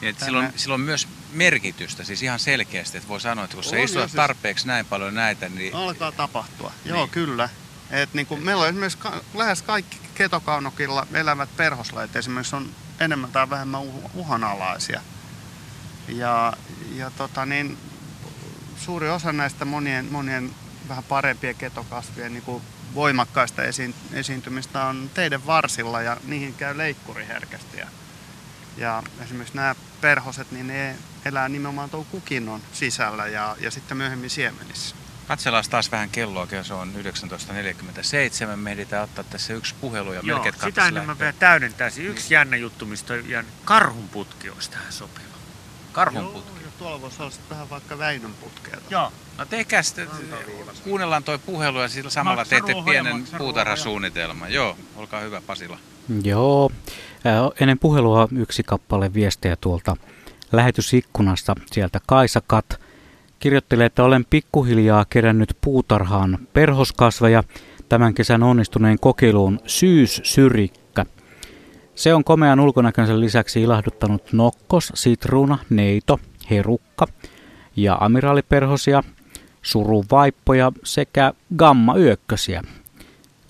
Ja tänne. Silloin, silloin myös merkitystä, siis ihan selkeästi, että voi sanoa, että kun on, se istuat siis tarpeeksi näin paljon näitä, niin... Alkaa tapahtua, niin. Joo kyllä. Et niin kuin meillä on esimerkiksi ka- lähes kaikki ketokaunokilla elävät perhoslajit esimerkiksi on enemmän tai vähemmän uh- uhanalaisia. Ja, ja tota niin, suuri osa näistä monien, monien vähän parempien ketokasvien niin kuin voimakkaista esiin, esiintymistä on teiden varsilla ja niihin käy leikkuri herkästi. Ja, ja esimerkiksi nämä perhoset, niin ne elää nimenomaan tuon kukinnon sisällä ja, ja sitten myöhemmin siemenissä. Katsellaan taas vähän kelloa, se on yhdeksäntoista neljäkymmentäseitsemän. Me ehditään ottaa tässä yksi puhelu ja melkein kaksi lähtee. Joo, sitä enemmän vielä täydentäisin. Yksi niin. jännä juttu, mistä karhunputki olisi tähän sopiva. Karhunputki? Joo, tuolla voisi olla vähän vaikka Väinön putkea. Joo. No tehkää sitten, kuunnellaan toi puhelu ja sillä samalla teette pienen puutarhasuunnitelman. Joo, olkaa hyvä Pasila. Joo, ennen puhelua yksi kappale viestejä tuolta lähetysikkunasta sieltä Kaisakat. Kirjoittelee, että olen pikkuhiljaa kerännyt puutarhaan perhoskasveja tämän kesän onnistuneen kokeiluun syyssyrikkä. Se on komean ulkonäkönsä lisäksi ilahduttanut nokkos, sitruuna, neito, herukka ja amiraaliperhosia, suruvaippoja sekä gammayökkösiä.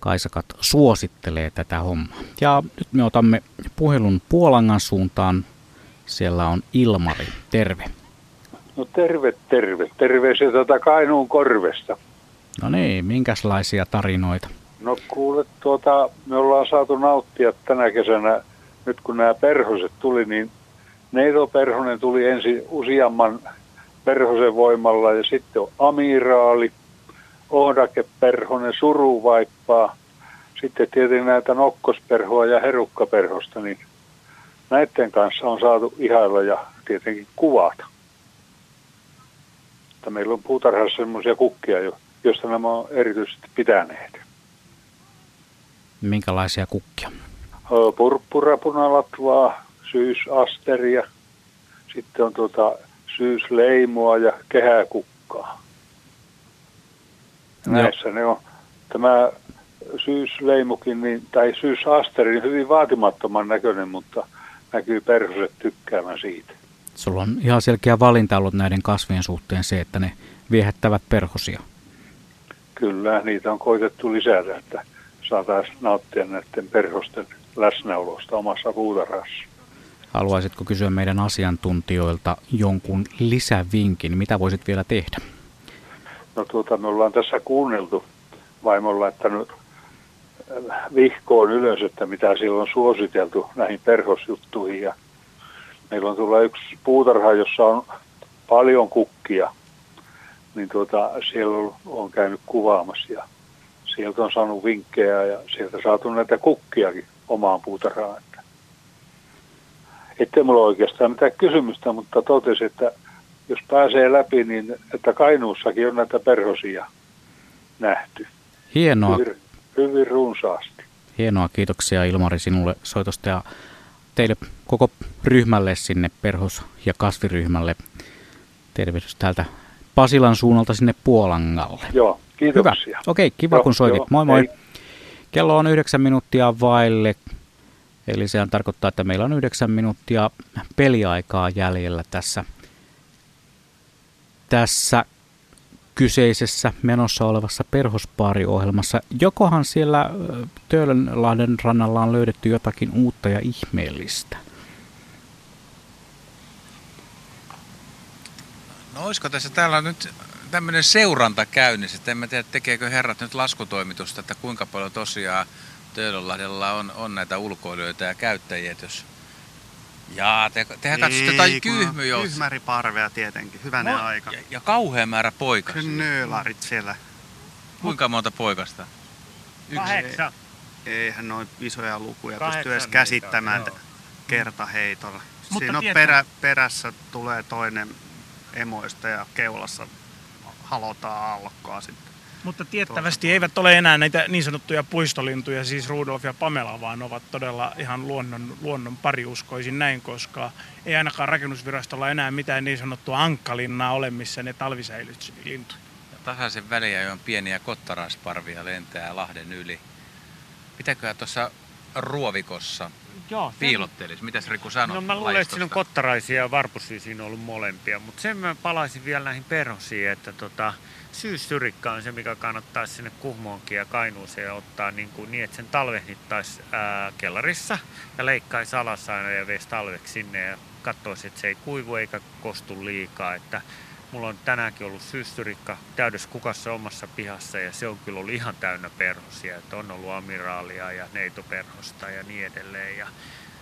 Kaisakat suosittelee tätä hommaa. Ja nyt me otamme puhelun Puolangan suuntaan. Siellä on Ilmari. Terve. No terve, terve. Terveisiä tätä Kainuun korvesta. No niin, minkälaisia tarinoita? No kuule, tuota, me ollaan saatu nauttia tänä kesänä, nyt kun nämä perhoset tuli, niin neitoperhonen tuli ensin useamman perhosen voimalla ja sitten on amiraali, ohdakeperhonen, suruvaippaa, sitten tietenkin näitä nokkosperhoa ja herukkaperhosta, niin näiden kanssa on saatu ihailla ja tietenkin kuvata. Meillä on puutarhassa semmoisia kukkia, joista nämä on erityisesti pitäneet. Minkälaisia kukkia? Purppurapunalatvaa, syysasteria, sitten on tuota syysleimoa ja kehäkukkaa. Näissä no. ne on. Tämä syysleimokin, niin, tai syysasteri, niin hyvin vaatimattoman näköinen, mutta näkyy perhoset tykkäämään siitä. Sulla on ihan selkeä valinta ollut näiden kasvien suhteen se, että ne viehättävät perhosia. Kyllä, niitä on koitettu lisätä, että saataisiin nauttia näiden perhosten läsnäolosta omassa puutarhassa. Haluaisitko kysyä meidän asiantuntijoilta jonkun lisävinkin? Mitä voisit vielä tehdä? No tuota, me ollaan tässä kuunneltu vaimolla, että nyt vihkoon ylös, että mitä silloin on suositeltu näihin perhosjuttuihin. Ja meillä on tullut yksi puutarha, jossa on paljon kukkia, niin tuota, siellä on käynyt kuvaamassa ja sieltä on saanut vinkkejä ja sieltä saatu näitä kukkiakin omaan puutarhaan. Että ei mulla oikeastaan mitään kysymystä, mutta totesin, että jos pääsee läpi, niin että Kainuussakin on näitä perhosia nähty. Hienoa. Hyvin, hyvin runsaasti. Hienoa, kiitoksia Ilmari sinulle soitosta ja teille koko ryhmälle sinne perhos- ja kasviryhmälle. Tervehdys täältä Pasilan suunnalta sinne Puolangalle. Joo, kiitoksia. Hyvä. Okei, kiva joo, kun soitit. Joo, moi moi. Hei. Kello on yhdeksän minuuttia vaille. Eli sehän tarkoittaa, että meillä on yhdeksän minuuttia peliaikaa jäljellä tässä, tässä kyseisessä menossa olevassa perhospaariohjelmassa. Jokohan siellä Töölönlahden rannalla on löydetty jotakin uutta ja ihmeellistä? No olisiko tässä täällä nyt tämmöinen seuranta käynnissä, että en tiedä tekeekö herrat nyt laskutoimitusta, että kuinka paljon tosiaan Töölönlahdella on, on näitä ulkoilijoita ja käyttäjiä, jos... Jaa, te, tehän katsotte jotain kyyhmyjousta. Kyhmäriparvea tietenkin, hyvänä no, aika. Ja, ja kauhean määrä poikasta. Knöölarit siellä. Kuinka monta poikasta? Yksi. Kahdeksan. Eihän noin isoja lukuja pysty edes käsittämään joo. kertaheitolla. Mutta siinä on perä, perässä tulee toinen emoista ja keulassa halotaan aallokkoa sitten. Mutta tiettävästi eivät ole enää näitä niin sanottuja puistolintuja, siis Rudolf ja Pamela, vaan ovat todella ihan luonnon, luonnon pariuskoisin näin, koska ei ainakaan rakennusvirastolla enää mitään niin sanottua ankkalinnaa ole, missä ne talvisäilyt lintuja. Tasaisen väliä on pieniä kottaraisparvia lentää Lahden yli. Mitäköhän tuossa ruovikossa joo, piilottelisi? Mitäs Riku sanoi? No mä luulen, lajistosta? Että siinä on kottaraisia ja varpusia siinä on ollut molempia, mutta sen mä palaisin vielä näihin perhosiin, että tota... Syyssyrikka on se, mikä kannattaa sinne Kuhmoonkin ja Kainuuseen ottaa niin, kuin niin että sen talvehdittaisi ää, kellarissa ja leikkaisi alas aina ja veisi talveksi sinne ja katsoisi, että se ei kuivu eikä kostu liikaa. Että mulla on tänäänkin ollut syyssyrikka täydessä kukassa omassa pihassa ja se on kyllä ollut ihan täynnä perhosia. Että on ollut amiraalia ja neitoperhosta ja niin edelleen. Ja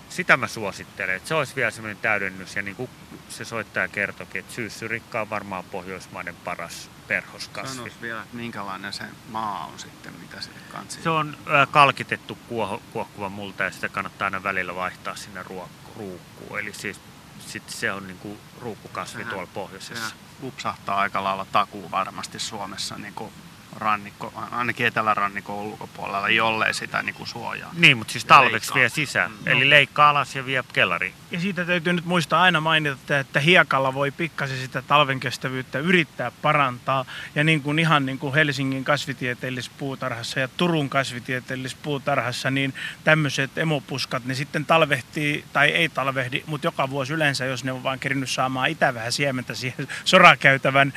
sitä mä suosittelen, että se olisi vielä semmoinen täydennys ja niin kuin se soittaja kertokin, että syyssyrikka on varmaan pohjoismainen paras perhoskasvi. Sanois vielä, että minkälainen se maa on sitten, mitä sinne kansi? Se on ä, kalkitettu kuoh- kuohkuva multa ja sitä kannattaa aina välillä vaihtaa sinne ruok- ruukkuun. Eli siis, sit se on niin kuin ruukkukasvi sehän, tuolla pohjoisessa. Lupsahtaa aika lailla takuu varmasti Suomessa niin kuin rannikko, ainakin etelärannikon ulkopuolella, jollei sitä niin kuin suojaa. Niin, mutta siis talveksi leikkaa. Vie sisään. Mm. Eli leikkaa alas ja vie kellariin. Ja siitä täytyy nyt muistaa aina mainita, että hiekalla voi pikkasen sitä talven kestävyyttä yrittää parantaa. Ja niin kuin ihan niin kuin Helsingin kasvitieteellispuutarhassa ja Turun kasvitieteellispuutarhassa, niin tämmöiset emopuskat, ne sitten talvehtii tai ei talvehdi, mutta joka vuosi yleensä, jos ne on vaan kerinnyt saamaan itävähä siementä siihen sorakäytävän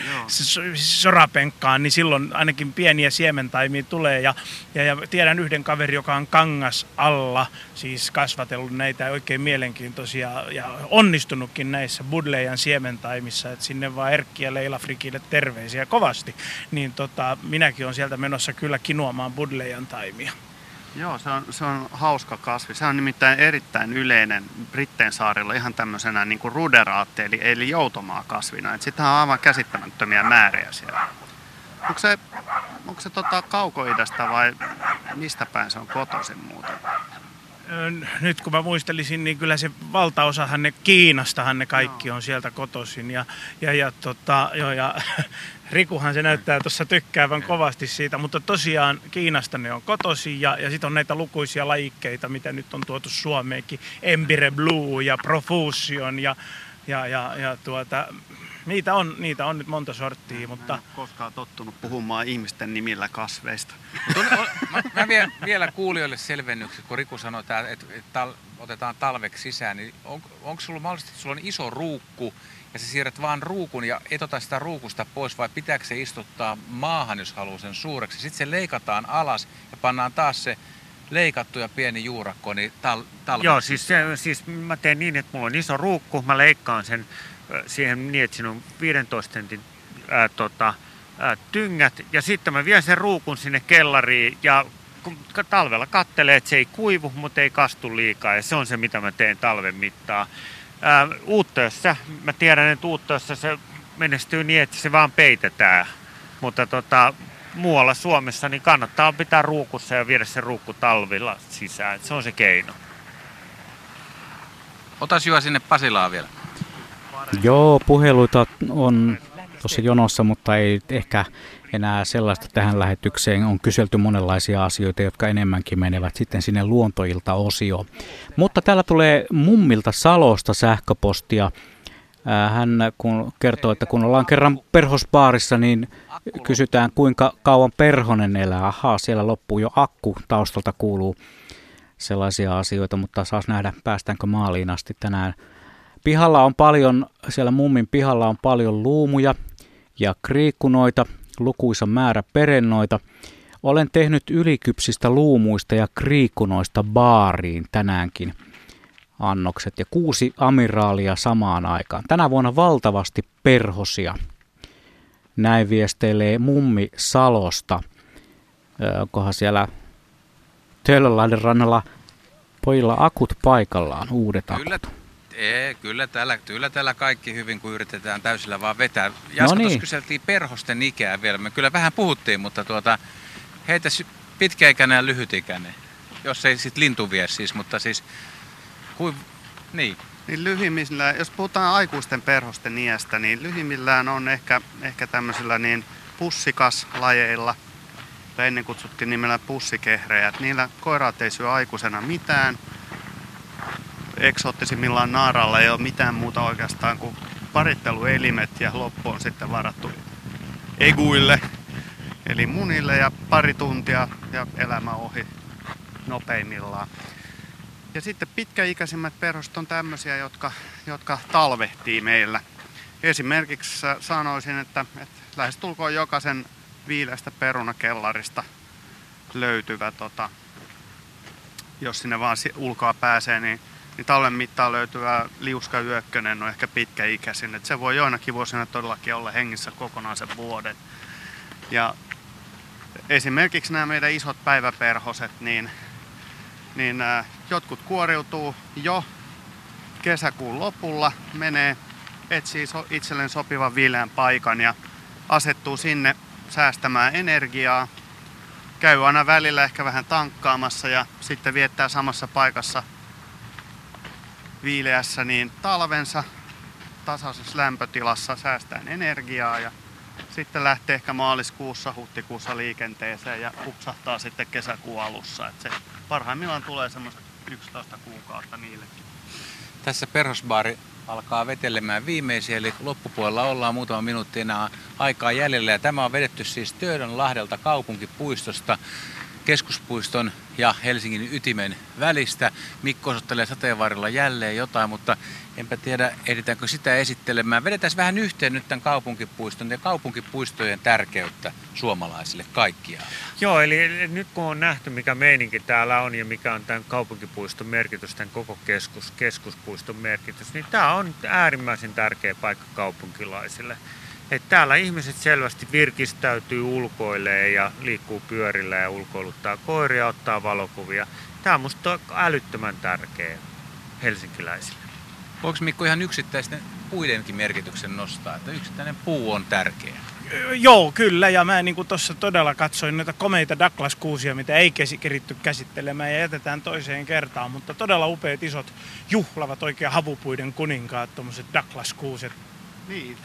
sorapenkkaan, niin silloin ainakin pieniä siementaimia tulee ja, ja, ja tiedän yhden kaverin, joka on kangas alla, siis kasvatellut näitä oikein mielenkiintoisia ja onnistunutkin näissä budleijan siementaimissa, että sinne vaan Erkki ja Leila Frikille terveisiä kovasti, niin tota, minäkin olen sieltä menossa kyllä kinuamaan budleijan taimia. Joo, se on, se on hauska kasvi. Se on nimittäin erittäin yleinen Brittein saarilla ihan tämmöisenä niin kuin ruderaatti, eli, eli joutomaa kasvina. Sitähän on aivan käsittämättömiä määriä siellä. Onko se, onko se tota Kauko-idästä vai mistä päin se on kotoisin muuten? Nyt kun mä muistelisin, niin kyllä se valtaosahan ne Kiinastahan ne kaikki no. on sieltä kotoisin. Ja, ja, ja, tota, joo, ja Rikuhan se näyttää tuossa tykkäävän kovasti siitä, mutta tosiaan Kiinasta ne on kotoisin ja, ja sitten on näitä lukuisia lajikkeita, mitä nyt on tuotu Suomeenkin. Embire Blue ja Profusion ja, ja, ja, ja tuota... Niitä on, niitä on nyt monta sorttia, mä mutta... En ole koskaan tottunut puhumaan ihmisten nimillä kasveista. Mä, mä vie, vielä kuulijoille selvennykset, kun Riku sanoi, että, että tal, otetaan talveksi sisään, niin on, onko sulla mahdollisesti, että sulla on iso ruukku ja sä siirrät vaan ruukun ja et ota sitä ruukusta pois vai pitääkö se istuttaa maahan, jos haluaa sen suureksi? Sitten se leikataan alas ja pannaan taas se leikattu ja pieni juurakko, niin tal, talveksi. Joo, siis, se, siis mä teen niin, että mulla on iso ruukku, mä leikkaan sen siihen niin, että siinä on viidentoista sentin ää, tota, ää, tyngät. Ja sitten mä vien sen ruukun sinne kellariin ja kun talvella kattelee, että se ei kuivu, mutta ei kastu liikaa. Ja se on se, mitä mä teen talven mittaan. Ää, uuttöössä, mä tiedän, että uuttöössä se menestyy niin, että se vaan peitetään. Mutta tota, muualla Suomessa niin kannattaa pitää ruukussa ja viedä se ruukku talvilla sisään. Se on se keino. Otas Juha sinne Pasilaan vielä. Joo, puheluita on tuossa jonossa, mutta ei ehkä enää sellaista tähän lähetykseen. On kyselty monenlaisia asioita, jotka enemmänkin menevät sitten sinne luontoilta-osioon. Mutta täällä tulee mummilta Salosta sähköpostia. Hän kun kertoo, että kun ollaan kerran perhosbaarissa, niin kysytään kuinka kauan perhonen elää. Ahaa, siellä loppuu jo akku, taustalta kuuluu sellaisia asioita, mutta saas nähdä päästäänkö maaliin asti tänään. Pihalla on paljon, siellä mummin pihalla on paljon luumuja ja kriikkunoita, lukuisa määrä perennoita. Olen tehnyt ylikypsistä luumuista ja kriikkunoista baariin tänäänkin annokset ja kuusi amiraalia samaan aikaan. Tänä vuonna valtavasti perhosia. Näin viestelee mummi Salosta. Onkohan siellä Töölönlahden rannalla pojilla akut paikallaan, uudet akut? Kyllä, ee, kyllä, täällä, kyllä täällä kaikki hyvin, kun yritetään täysillä vaan vetää. Jaska no niin. Tuossa kyseltiin perhosten ikää vielä. Me kyllä vähän puhuttiin, mutta tuota, heitä pitkäikäinen ja lyhytikäinen. Jos ei sitten lintu vie siis, mutta siis... Kui, niin. Niin lyhimmillään, jos puhutaan aikuisten perhosten iästä, niin lyhimmillään on ehkä, ehkä tämmöisillä niin pussikaslajeilla, ennen kutsuttiin nimellä pussikehreät. Niillä koiraat ei syö aikuisena mitään. Eksoottisimmillaan naaralla ei ole mitään muuta oikeastaan kuin paritteluelimet ja loppu on sitten varattu eguille, eli munille ja pari tuntia ja elämä ohi nopeimmillaan. Ja sitten pitkäikäisimmät perhoset on tämmöisiä, jotka, jotka talvehtii meillä. Esimerkiksi sanoisin, että, että lähestulkoon jokaisen viileästä perunakellarista löytyvä, tota, jos sinne vaan ulkoa pääsee, niin, niin talven mittaan löytyvä liuska yökkönen on ehkä pitkäikäisin. Et se voi joinakin vuosina todellakin olla hengissä kokonaan sen vuoden. Ja esimerkiksi nämä meidän isot päiväperhoset, niin... niin äh, jotkut kuoriutuu jo kesäkuun lopulla, menee, etsii so, itselleen sopivan viileän paikan ja asettuu sinne säästämään energiaa. Käy aina välillä ehkä vähän tankkaamassa ja sitten viettää samassa paikassa viileässä niin talvensa tasaisessa lämpötilassa säästään energiaa ja sitten lähtee ehkä maaliskuussa, huhtikuussa liikenteeseen ja hupsahtaa sitten kesäkuun alussa. Et se parhaimmillaan tulee semmoiset yksitoista kuukautta niillekin. Tässä perhosbaari alkaa vetelemään viimeisiä, eli loppupuolella ollaan muutama minuutti enää aikaa jäljellä. Ja tämä on vedetty siis Töölönlahdelta kaupunkipuistosta, keskuspuiston ja Helsingin ytimen välistä. Mikko osoittelee sateenvarjolla jälleen jotain, mutta enpä tiedä, ehditäänkö sitä esittelemään. Vedetään vähän yhteen nyt tämän kaupunkipuiston ja kaupunkipuistojen tärkeyttä suomalaisille kaikkiaan. Joo, eli nyt kun on nähty, mikä meininki täällä on ja mikä on tämän kaupunkipuiston merkitys, tämän koko keskus, keskuspuiston merkitys, niin tämä on äärimmäisen tärkeä paikka kaupunkilaisille. Että täällä ihmiset selvästi virkistäytyy, ulkoilee ja liikkuu pyörillä ja ulkoiluttaa koiria, ottaa valokuvia. Tämä on musta älyttömän tärkeä helsinkiläisille. Voiko Mikko ihan yksittäisten puidenkin merkityksen nostaa, että yksittäinen puu on tärkeä? Joo, kyllä. Ja mä niin kuin tuossa todella katsoin näitä komeita Douglas-kuusia, mitä ei keritty käsittelemään ja jätetään toiseen kertaan. Mutta todella upeat isot juhlavat oikein havupuiden kuninkaat, tuommoiset Douglas-kuuset. Niin.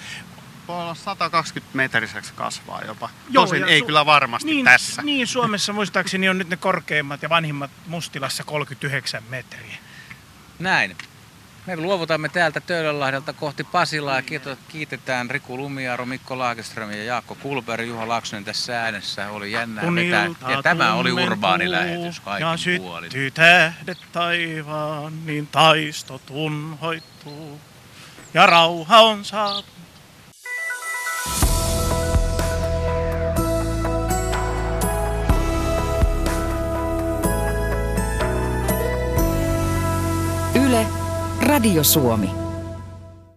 Voi olla sata kaksikymmentä metriseksi kasvaa jopa. Joo, tosin ei su- kyllä varmasti niin, tässä. Niin, Suomessa muistaakseni on nyt ne korkeimmat ja vanhimmat Mustilassa kolmekymmentäyhdeksän metriä. Näin. Me luovutamme täältä Töölönlahdelta kohti Pasilaa ja kiitetään Riku Lumiaro, Mikko Lagerström ja Jaakko Kullberg. Juha Laaksonen tässä äänessä oli jännää vetää. Ja tämä oli urbaani lähetys kaikin ja puolin. Ja syttyy tähdet taivaan, niin taisto tunhoittuu ja rauha on saapunut. Radio Suomi.